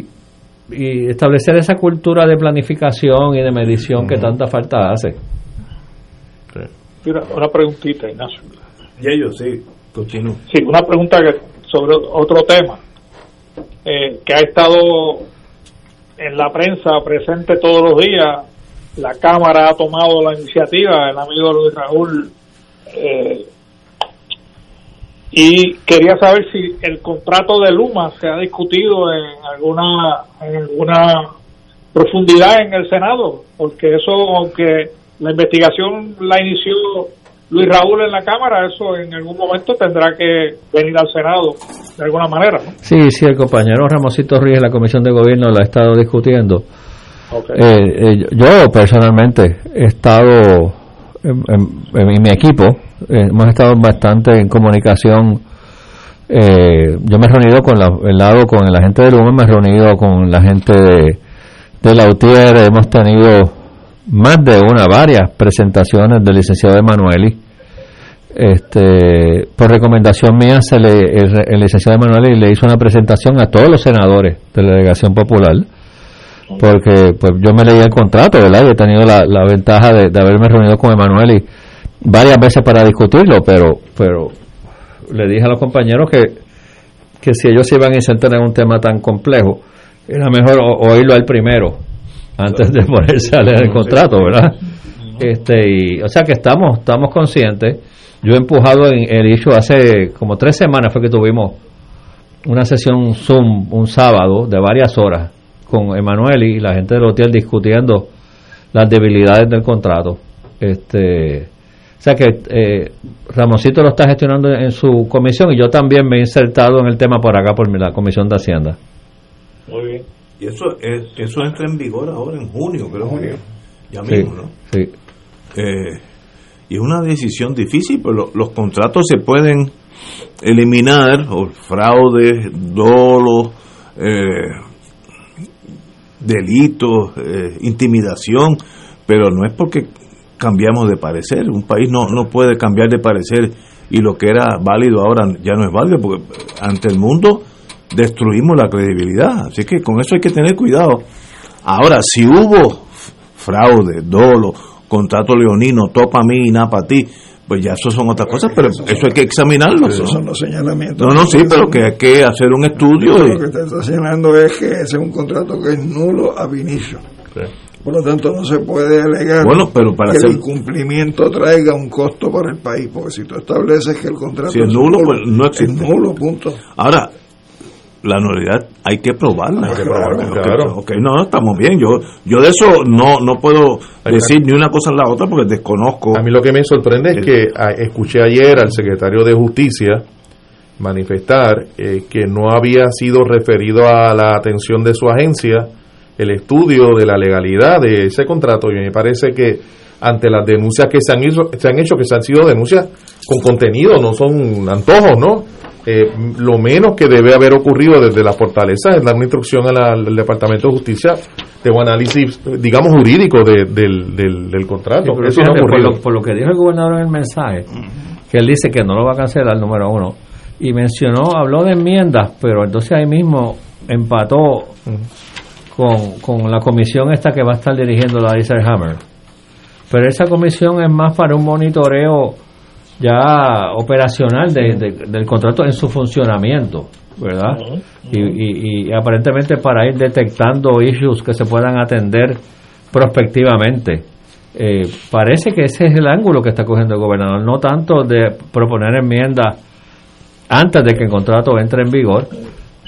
y establecer esa cultura de planificación y de medición uh-huh. que tanta falta hace. Mira, una preguntita, Ignacio. Y ellos, sí, continúo. Sí, una pregunta que, sobre otro tema eh, que ha estado en la prensa presente todos los días. La Cámara ha tomado la iniciativa, el amigo Luis Raúl, eh, y quería saber si el contrato de Luma se ha discutido en alguna en alguna profundidad en el Senado, porque eso, aunque la investigación la inició Luis Raúl en la Cámara, eso en algún momento tendrá que venir al Senado de alguna manera, ¿no? Sí, sí, el compañero Ramosito Ríos en la Comisión de Gobierno la ha estado discutiendo. Okay. Eh, eh, yo personalmente he estado en, en, en mi equipo, eh, hemos estado bastante en comunicación. Eh, yo me he reunido con la, el lado con la gente de Luma, me he reunido con la gente de, de la U T I E R, hemos tenido más de una, varias presentaciones del licenciado Emanuele. Este, por recomendación mía, se le, el, el licenciado Emanuele le hizo una presentación a todos los senadores de la delegación popular. Porque pues yo me leí el contrato, ¿verdad? Yo he tenido la, la ventaja de, de haberme reunido con Emanuel y varias veces para discutirlo, pero pero le dije a los compañeros que, que si ellos se iban a insertar en un tema tan complejo, era mejor o, oírlo al primero antes de ponerse a leer el contrato, ¿verdad? Este, y, o sea que estamos estamos conscientes. Yo he empujado en el issue hace como tres semanas fue que tuvimos una sesión Zoom un sábado de varias horas con Emanuel y la gente del hotel discutiendo las debilidades del contrato. Este, O sea que eh, Ramoncito lo está gestionando en su comisión y yo también me he insertado en el tema por acá, por la Comisión de Hacienda. Muy bien. Y eso es, eso entra en vigor ahora en junio, creo que ya mismo, sí, ¿no? Sí. Eh, y es una decisión difícil, pero los, los contratos se pueden eliminar, o fraudes, dolos, eh, delitos, eh, intimidación, pero no es porque cambiamos de parecer. Un país no no puede cambiar de parecer y lo que era válido ahora ya no es válido, porque ante el mundo destruimos la credibilidad. Así que con eso hay que tener cuidado. Ahora, si hubo fraude, dolo, contrato leonino, topa a mí y nada para ti, pues ya eso son otras pero cosas, pero eso, eso hay que examinarlo. Esos son los señalamientos. No, no, sí, pero que hay que hacer un estudio. Lo y... que está señalando es que ese es un contrato que es nulo ab initio. Sí. Por lo tanto, no se puede alegar bueno, pero para que hacer... el incumplimiento traiga un costo para el país, porque si tú estableces que el contrato si es, es nulo, nulo, pues no existe. Es nulo, punto. Ahora, la nulidad hay que probarla. Hay que probarla, claro. claro. Okay, no, no, estamos bien. Yo yo de eso no no puedo decir ni una cosa ni la otra porque desconozco. A mí lo que me sorprende es que escuché ayer al secretario de Justicia manifestar eh, que no había sido referido a la atención de su agencia el estudio de la legalidad de ese contrato, y me parece que ante las denuncias que se han hecho, se han hecho que se han sido denuncias con contenido, no son antojos, ¿no? Eh, lo menos que debe haber ocurrido desde la fortaleza es dar una instrucción a la, al Departamento de Justicia de un análisis, digamos, jurídico de, del, del, del contrato. Sí, eso fíjate, no por, lo, por lo que dijo el gobernador en el mensaje, que él dice que no lo va a cancelar, número uno, y mencionó, habló de enmiendas, pero entonces ahí mismo empató Con, con la comisión esta que va a estar dirigiendo la Hammer, pero esa comisión es más para un monitoreo ya operacional de, de, del contrato en su funcionamiento, ¿verdad? Y, y, y aparentemente para ir detectando issues que se puedan atender prospectivamente. Eh, parece que ese es el ángulo que está cogiendo el gobernador, no tanto de proponer enmiendas antes de que el contrato entre en vigor,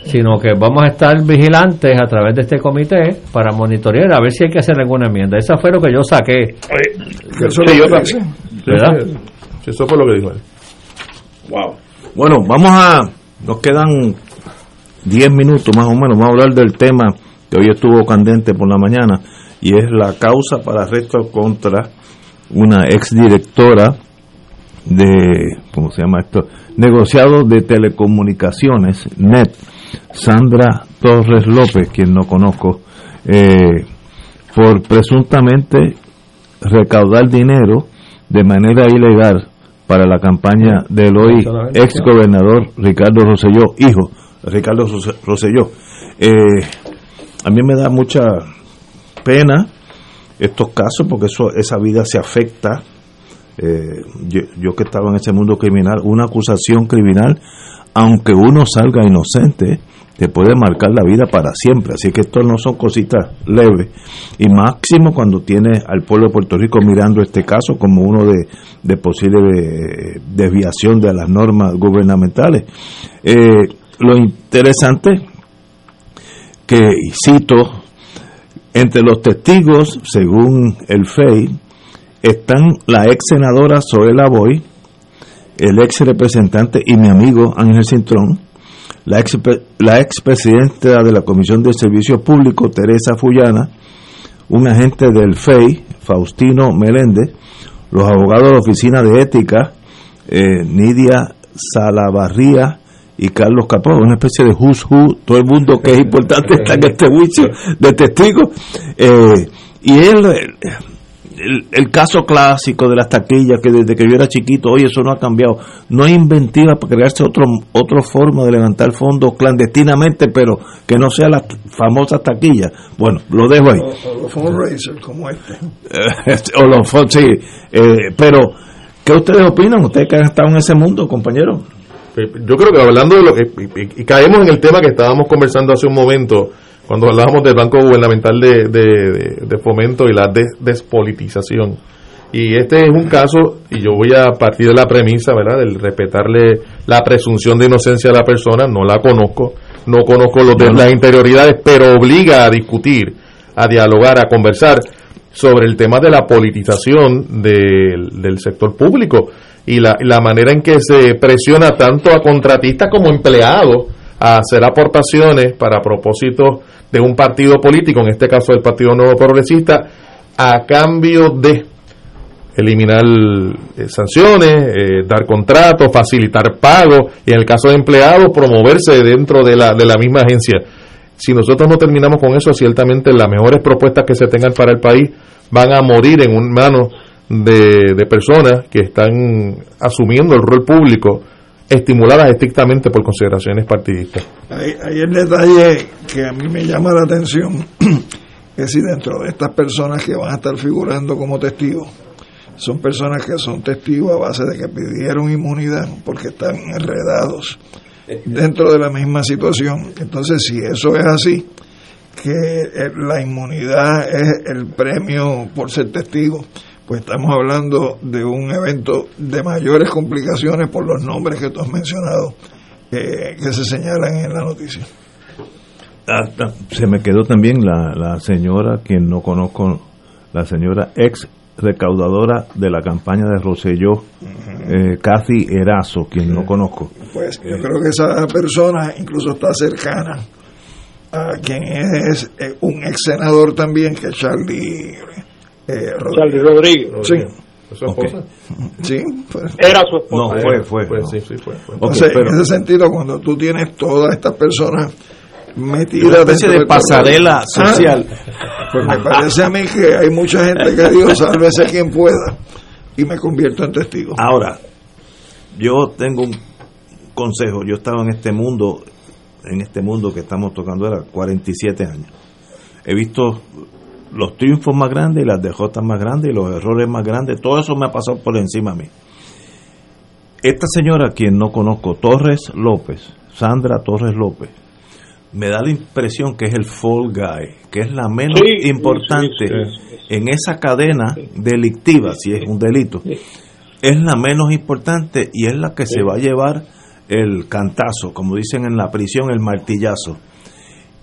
sino que vamos a estar vigilantes a través de este comité para monitorear a ver si hay que hacer alguna enmienda. Esa fue lo que yo saqué. Oye, eso sí, yo saqué. ¿Verdad? Sí, eso fue lo que dijo él. Wow. Bueno, vamos a... Nos quedan diez minutos más o menos. Vamos a hablar del tema que hoy estuvo candente por la mañana y es la causa para arresto contra una exdirectora de... ¿Cómo se llama esto? Negociados de Telecomunicaciones, N E T. Sandra Torres López, quien no conozco, eh, por presuntamente recaudar dinero de manera ilegal para la campaña del hoy ex gobernador Ricardo Rosselló, hijo Ricardo Rosselló. Eh, a mí me da mucha pena estos casos porque eso, esa vida se afecta. Eh, yo, yo que estaba en ese mundo criminal, una acusación criminal, aunque uno salga inocente, te puede marcar la vida para siempre. Así que esto no son cositas leves. Y máximo cuando tienes al pueblo de Puerto Rico mirando este caso como uno de, de posible desviación de las normas gubernamentales. Eh, lo interesante que cito, entre los testigos, según el F E I, están la ex senadora Zoela Boy, el ex representante y mi amigo Ángel Cintrón, la ex la ex presidenta de la Comisión de Servicios Públicos, Teresa Fullana, un agente del F E I, Faustino Meléndez, los abogados de la Oficina de Ética, eh, Nidia Salavarría y Carlos Capó, una especie de who's who, todo el mundo que es importante está en este juicio de testigos. Eh, y él... Eh, El, el caso clásico de las taquillas, que desde que yo era chiquito, oye, eso no ha cambiado. No hay inventiva para crearse otro, otra forma de levantar fondos clandestinamente, pero que no sea las famosas taquillas. Bueno, lo dejo ahí. O, o los fundraisers como este. o los sí. Eh, pero, ¿qué ustedes opinan? Ustedes que han estado en ese mundo, compañeros. Yo creo que hablando de lo que... Y, y, y caemos en el tema que estábamos conversando hace un momento, cuando hablábamos del Banco Gubernamental de, de, de, de Fomento y la des, despolitización. Y este es un caso, y yo voy a partir de la premisa, ¿verdad?, del respetarle la presunción de inocencia a la persona. No la conozco, no conozco los de, las interioridades, pero obliga a discutir, a dialogar, a conversar. sobre el tema de la politización del, del sector público y la, la manera en que se presiona tanto a contratistas como empleados a hacer aportaciones para propósitos de un partido político, en este caso el Partido Nuevo Progresista, a cambio de eliminar eh, sanciones, eh, dar contratos, facilitar pagos y, en el caso de empleados, promoverse dentro de la, de la misma agencia. Si nosotros no terminamos con eso, ciertamente las mejores propuestas que se tengan para el país van a morir en un mano de, de personas que están asumiendo el rol público, estimuladas estrictamente por consideraciones partidistas. Hay, hay el detalle que a mí me llama la atención, es si dentro de estas personas que van a estar figurando como testigos, son personas que son testigos a base de que pidieron inmunidad porque están enredados dentro de la misma situación. Entonces, si eso es así, que la inmunidad es el premio por ser testigo, pues estamos hablando de un evento de mayores complicaciones por los nombres que tú has mencionado, eh, que se señalan en la noticia. Hasta se me quedó también la, la señora, quien no conozco, la señora ex recaudadora de la campaña de Rosselló, uh-huh. eh, Cathy Erazo, quien uh-huh. no conozco. Pues yo eh. creo que esa persona incluso está cercana a quien es eh, un ex senador también, que es Charlie eh, Rodríguez. Charlie Rodríguez. Rodríguez. Sí. ¿Su esposa? Okay. Sí, fue. Era su esposa. No, fue, fue. fue, no. Sí, sí, fue, fue. Entonces, okay, pero en ese sentido, cuando tú tienes todas estas personas metida una especie de pasarela social, ah, pues me parece a mí que hay mucha gente que Dios sálvese quien pueda y me convierto en testigo. Ahora, yo tengo un consejo. Yo estaba en este mundo, en este mundo que estamos tocando ahora, cuarenta y siete años. He visto los triunfos más grandes y las derrotas más grandes y los errores más grandes. Todo eso me ha pasado por encima a mí. Esta señora, quien no conozco, Torres López, Sandra Torres López, me da la impresión que es el fall guy, que es la menos sí, importante sí, sí, sí, sí. en esa cadena delictiva, si es un delito, es la menos importante y es la que sí. se va a llevar el cantazo, como dicen en la prisión, el martillazo.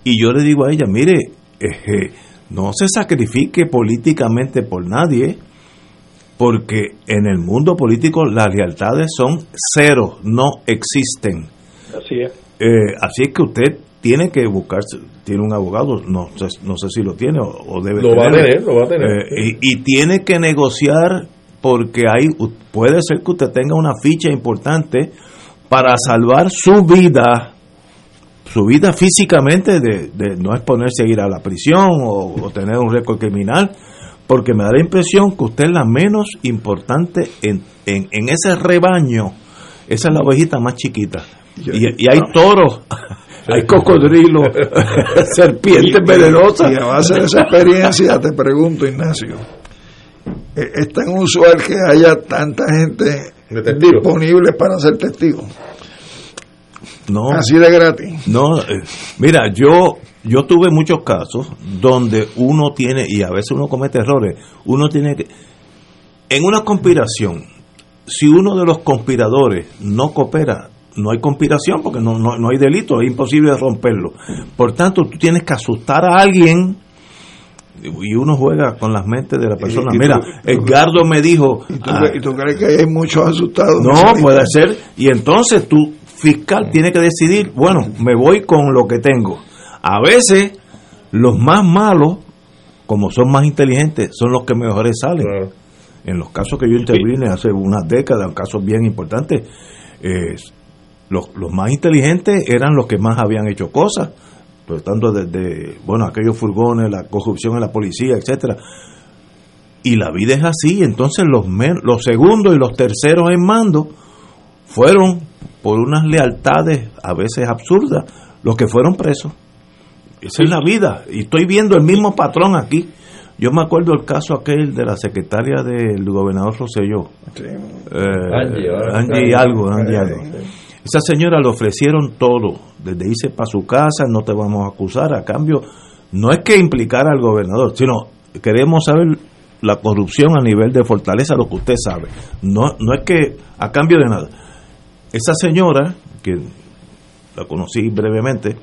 Y yo le digo a ella, mire, eh, no se sacrifique políticamente por nadie, porque en el mundo político las lealtades son cero, no existen. Así es. Eh, así es que usted tiene que buscarse, tiene un abogado, no sé, no sé si lo tiene o, o debe tenerlo. Lo va a tener, lo va a tener. Eh, y, y tiene que negociar porque hay, puede ser que usted tenga una ficha importante para salvar su vida, su vida físicamente, de, de no exponerse a ir a la prisión o, o tener un récord criminal, porque me da la impresión que usted es la menos importante en, en, en ese rebaño. Esa es la ovejita más chiquita. Yo, y, y hay no. toros, hay cocodrilos, serpientes venenosas. Y a base de esa experiencia te pregunto, Ignacio, ¿es tan usual que haya tanta gente disponible para ser testigo? No. Así de gratis. No, eh, mira, yo yo tuve muchos casos donde uno tiene, y a veces uno comete errores, uno tiene que, en una conspiración, si uno de los conspiradores no coopera, no hay conspiración porque no, no, no hay delito, es imposible romperlo. Por tanto, tú tienes que asustar a alguien y uno juega con las mentes de la persona. Y, y Mira, tú, Edgardo me dijo... ¿Y tú, ah, ¿y tú crees que hay muchos asustados? No, puede ser. Y entonces tu fiscal tiene que decidir, bueno, me voy con lo que tengo. A veces, los más malos, como son más inteligentes, son los que mejores salen. Claro. En los casos que yo intervine hace unas décadas, casos bien importantes, eh, Los, los más inteligentes eran los que más habían hecho cosas, tratando desde, bueno, aquellos furgones, la corrupción en la policía, etcétera. Y la vida es así, entonces los, men- los segundos y los terceros en mando fueron, por unas lealtades a veces absurdas, los que fueron presos. Esa es la vida, y estoy viendo el mismo patrón aquí. Yo me acuerdo el caso aquel de la secretaria del gobernador Rosselló. Sí. Eh, Angie, Angie algo, Angie algo. Esa señora le ofrecieron todo, desde irse para su casa, no te vamos a acusar, a cambio, no es que implicara al gobernador, sino queremos saber la corrupción a nivel de Fortaleza, lo que usted sabe, no, no es que a cambio de nada. Esa señora, que la conocí brevemente,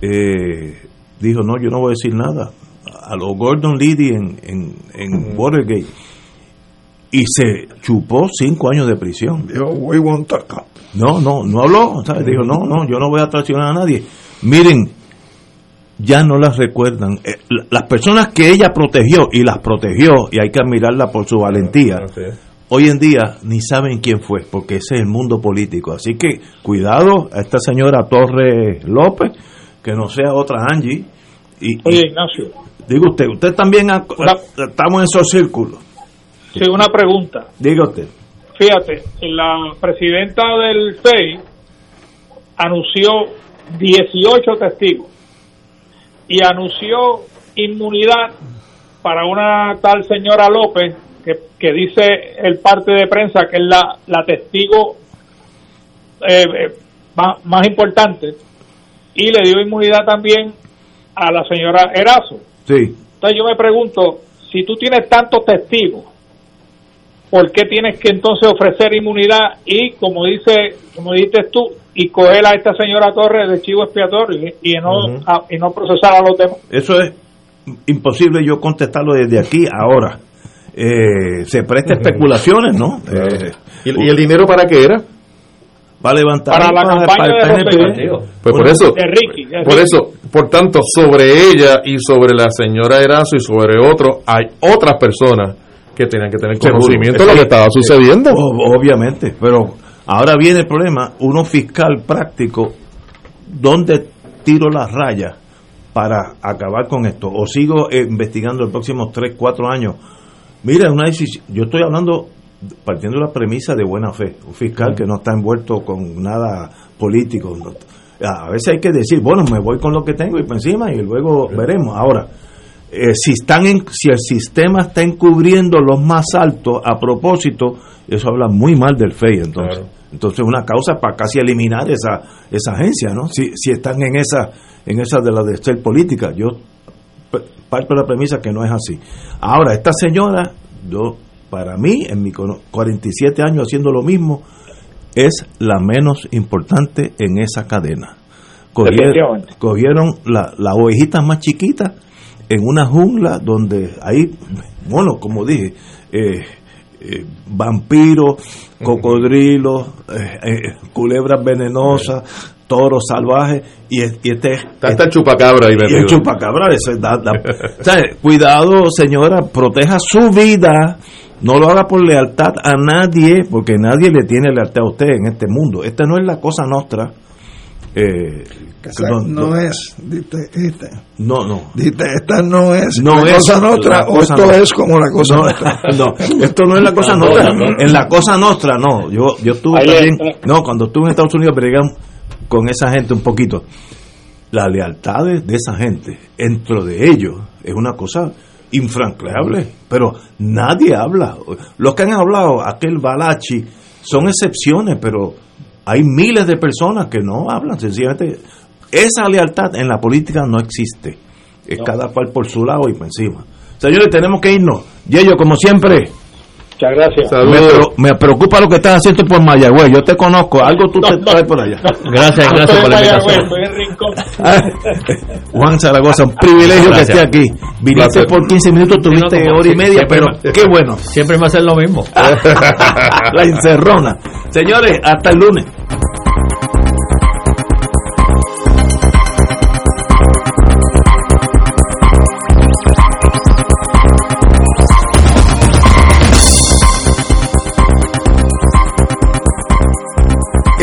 eh, dijo, no, yo no voy a decir nada, a los Gordon Liddy en, en, en Watergate, y se chupó cinco años de prisión. Dijo, we won't talk. No, no, no habló, ¿sabes? Dijo, no, no, yo no voy a traicionar a nadie. Miren, ya no las recuerdan. Las personas que ella protegió, y las protegió, y hay que admirarla por su valentía, hoy en día ni saben quién fue, porque ese es el mundo político. Así que cuidado a esta señora Torres López, que no sea otra Angie. Y, Oye, y, Ignacio. Digo usted, usted también ha, una, estamos en esos círculos. Sí, una pregunta. Diga usted. Fíjate, la presidenta del F E I anunció dieciocho testigos y anunció inmunidad para una tal señora López, que, que dice el parte de prensa que es la, la testigo eh, más, más importante, y le dio inmunidad también a la señora Erazo. Sí. Entonces yo me pregunto, si tú tienes tantos testigos, ¿por qué tienes que entonces ofrecer inmunidad y, como dice, como dices tú, y coger a esta señora Torres de chivo expiatorio y, y no uh-huh. a, y no procesar a los demás? Eso es imposible yo contestarlo desde aquí ahora. Eh, se presta uh-huh. especulaciones, ¿no? Uh-huh. Eh, ¿Y, ¿Y el dinero para qué era? Va a levantar para la campaña del P N P. Pues por eso, de Ricky, de Ricky. por eso, por tanto, sobre ella y sobre la señora Erazo y sobre otro, hay otras personas que tenían que tener conocimiento de lo que estaba sucediendo. Obviamente, pero ahora viene el problema, uno fiscal práctico, ¿dónde tiro las rayas para acabar con esto? O sigo investigando los próximos tres, cuatro años. Mira, una decisión, yo estoy hablando partiendo de la premisa de buena fe, un fiscal que no está envuelto con nada político. A veces hay que decir, bueno, me voy con lo que tengo y por encima y luego veremos. Ahora, eh, si están en, si el sistema está encubriendo los más altos a propósito, eso habla muy mal del F E I, entonces. Claro. Entonces una causa para casi eliminar esa esa agencia, ¿no? Si si están en esa en esa de la de ser política, yo parto de la premisa que no es así. Ahora, esta señora, yo para mí, en mis cuarenta y siete años haciendo lo mismo, es la menos importante en esa cadena. Cogieron, cogieron la, la ovejita más chiquita en una jungla donde hay, bueno, como dije, eh, eh, vampiros, cocodrilos, eh, eh, culebras venenosas, toros salvajes, y, y este está este, el chupacabra, y el chupacabra eso es, da, da. O sea, cuidado señora, proteja su vida, no lo haga por lealtad a nadie, porque nadie le tiene lealtad a usted en este mundo. Esta no es la cosa nuestra. Eh, no, no, no es, diste, diste, no, no, diste, esta no es no la es cosa nuestra, o esto no es como la cosa no, nuestra. No, esto no es la cosa nuestra. En la cosa nuestra, no. Yo, yo estuve ahí también, está. No, cuando estuve en Estados Unidos, bregamos con esa gente un poquito. Las lealtades de esa gente, dentro de ellos, es una cosa infranqueable, pero nadie habla. Los que han hablado, aquel Balachi, son excepciones, pero hay miles de personas que no hablan, sencillamente. Esa lealtad en la política no existe. Es no. Cada cual por su lado y por encima. Señores, tenemos que irnos. Yeyo, como siempre. Muchas gracias. Me, me preocupa lo que estás haciendo por Mayagüez. Yo te conozco. Algo tú no, te no, traes por allá. No, gracias, no, gracias por la invitación. Juan Zaragoza, un privilegio gracias. Que esté aquí. Viniste gracias. Por quince minutos, tuviste no, no, hora y media, pero me, qué bueno. Siempre me hacen lo mismo. La encerrona. Señores, hasta el lunes.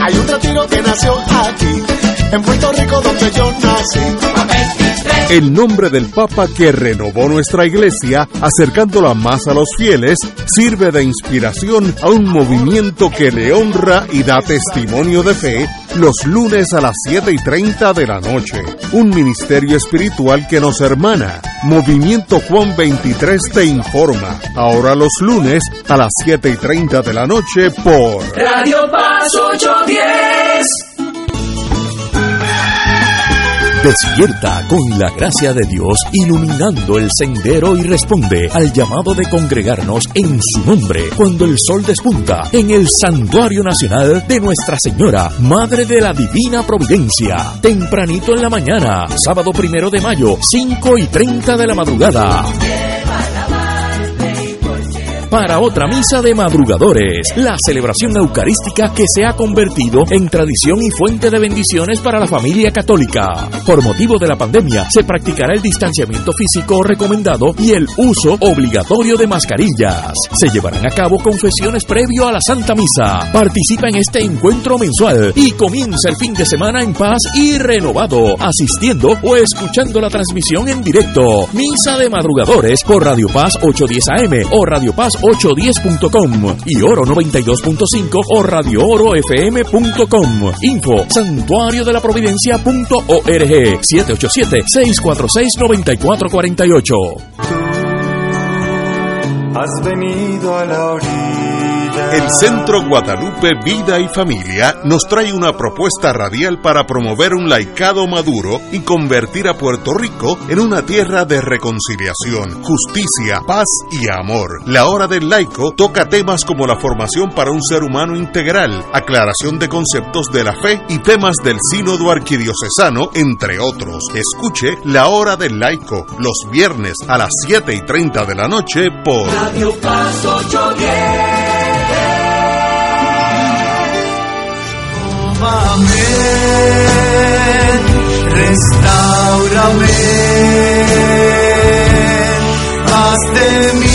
Hay un tratino que nació aquí en Puerto Rico donde yo nací. El nombre del Papa que renovó nuestra iglesia, acercándola más a los fieles, sirve de inspiración a un movimiento que le honra y da testimonio de fe los lunes a las siete y treinta de la noche. Un ministerio espiritual que nos hermana. Movimiento Juan veintitrés te informa. Ahora los lunes a las siete y treinta de la noche por Radio Paz ochocientos diez. Despierta con la gracia de Dios iluminando el sendero y responde al llamado de congregarnos en su nombre cuando el sol despunta en el Santuario Nacional de Nuestra Señora, Madre de la Divina Providencia. Tempranito en la mañana, sábado primero de mayo, cinco y treinta de la madrugada. Para otra misa de madrugadores, la celebración eucarística que se ha convertido en tradición y fuente de bendiciones para la familia católica. Por motivo de la pandemia, se practicará el distanciamiento físico recomendado y el uso obligatorio de mascarillas. Se llevarán a cabo confesiones previo a la Santa Misa. Participa en este encuentro mensual y comienza el fin de semana en paz y renovado, asistiendo o escuchando la transmisión en directo. Misa de madrugadores por Radio Paz ochocientos diez A M o Radio Paz ochocientos diez punto com y Oro noventa y dos punto cinco o Radio Oro F M punto com. Info Santuario de la Providencia punto org. siete ocho siete, seis cuatro seis, nueve cuatro cuatro ocho. Has venido a la orilla. El Centro Guadalupe Vida y Familia nos trae una propuesta radial para promover un laicado maduro y convertir a Puerto Rico en una tierra de reconciliación, justicia, paz y amor. La Hora del Laico toca temas como la formación para un ser humano integral, aclaración de conceptos de la fe y temas del Sínodo Arquidiocesano, entre otros. Escuche La Hora del Laico los viernes a las siete y treinta de la noche por Radio Paz ochocientos diez. Amén, restáurame, haz de mí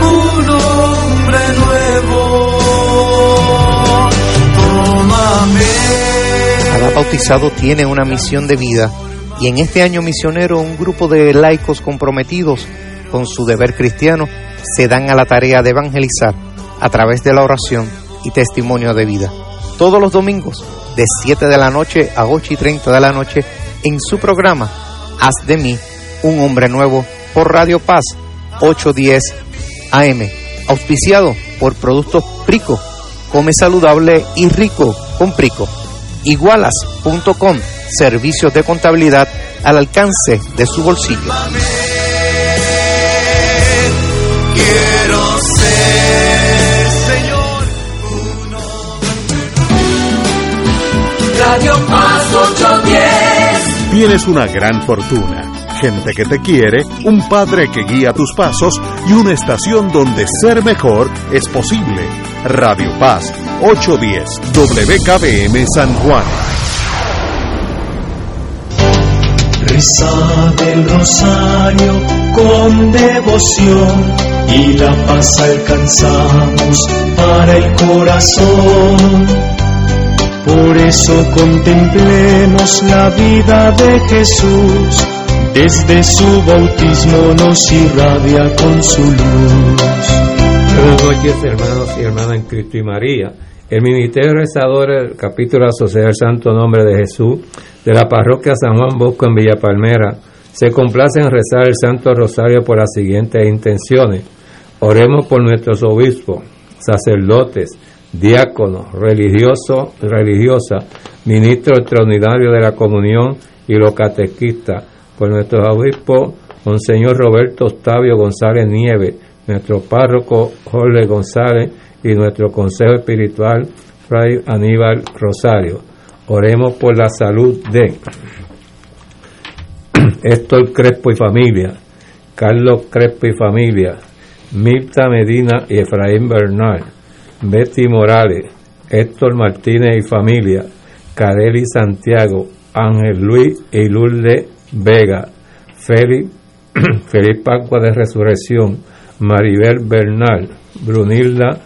un hombre nuevo, tómame. Cada bautizado tiene una misión de vida y en este año misionero un grupo de laicos comprometidos con su deber cristiano se dan a la tarea de evangelizar a través de la oración y testimonio de vida. Todos los domingos, de siete de la noche a ocho y treinta de la noche, en su programa Haz de mí un hombre nuevo por Radio Paz ochocientos diez A M, auspiciado por productos Prico. Come saludable y rico con Prico. Igualas punto com, servicios de contabilidad al alcance de su bolsillo. Quiero ser Radio Paz ochocientos diez. Tienes una gran fortuna, gente que te quiere, un padre que guía tus pasos y una estación donde ser mejor es posible. Radio Paz ochocientos diez W K B M San Juan. Reza del rosario con devoción y la paz alcanzamos para el corazón. Por eso contemplemos la vida de Jesús, desde su bautismo nos irradia con su luz. Buenas noches, hermanos y hermanas en Cristo y María. El Ministerio Rezador del Capítulo Asociado al Santo Nombre de Jesús de la Parroquia San Juan Bosco en Villa Palmera se complace en rezar el Santo Rosario por las siguientes intenciones. Oremos por nuestros obispos, sacerdotes, diáconos, religiosos, religiosas, ministros extraordinarios de la comunión y los catequistas, por nuestros obispos, Monseñor Roberto Octavio González Nieves, nuestro párroco Jorge González y nuestro consejo espiritual Fray Aníbal Rosario. Oremos por la salud de Héctor Crespo y familia, Carlos Crespo y familia, Mirta Medina y Efraín Bernal, Betty Morales, Héctor Martínez y familia, Careli Santiago, Ángel Luis y Lourdes Vega, Félix, Félix Pascua de Resurrección, Maribel Bernal, Brunilda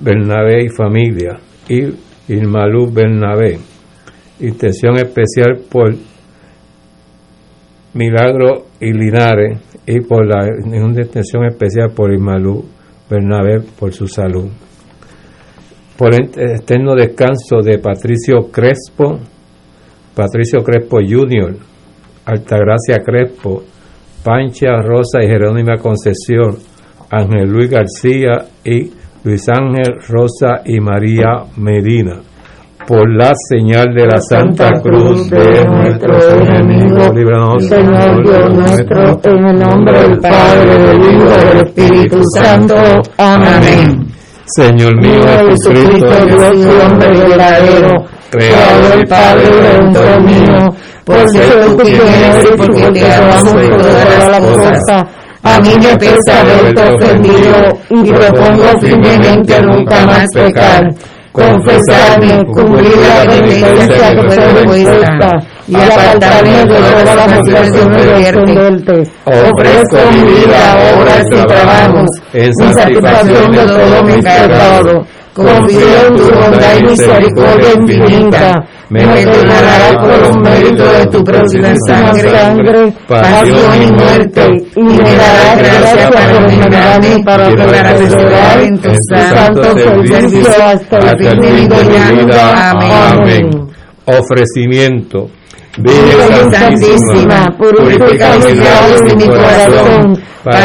Bernabé y familia, y Irma Luz Bernabé. Intención especial por Milagro y Linares, y por la intención especial por Ismalú Bernabé por su salud. Por externo descanso de Patricio Crespo, Patricio Crespo junior, Altagracia Crespo, Pancha Rosa y Jerónima Concepción, Ángel Luis García y Luis Ángel Rosa y María Medina. Por la señal de la Santa, Santa Cruz de, de nuestros enemigos, líbranos, Señor Dios nuestro, en el nombre del Padre, del Hijo y del Espíritu Santo. Amén. Señor mío, Jesucristo, Dios y hombre verdadero, creador y Padre redentor mío, por ser tú quien eres y porque te amamos por todas las cosas, a mí me pesa haberte ofendido y propongo firmemente nunca más pecar, confesarme, cumplir la penitencia que fue impuesta y apartarme de todas las ocasiones de ofenderte. Ofrezco mi vida, obras y trabajos, mi satisfacción de todo mi pecado. Confío en tu bondad y misericordia infinita. Me perdonarás por los méritos de tu próxima sangre, pasión y muerte, y me darás gracia para perdonarme y para perseverar en tu santo servicio hasta el fin de mi vida. Amén. Ofrecimiento. Virgen Santísima, purifica mis labios y mi corazón, para